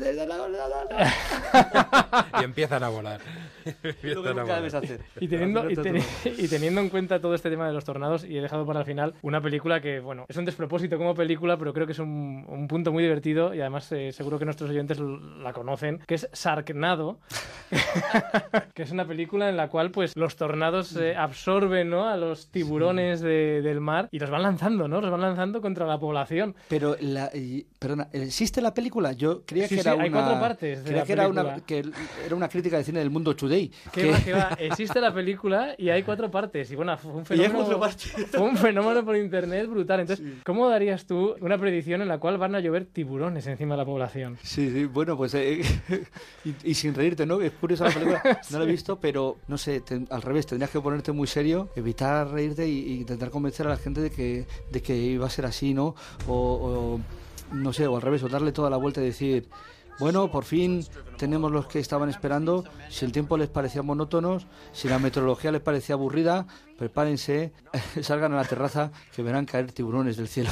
Y empiezan a volar. empiezan a volar. Hacer. Y, teniendo, y, teni- y teniendo en cuenta todo este tema de los tornados, y he dejado para el final una película que, bueno, es un despropósito como película, pero creo que es un, un punto muy divertido, y además eh, seguro que nuestros oyentes la conocen, que es Sharknado, que es una película en la cual pues los tornados eh, absorben, ¿no? a los tiburones sí. de, del mar y los van lanzando, ¿no? Los van lanzando contra la población. Pero la, eh, perdona, ¿existe la película? Yo creía sí, que sí, era hay una cuatro partes de la que era una que era una crítica de cine del Mundo Today. ¿Qué que... va, que va? Existe la película y hay cuatro partes, y bueno, fue un fenómeno, fue un fenómeno por internet brutal. Entonces, sí. ¿cómo darías tú una predicción en la cual van a llover tiburones encima de la población? Sí, sí, bueno, pues eh, y, y sin reírte, ¿no? Es curiosa la película, no sí. la he visto, pero no sé, te, al revés, tendrías que ponerte muy serio, evitar reírte y, y intentar convencer a la gente de que, de que iba a ser así, ¿no? O, o no sé, o al revés, o darle toda la vuelta y decir, bueno, por fin tenemos los que estaban esperando. Si el tiempo les parecía monótono, si la meteorología les parecía aburrida, prepárense, salgan a la terraza, que verán caer tiburones del cielo.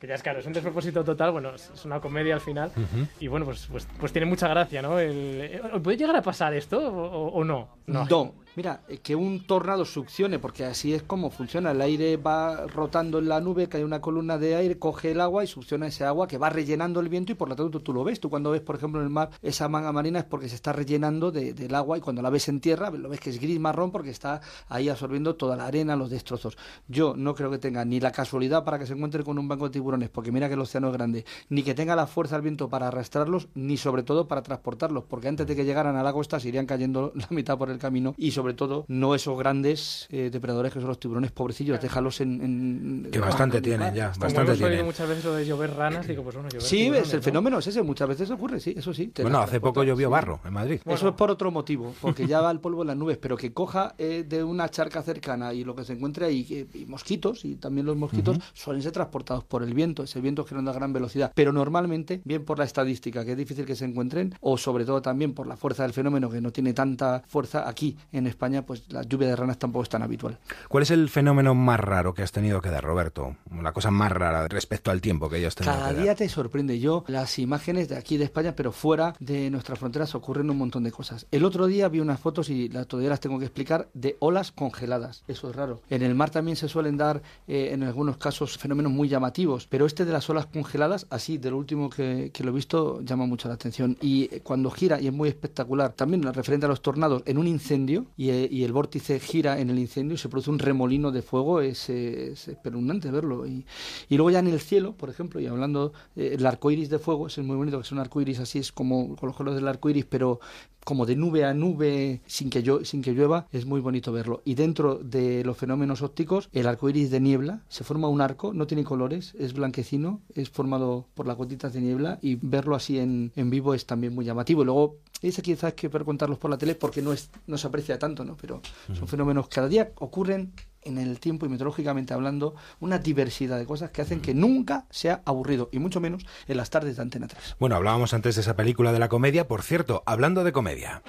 Que ya es claro, es un despropósito total, bueno, es una comedia al final, uh-huh. y bueno, pues, pues, pues tiene mucha gracia, ¿no? El, el, ¿puede llegar a pasar esto o, o no? No. no. Mira, que un tornado succione, porque así es como funciona, el aire va rotando en la nube, cae una columna de aire, coge el agua y succiona ese agua que va rellenando el viento, y por lo tanto tú lo ves, tú cuando ves por ejemplo en el mar esa manga marina es porque se está rellenando de, del agua, y cuando la ves en tierra lo ves que es gris marrón porque está ahí absorbiendo toda la arena, los destrozos. Yo no creo que tenga ni la casualidad para que se encuentre con un banco de tiburones, porque mira que el océano es grande, ni que tenga la fuerza del viento para arrastrarlos, ni sobre todo para transportarlos, porque antes de que llegaran a la costa se irían cayendo la mitad por el camino, y sobre sobre todo, no esos grandes eh, depredadores que son los tiburones, pobrecillos, déjalos en... en que bastante en, tienen, ya, bastante tienen. Muchas veces lo de llover ranas, digo, pues bueno, llover sí, tiburones, es el ¿no? fenómeno es ese, muchas veces ocurre, sí, eso sí. Bueno, hace poco llovió sí. barro en Madrid. Bueno. Eso es por otro motivo, porque ya va el polvo en las nubes, pero que coja eh, de una charca cercana y lo que se encuentre ahí, y, y mosquitos, y también los mosquitos uh-huh. suelen ser transportados por el viento, ese viento que no da gran velocidad, pero normalmente, bien por la estadística, que es difícil que se encuentren, o sobre todo también por la fuerza del fenómeno, que no tiene tanta fuerza aquí en España, pues la lluvia de ranas tampoco es tan habitual. ¿Cuál es el fenómeno más raro que has tenido que dar, Roberto? La cosa más rara respecto al tiempo que ellos tenido Cada que día dar. Te sorprende. Yo, las imágenes de aquí de España, pero fuera de nuestras fronteras, ocurren un montón de cosas. El otro día vi unas fotos, y las, todavía las tengo que explicar, de olas congeladas. Eso es raro. En el mar también se suelen dar, eh, en algunos casos, fenómenos muy llamativos, pero este de las olas congeladas, así, de lo último que, que lo he visto, llama mucho la atención. Y cuando gira, y es muy espectacular, también referente a los tornados, en un incendio, y, y el vórtice gira en el incendio, y se produce un remolino de fuego, es, es espeluznante verlo. Y, y luego ya en el cielo, por ejemplo, y hablando, eh, el arcoiris de fuego, es muy bonito, que es un arcoiris así, es como con los colores del arcoiris, pero como de nube a nube, sin que, yo, sin que llueva, es muy bonito verlo. Y dentro de los fenómenos ópticos, el arcoiris de niebla, se forma un arco, no tiene colores, es blanquecino, es formado por las gotitas de niebla, y verlo así en, en vivo es también muy llamativo. Y luego, ese quizás hay que contarlos por la tele porque no, es, no se aprecia tanto, ¿no? Pero son uh-huh. fenómenos que cada día ocurren en el tiempo y meteorológicamente hablando, una diversidad de cosas que hacen que nunca sea aburrido, y mucho menos en las tardes de Antena tres. Bueno, hablábamos antes de esa película de la comedia. Por cierto, hablando de comedia,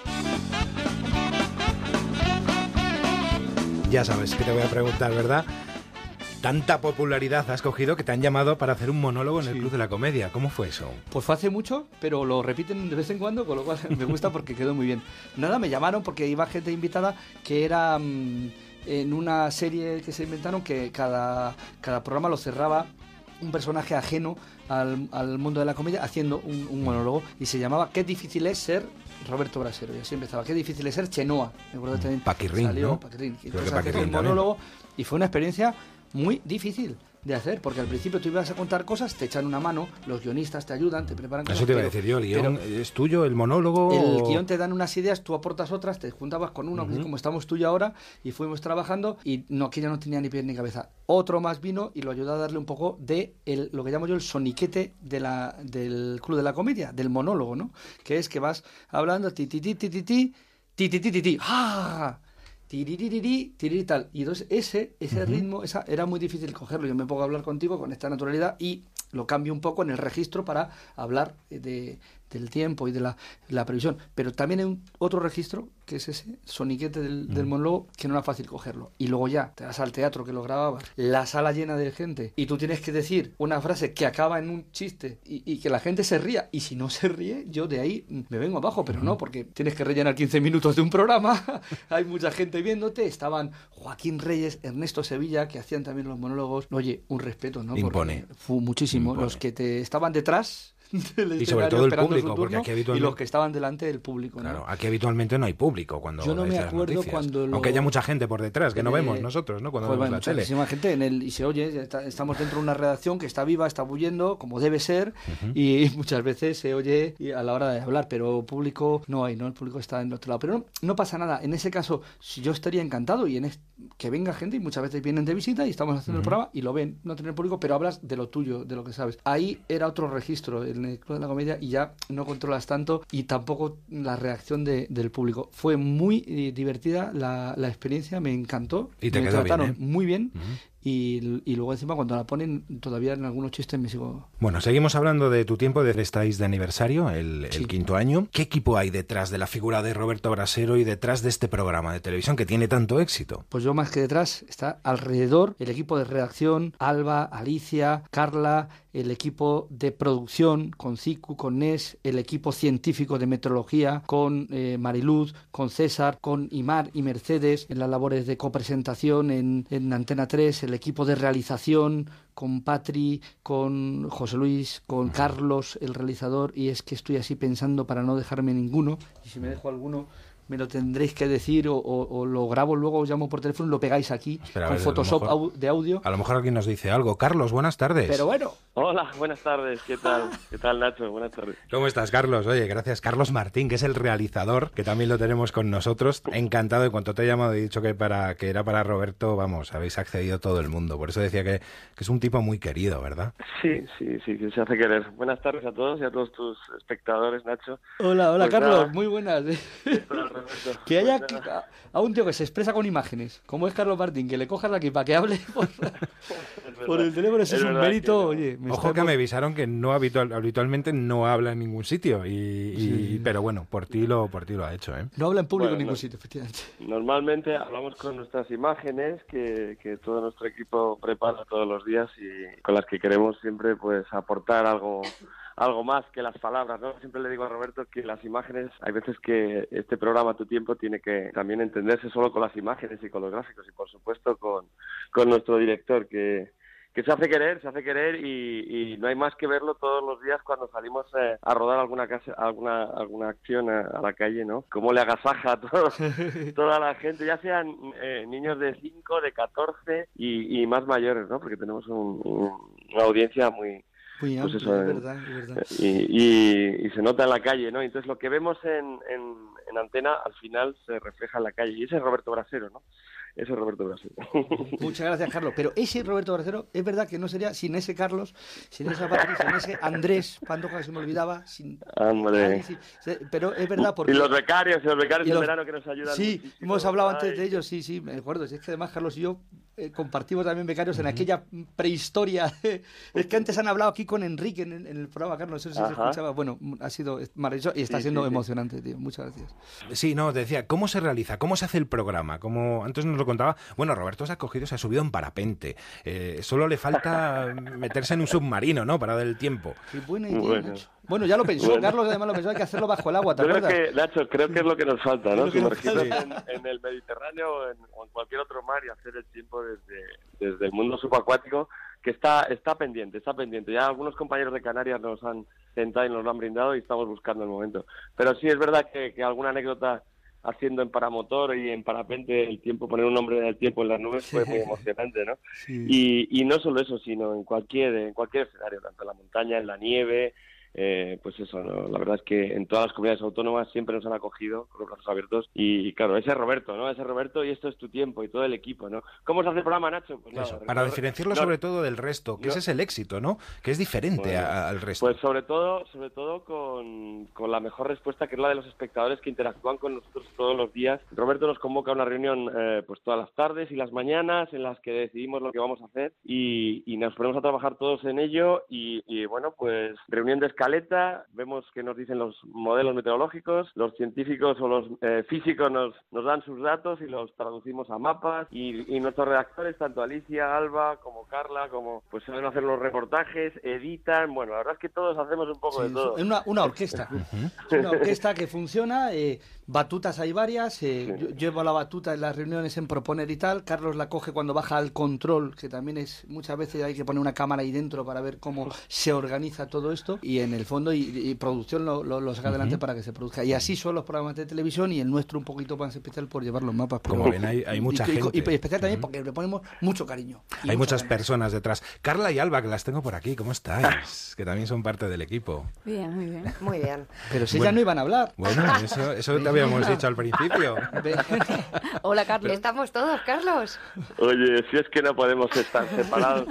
ya sabes que te voy a preguntar, ¿verdad? Tanta popularidad has cogido que te han llamado para hacer un monólogo en sí. el Club de la Comedia. ¿Cómo fue eso? Pues fue hace mucho, pero lo repiten de vez en cuando, con lo cual me gusta porque quedó muy bien. Nada, me llamaron porque iba gente invitada que era... Mmm, en una serie que se inventaron, que cada, cada programa lo cerraba un personaje ajeno al, al mundo de la comedia haciendo un, un monólogo, y se llamaba Qué difícil es ser Roberto Brasero. Y así empezaba, qué difícil es ser Chenoa. Me acuerdo también. Paquirrín, salió, ¿no? Paquirrín. Entonces hacía un monólogo y fue una experiencia muy difícil de hacer, porque al principio tú ibas a contar cosas, te echan una mano, los guionistas te ayudan, te preparan cosas. Eso te iba a decir yo, el guión es tuyo, el monólogo... El guión te dan unas ideas, tú aportas otras, te juntabas con uno, uh-huh. como estamos tú y ahora, y fuimos trabajando, y no, que ya no tenía ni pie ni cabeza. Otro más vino y lo ayudó a darle un poco de el, lo que llamo yo el soniquete de la, del Club de la Comedia, del monólogo, ¿no? Que es que vas hablando ti ti ti ti ti ti ti ti ti ti ti ¡ah! Tiririri, tirir tal. Y entonces ese, ese uh-huh. ritmo, esa, era muy difícil cogerlo. Yo me pongo a hablar contigo con esta naturalidad y lo cambio un poco en el registro para hablar de, del tiempo y de la, la previsión. Pero también hay un, otro registro, que es ese soniquete del, uh-huh. del monólogo, que no era fácil cogerlo. Y luego ya te vas al teatro que lo grababas, la sala llena de gente, y tú tienes que decir una frase que acaba en un chiste y, y que la gente se ría. Y si no se ríe, yo de ahí me vengo abajo, pero uh-huh. no, porque tienes que rellenar quince minutos de un programa, hay mucha gente viéndote. Estaban Joaquín Reyes, Ernesto Sevilla, que hacían también los monólogos. Oye, un respeto, ¿no? Impone. Fue muchísimo. Impone. Los que te estaban detrás... Y sobre todo el público, porque aquí habitualmente... Y los que estaban delante del público, ¿no? Claro, aquí habitualmente no hay público cuando... Yo no me acuerdo cuando... Lo... Aunque haya mucha gente por detrás, que eh, no vemos nosotros, ¿no? Cuando pues vemos bueno, la tele. Muchísima gente en el... Y se oye, está, estamos dentro de una redacción que está viva, está bulliendo, como debe ser, uh-huh. y muchas veces se oye a la hora de hablar, pero público no hay, ¿no? El público está en otro lado. Pero no, no pasa nada. En ese caso, yo estaría encantado y en es... que venga gente, y muchas veces vienen de visita y estamos haciendo uh-huh. el programa y lo ven, no tener público, pero hablas de lo tuyo, de lo que sabes. Ahí era otro registro, en el Club de la Comedia, y ya no controlas tanto y tampoco la reacción de, del público. Fue muy divertida la, la experiencia, me encantó. Y te me quedó trataron bien, ¿eh? Muy bien. Uh-huh. Y, y luego encima cuando la ponen todavía en algunos chistes me sigo... Bueno, seguimos hablando de tu tiempo, de estáis de aniversario, el, sí. el quinto año. ¿Qué equipo hay detrás de la figura de Roberto Brasero y detrás de este programa de televisión que tiene tanto éxito? Pues yo más que detrás, está alrededor el equipo de redacción, Alba, Alicia, Carla, el equipo de producción con Cicu, con Nes, el equipo científico de meteorología con eh, Mariluz, con César, con Imar y Mercedes, en las labores de copresentación en, en Antena tres, el equipo de realización con Patri, con José Luis, con Carlos, el realizador, y es que estoy así pensando para no dejarme ninguno, y si me dejo alguno me lo tendréis que decir, o, o, o lo grabo luego, os llamo por teléfono y lo pegáis aquí. Espera, con ver, Photoshop mejor, au, de audio. A lo mejor alguien nos dice algo. Carlos, buenas tardes. Pero bueno. Hola, buenas tardes. ¿Qué tal? ¿Qué tal, Nacho? Buenas tardes. ¿Cómo estás, Carlos? Oye, gracias. Carlos Martín, que es el realizador, que también lo tenemos con nosotros. Encantado. En cuanto te he llamado, he dicho que, para, que era para Roberto, vamos, habéis accedido todo el mundo. Por eso decía que, que es un tipo muy querido, ¿verdad? Sí, sí, sí, que se hace querer. Buenas tardes a todos y a todos tus espectadores, Nacho. Hola, hola, pues Carlos. Nada. Muy buenas. Que haya pues que, a, a un tío que se expresa con imágenes, como es Carlos Martín, que le cojas aquí para que hable por, verdad, por el teléfono, ese es, es un mérito. Que oye, me ojo que por... me avisaron que no habitual, habitualmente no habla en ningún sitio, y, sí. y pero bueno, por ti lo por ti lo ha hecho, ¿eh? No habla en público, bueno, en ningún no, sitio, efectivamente. Normalmente hablamos con nuestras imágenes que, que todo nuestro equipo prepara todos los días y con las que queremos siempre pues aportar algo. Algo más que las palabras, ¿no? Siempre le digo a Roberto que las imágenes, hay veces que este programa Tu Tiempo tiene que también entenderse solo con las imágenes y con los gráficos y, por supuesto, con, con nuestro director, que, que se hace querer, se hace querer y, y no hay más que verlo todos los días cuando salimos eh, a rodar alguna casa, alguna alguna acción a, a la calle, ¿no? Cómo le agasaja a todo, toda la gente, ya sean eh, niños de cinco, de catorce y, y más mayores, ¿no? Porque tenemos un, un, una audiencia muy... Muy amplio, pues eso, es verdad, es verdad. Y, y, y se nota en la calle, ¿no? Entonces lo que vemos en, en, en antena al final se refleja en la calle. Y ese es Roberto Brasero, ¿no? Ese es Roberto Brasero. Muchas gracias, Carlos. Pero ese Roberto Brasero es verdad que no sería sin ese Carlos, sin esa Patricia, sin ese Andrés Pantoja, que se me olvidaba. Sin... Hombre. Pero es verdad porque... Y los becarios, y los becarios del los... verano que nos ayudan. Sí, hemos hablado Ay. antes de ellos, sí, sí, me acuerdo. Es que además Carlos y yo... Eh, compartimos también becarios en aquella prehistoria. Es que antes han hablado aquí con Enrique en, en el programa, Carlos, no sé si se escuchaba. Bueno, ha sido maravilloso y está sí, siendo sí, emocionante, sí. tío. Muchas gracias. Sí, no, te decía, ¿cómo se realiza? ¿Cómo se hace el programa? Como antes nos lo contaba, bueno, Roberto se ha cogido, se ha subido en parapente. Eh, solo le falta meterse en un submarino, ¿no? Para dar el tiempo. Qué buena idea, bueno. Nacho. Bueno, ya lo pensó, bueno. Carlos además lo pensó, hay que hacerlo bajo el agua, ¿te acuerdas? Creo que, Nacho, creo que es lo que nos falta, ¿no? Sumergirnos sí. en, en el Mediterráneo o en, o en cualquier otro mar y hacer el tiempo desde, desde el mundo subacuático, que está está pendiente, está pendiente. Ya algunos compañeros de Canarias nos han sentado y nos lo han brindado y estamos buscando el momento. Pero sí, es verdad que, que alguna anécdota haciendo en paramotor y en parapente el tiempo, poner un nombre del tiempo en las nubes fue muy emocionante, ¿no? Sí. Y, y no solo eso, sino en cualquier, en cualquier escenario, tanto en la montaña, en la nieve... Eh, pues eso, ¿no? La verdad es que en todas las comunidades autónomas siempre nos han acogido con los brazos abiertos y, claro, ese es Roberto, ¿no? Ese es Roberto y esto es Tu Tiempo y todo el equipo, ¿no? ¿Cómo se hace el programa, Nacho? Pues nada, eso, para recordar... diferenciarlo no, sobre todo del resto, que no. ese es el éxito, ¿no? Que es diferente bueno, a, al resto. Pues sobre todo sobre todo con, con la mejor respuesta, que es la de los espectadores que interactúan con nosotros todos los días. Roberto nos convoca a una reunión eh, pues todas las tardes y las mañanas en las que decidimos lo que vamos a hacer y, y nos ponemos a trabajar todos en ello y, y bueno, pues reunión de escala vemos que nos dicen los modelos meteorológicos, los científicos o los eh, físicos nos, nos dan sus datos y los traducimos a mapas y, y nuestros redactores, tanto Alicia, Alba como Carla, como pues saben hacer los reportajes, editan, bueno, la verdad es que todos hacemos un poco sí, de todo. Una, una orquesta, una orquesta que funciona, eh, batutas hay varias, eh, sí. yo llevo la batuta en las reuniones en proponer y tal, Carlos la coge cuando baja al control, que también es, muchas veces hay que poner una cámara ahí dentro para ver cómo se organiza todo esto y en el fondo y, y producción lo, lo, lo saca adelante uh-huh. para que se produzca. Y así son los programas de televisión y el nuestro un poquito más especial por llevar los mapas. Pero como ven, hay, hay mucha y, gente. Y, y, y especial también uh-huh. porque le ponemos mucho cariño. Hay mucha muchas cariño. personas detrás. Carla y Alba, que las tengo por aquí, ¿cómo estáis? Que también son parte del equipo. Bien, muy bien. Muy bien. Pero si bueno, ya no iban a hablar. Bueno, eso, eso te habíamos dicho al principio. Hola, Carlos. Pero... Estamos todos, Carlos. Oye, si es que no podemos estar separados.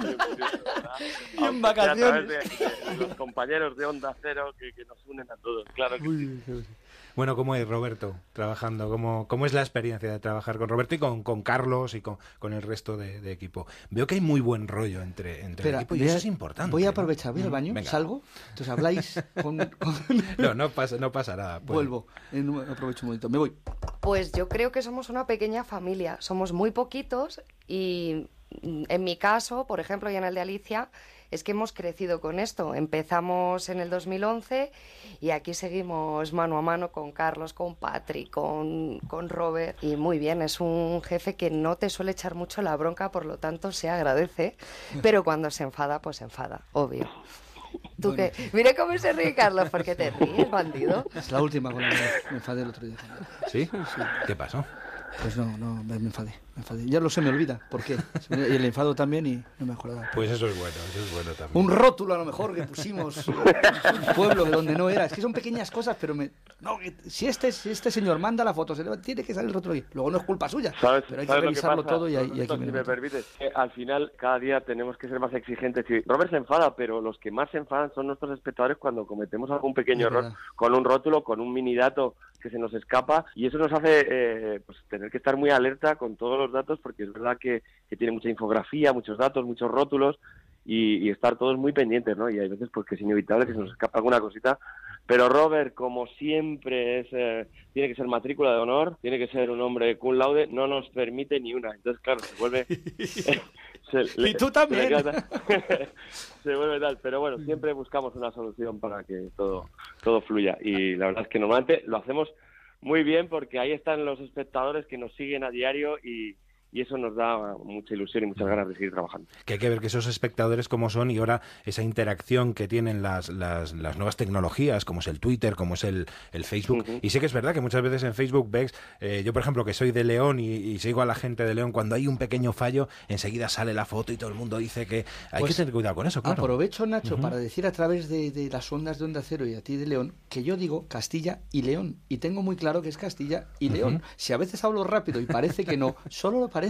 Y en vacaciones. De, de los compañeros de Onda Cero que, que nos unen a todos, claro que uy, sí. Uy. Bueno, ¿cómo es Roberto trabajando? ¿Cómo, cómo es la experiencia de trabajar con Roberto y con, con Carlos y con, con el resto de, de equipo? Veo que hay muy buen rollo entre, entre Espera, el equipo y eso a, es importante. Voy a aprovechar, voy al baño, venga. Salgo, entonces habláis con... con... No, no pasa, no pasa nada. Pues. Vuelvo, no, aprovecho un momento, me voy. Pues yo creo que somos una pequeña familia, somos muy poquitos y en mi caso, por ejemplo, y en el de Alicia... Es que hemos crecido con esto. Empezamos en el dos mil once y aquí seguimos mano a mano con Carlos, con Patrick, con, con Robert. Y muy bien, es un jefe que no te suele echar mucho la bronca, por lo tanto se agradece. Pero cuando se enfada, pues se enfada, obvio. ¿Tú bueno. qué? Mira cómo se ríe Carlos, ¿por qué te ríes, bandido? Es la última con la que me enfadé el otro día. ¿Sí? Sí. ¿Qué pasó? Pues no, no, me enfadé, me enfadé. Ya lo sé, me olvida. ¿Por qué? Y el enfado también y no me acordaba. Pues eso es bueno, eso es bueno también. Un rótulo a lo mejor que pusimos en un pueblo donde no era. Es que son pequeñas cosas, pero me... No, si este, si este señor manda la foto, se le va, tiene que salir el rótulo ahí. Luego no es culpa suya, ¿Sabes, pero hay ¿sabes que revisarlo que todo y, y aquí me... Si me permites, que al final cada día tenemos que ser más exigentes. Robert se enfada, pero los que más se enfadan son nuestros espectadores cuando cometemos algún pequeño error con un rótulo, con un minidato que se nos escapa, y eso nos hace eh, pues, tener que estar muy alerta con todos los datos, porque es verdad que, que tiene mucha infografía, muchos datos, muchos rótulos, y, y estar todos muy pendientes, ¿no? Y hay veces porque es inevitable que se nos escapa alguna cosita, pero Robert, como siempre, es eh, tiene que ser matrícula de honor, tiene que ser un hombre cum laude, no nos permite ni una, entonces claro, se vuelve... se le, y tú también. Se, se vuelve tal, pero bueno, siempre buscamos una solución para que todo, todo fluya, y la verdad es que normalmente lo hacemos muy bien, porque ahí están los espectadores que nos siguen a diario y, y eso nos da mucha ilusión y muchas ganas de seguir trabajando. Que hay que ver que esos espectadores cómo son, y ahora esa interacción que tienen las, las, las nuevas tecnologías, como es el Twitter, como es el, el Facebook. Uh-huh. Y sí que es verdad que muchas veces en Facebook ves, eh, yo por ejemplo que soy de León y, y sigo a la gente de León, cuando hay un pequeño fallo, enseguida sale la foto y todo el mundo dice que hay pues, que tener cuidado con eso, claro. Aprovecho, Nacho, uh-huh. para decir a través de, de las ondas de Onda Cero y a ti de León, que yo digo Castilla y León, y tengo muy claro que es Castilla y León. Uh-huh. Si a veces hablo rápido y parece que no, solo lo parece.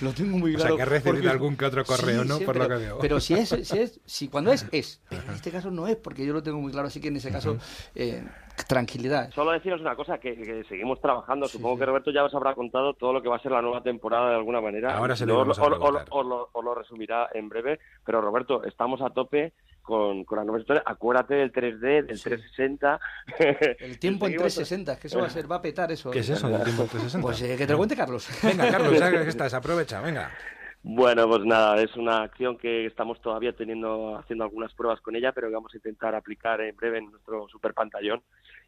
Lo tengo muy claro. O sea, que recibe porque... algún que otro correo, sí, ¿no? Sí, por pero, lo que veo. Pero si es, si es, si cuando es, es. Pero en este caso no es, porque yo lo tengo muy claro, así que en ese caso, eh, tranquilidad. Solo deciros una cosa, que, que seguimos trabajando. Sí, Supongo sí. que Roberto ya os habrá contado todo lo que va a ser la nueva temporada de alguna manera. Ahora se lo, lo, a o, o, o lo, o lo resumirá en breve, pero Roberto, estamos a tope con, con la nueva historia. Acuérdate del tres D, del sí. trescientos sesenta. El tiempo en trescientos sesenta, es que eso va a ser, va a petar eso. ¿Qué es eso del tiempo en trescientos sesenta? Pues eh, que te lo cuente Carlos. Venga, Carlos, ya que estás, aprovecha, venga. Bueno, pues nada, es una acción que estamos todavía teniendo, haciendo algunas pruebas con ella, pero que vamos a intentar aplicar en breve en nuestro super pantallón.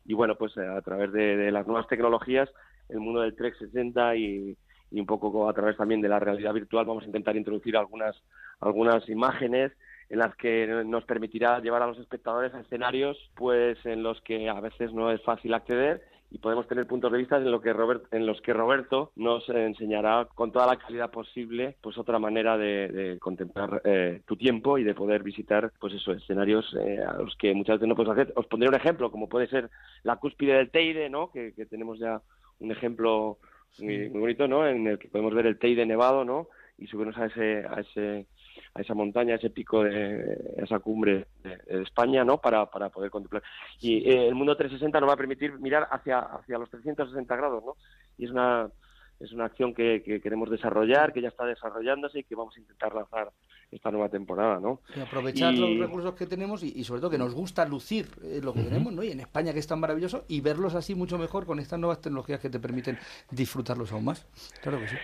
Y bueno, pues a través de, de las nuevas tecnologías, el mundo del trescientos sesenta y, y un poco a través también de la realidad virtual, vamos a intentar introducir algunas, algunas imágenes en las que nos permitirá llevar a los espectadores a escenarios pues en los que a veces no es fácil acceder, y podemos tener puntos de vista en, lo que Robert, en los que Roberto nos enseñará con toda la calidad posible pues otra manera de, de contemplar eh, tu tiempo y de poder visitar pues eso, escenarios eh, a los que muchas veces no puedes hacer. Os pondré un ejemplo, como puede ser la cúspide del Teide, ¿no? que, que tenemos ya un ejemplo sí. muy, muy bonito, ¿no? en el que podemos ver el Teide nevado, ¿no? y subirnos a ese, a ese a esa montaña, a ese pico, de, a esa cumbre de, de España, ¿no? Para, para poder contemplar. Y eh, el mundo trescientos sesenta nos va a permitir mirar hacia, hacia los trescientos sesenta grados, ¿no? Y es una, es una acción que, que queremos desarrollar, que ya está desarrollándose y que vamos a intentar lanzar esta nueva temporada, ¿no? Y aprovechar y... los recursos que tenemos y, y sobre todo que nos gusta lucir eh, lo que uh-huh. tenemos, ¿no? Y en España, que es tan maravilloso, y verlos así mucho mejor con estas nuevas tecnologías que te permiten disfrutarlos aún más. Claro que sí.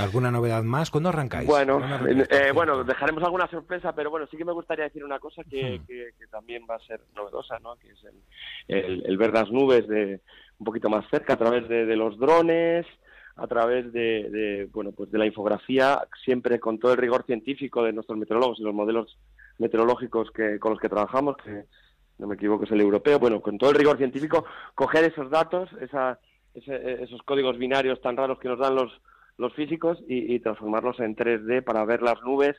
¿Alguna novedad más? ¿Cuándo arrancáis? Bueno, ¿Cuándo eh, bueno dejaremos alguna sorpresa, pero bueno, sí que me gustaría decir una cosa que, uh-huh. que, que también va a ser novedosa, ¿no? Que es el, el, el ver las nubes de un poquito más cerca a través de, de los drones, a través de, de bueno pues de la infografía, siempre con todo el rigor científico de nuestros meteorólogos y los modelos meteorológicos que con los que trabajamos, que no me equivoco es el europeo, bueno, con todo el rigor científico, coger esos datos, esa, ese, esos códigos binarios tan raros que nos dan los, los físicos y, y transformarlos en tres D para ver las nubes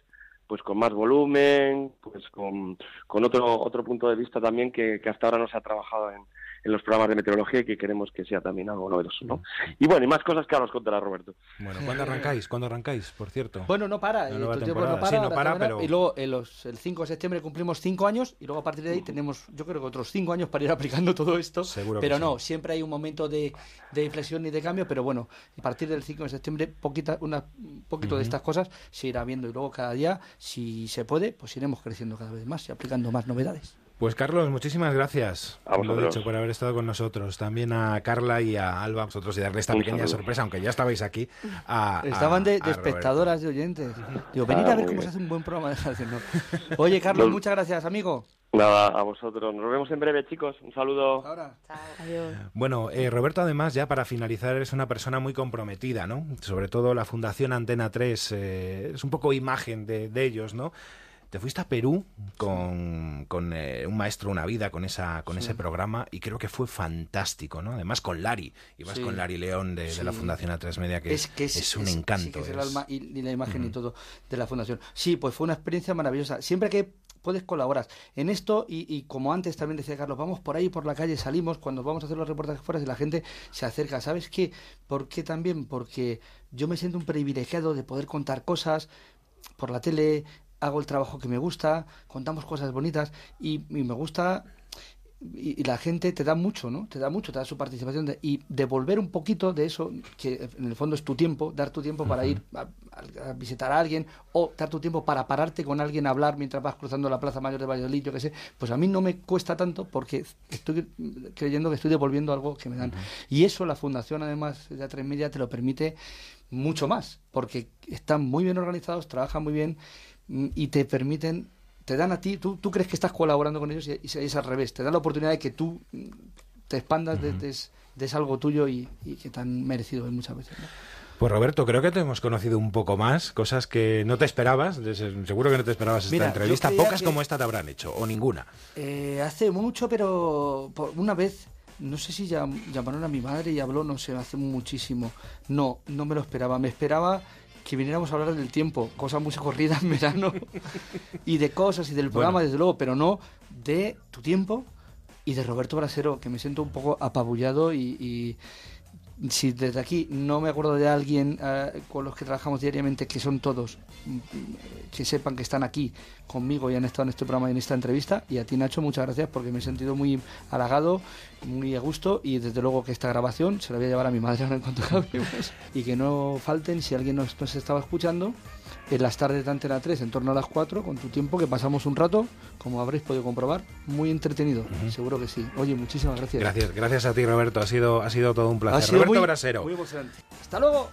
pues con más volumen, pues con, con otro otro punto de vista también que, que hasta ahora no se ha trabajado en en los programas de meteorología y que queremos que sea también algo novedoso, ¿no? Y bueno, y más cosas que ahora os contará Roberto. Bueno, ¿cuándo arrancáis? ¿Cuándo arrancáis, por cierto? Bueno, no para. Eh, pues, yo, pues, no para, sí, no para pero... Y luego eh, los, el cinco de septiembre cumplimos cinco años y luego a partir de ahí tenemos, yo creo que otros cinco años para ir aplicando todo esto. Seguro pero que no, sí. Siempre hay un momento de, de inflexión y de cambio, pero bueno, a partir del cinco de septiembre poquita, una, un poquito uh-huh. de estas cosas se irá viendo y luego cada día, si se puede, pues iremos creciendo cada vez más y aplicando más novedades. Pues Carlos, muchísimas gracias, lo dicho, por haber estado con nosotros. También a Carla y a Alba, vosotros, y darle esta Muchas pequeña gracias. sorpresa, aunque ya estabais aquí. A, Estaban de, a, de espectadoras, Roberto. de oyentes. Digo, venid ah, a ver cómo bien. se hace un buen programa de radio, ¿no? Oye, Carlos, muchas gracias, amigo. Nada, a vosotros. Nos vemos en breve, chicos. Un saludo. Ahora. Chao. Adiós. Bueno, eh, Roberto, además, ya para finalizar, eres una persona muy comprometida, ¿no? Sobre todo la Fundación Antena tres eh, es un poco imagen de, de ellos, ¿no? Te fuiste a Perú con, con eh, Un Maestro, Una Vida, con esa con sí. ese programa, y creo que fue fantástico, ¿no? Además con Lari, ibas sí. con Lari León de, sí. de la Fundación A tres Media, que es, que es, es un es, encanto. Sí, que es, es el alma y, y la imagen uh-huh. y todo de la Fundación. Sí, pues fue una experiencia maravillosa. Siempre que puedes colaborar en esto, y, y como antes también decía Carlos, vamos por ahí, por la calle, salimos, cuando vamos a hacer los reportajes fuera, y la gente se acerca. ¿Sabes qué? ¿Por qué también? Porque yo me siento un privilegiado de poder contar cosas por la tele. Hago el trabajo que me gusta, contamos cosas bonitas y, y me gusta, y, y la gente te da mucho, ¿no? Te da mucho, te da su participación de, y devolver un poquito de eso, que en el fondo es tu tiempo, dar tu tiempo para ir a, a visitar a alguien, o dar tu tiempo para pararte con alguien a hablar mientras vas cruzando la Plaza Mayor de Valladolid, yo qué sé. Pues a mí no me cuesta tanto porque estoy creyendo que estoy devolviendo algo que me dan. Y eso la Fundación, además de A tres Media, te lo permite mucho más, porque están muy bien organizados, trabajan muy bien, y te permiten, te dan a ti, tú, tú crees que estás colaborando con ellos, y, y es al revés, te dan la oportunidad de que tú te expandas, uh-huh. des, des algo tuyo y, y que tan merecido es muchas veces, ¿no? Pues Roberto, creo que te hemos conocido un poco más, cosas que no te esperabas, seguro que no te esperabas esta Mira, entrevista, pocas que, como esta te habrán hecho, o ninguna. Eh, hace mucho, pero por una vez, no sé si llam, llamaron a mi madre y habló, no sé, hace muchísimo, no, no me lo esperaba, me esperaba... que viniéramos a hablar del tiempo, cosas muy corridas en verano, y de cosas y del programa, bueno. desde luego, pero no de tu tiempo y de Roberto Brasero, que me siento un poco apabullado, y, y si desde aquí no me acuerdo de alguien uh, con los que trabajamos diariamente, que son todos, que sepan que están aquí conmigo y han estado en este programa y en esta entrevista, y a ti, Nacho, muchas gracias, porque me he sentido muy halagado, muy a gusto, y desde luego que esta grabación se la voy a llevar a mi madre ahora en cuanto acabemos, y que no falten, si alguien nos, nos estaba escuchando, en las tardes de Antena tres, en torno a las cuatro, con tu tiempo, que pasamos un rato, como habréis podido comprobar, muy entretenido, uh-huh. seguro que sí. Oye, muchísimas gracias. Gracias, gracias a ti, Roberto, ha sido, ha sido todo un placer. Roberto muy, Brasero. Muy emocionante. Hasta luego.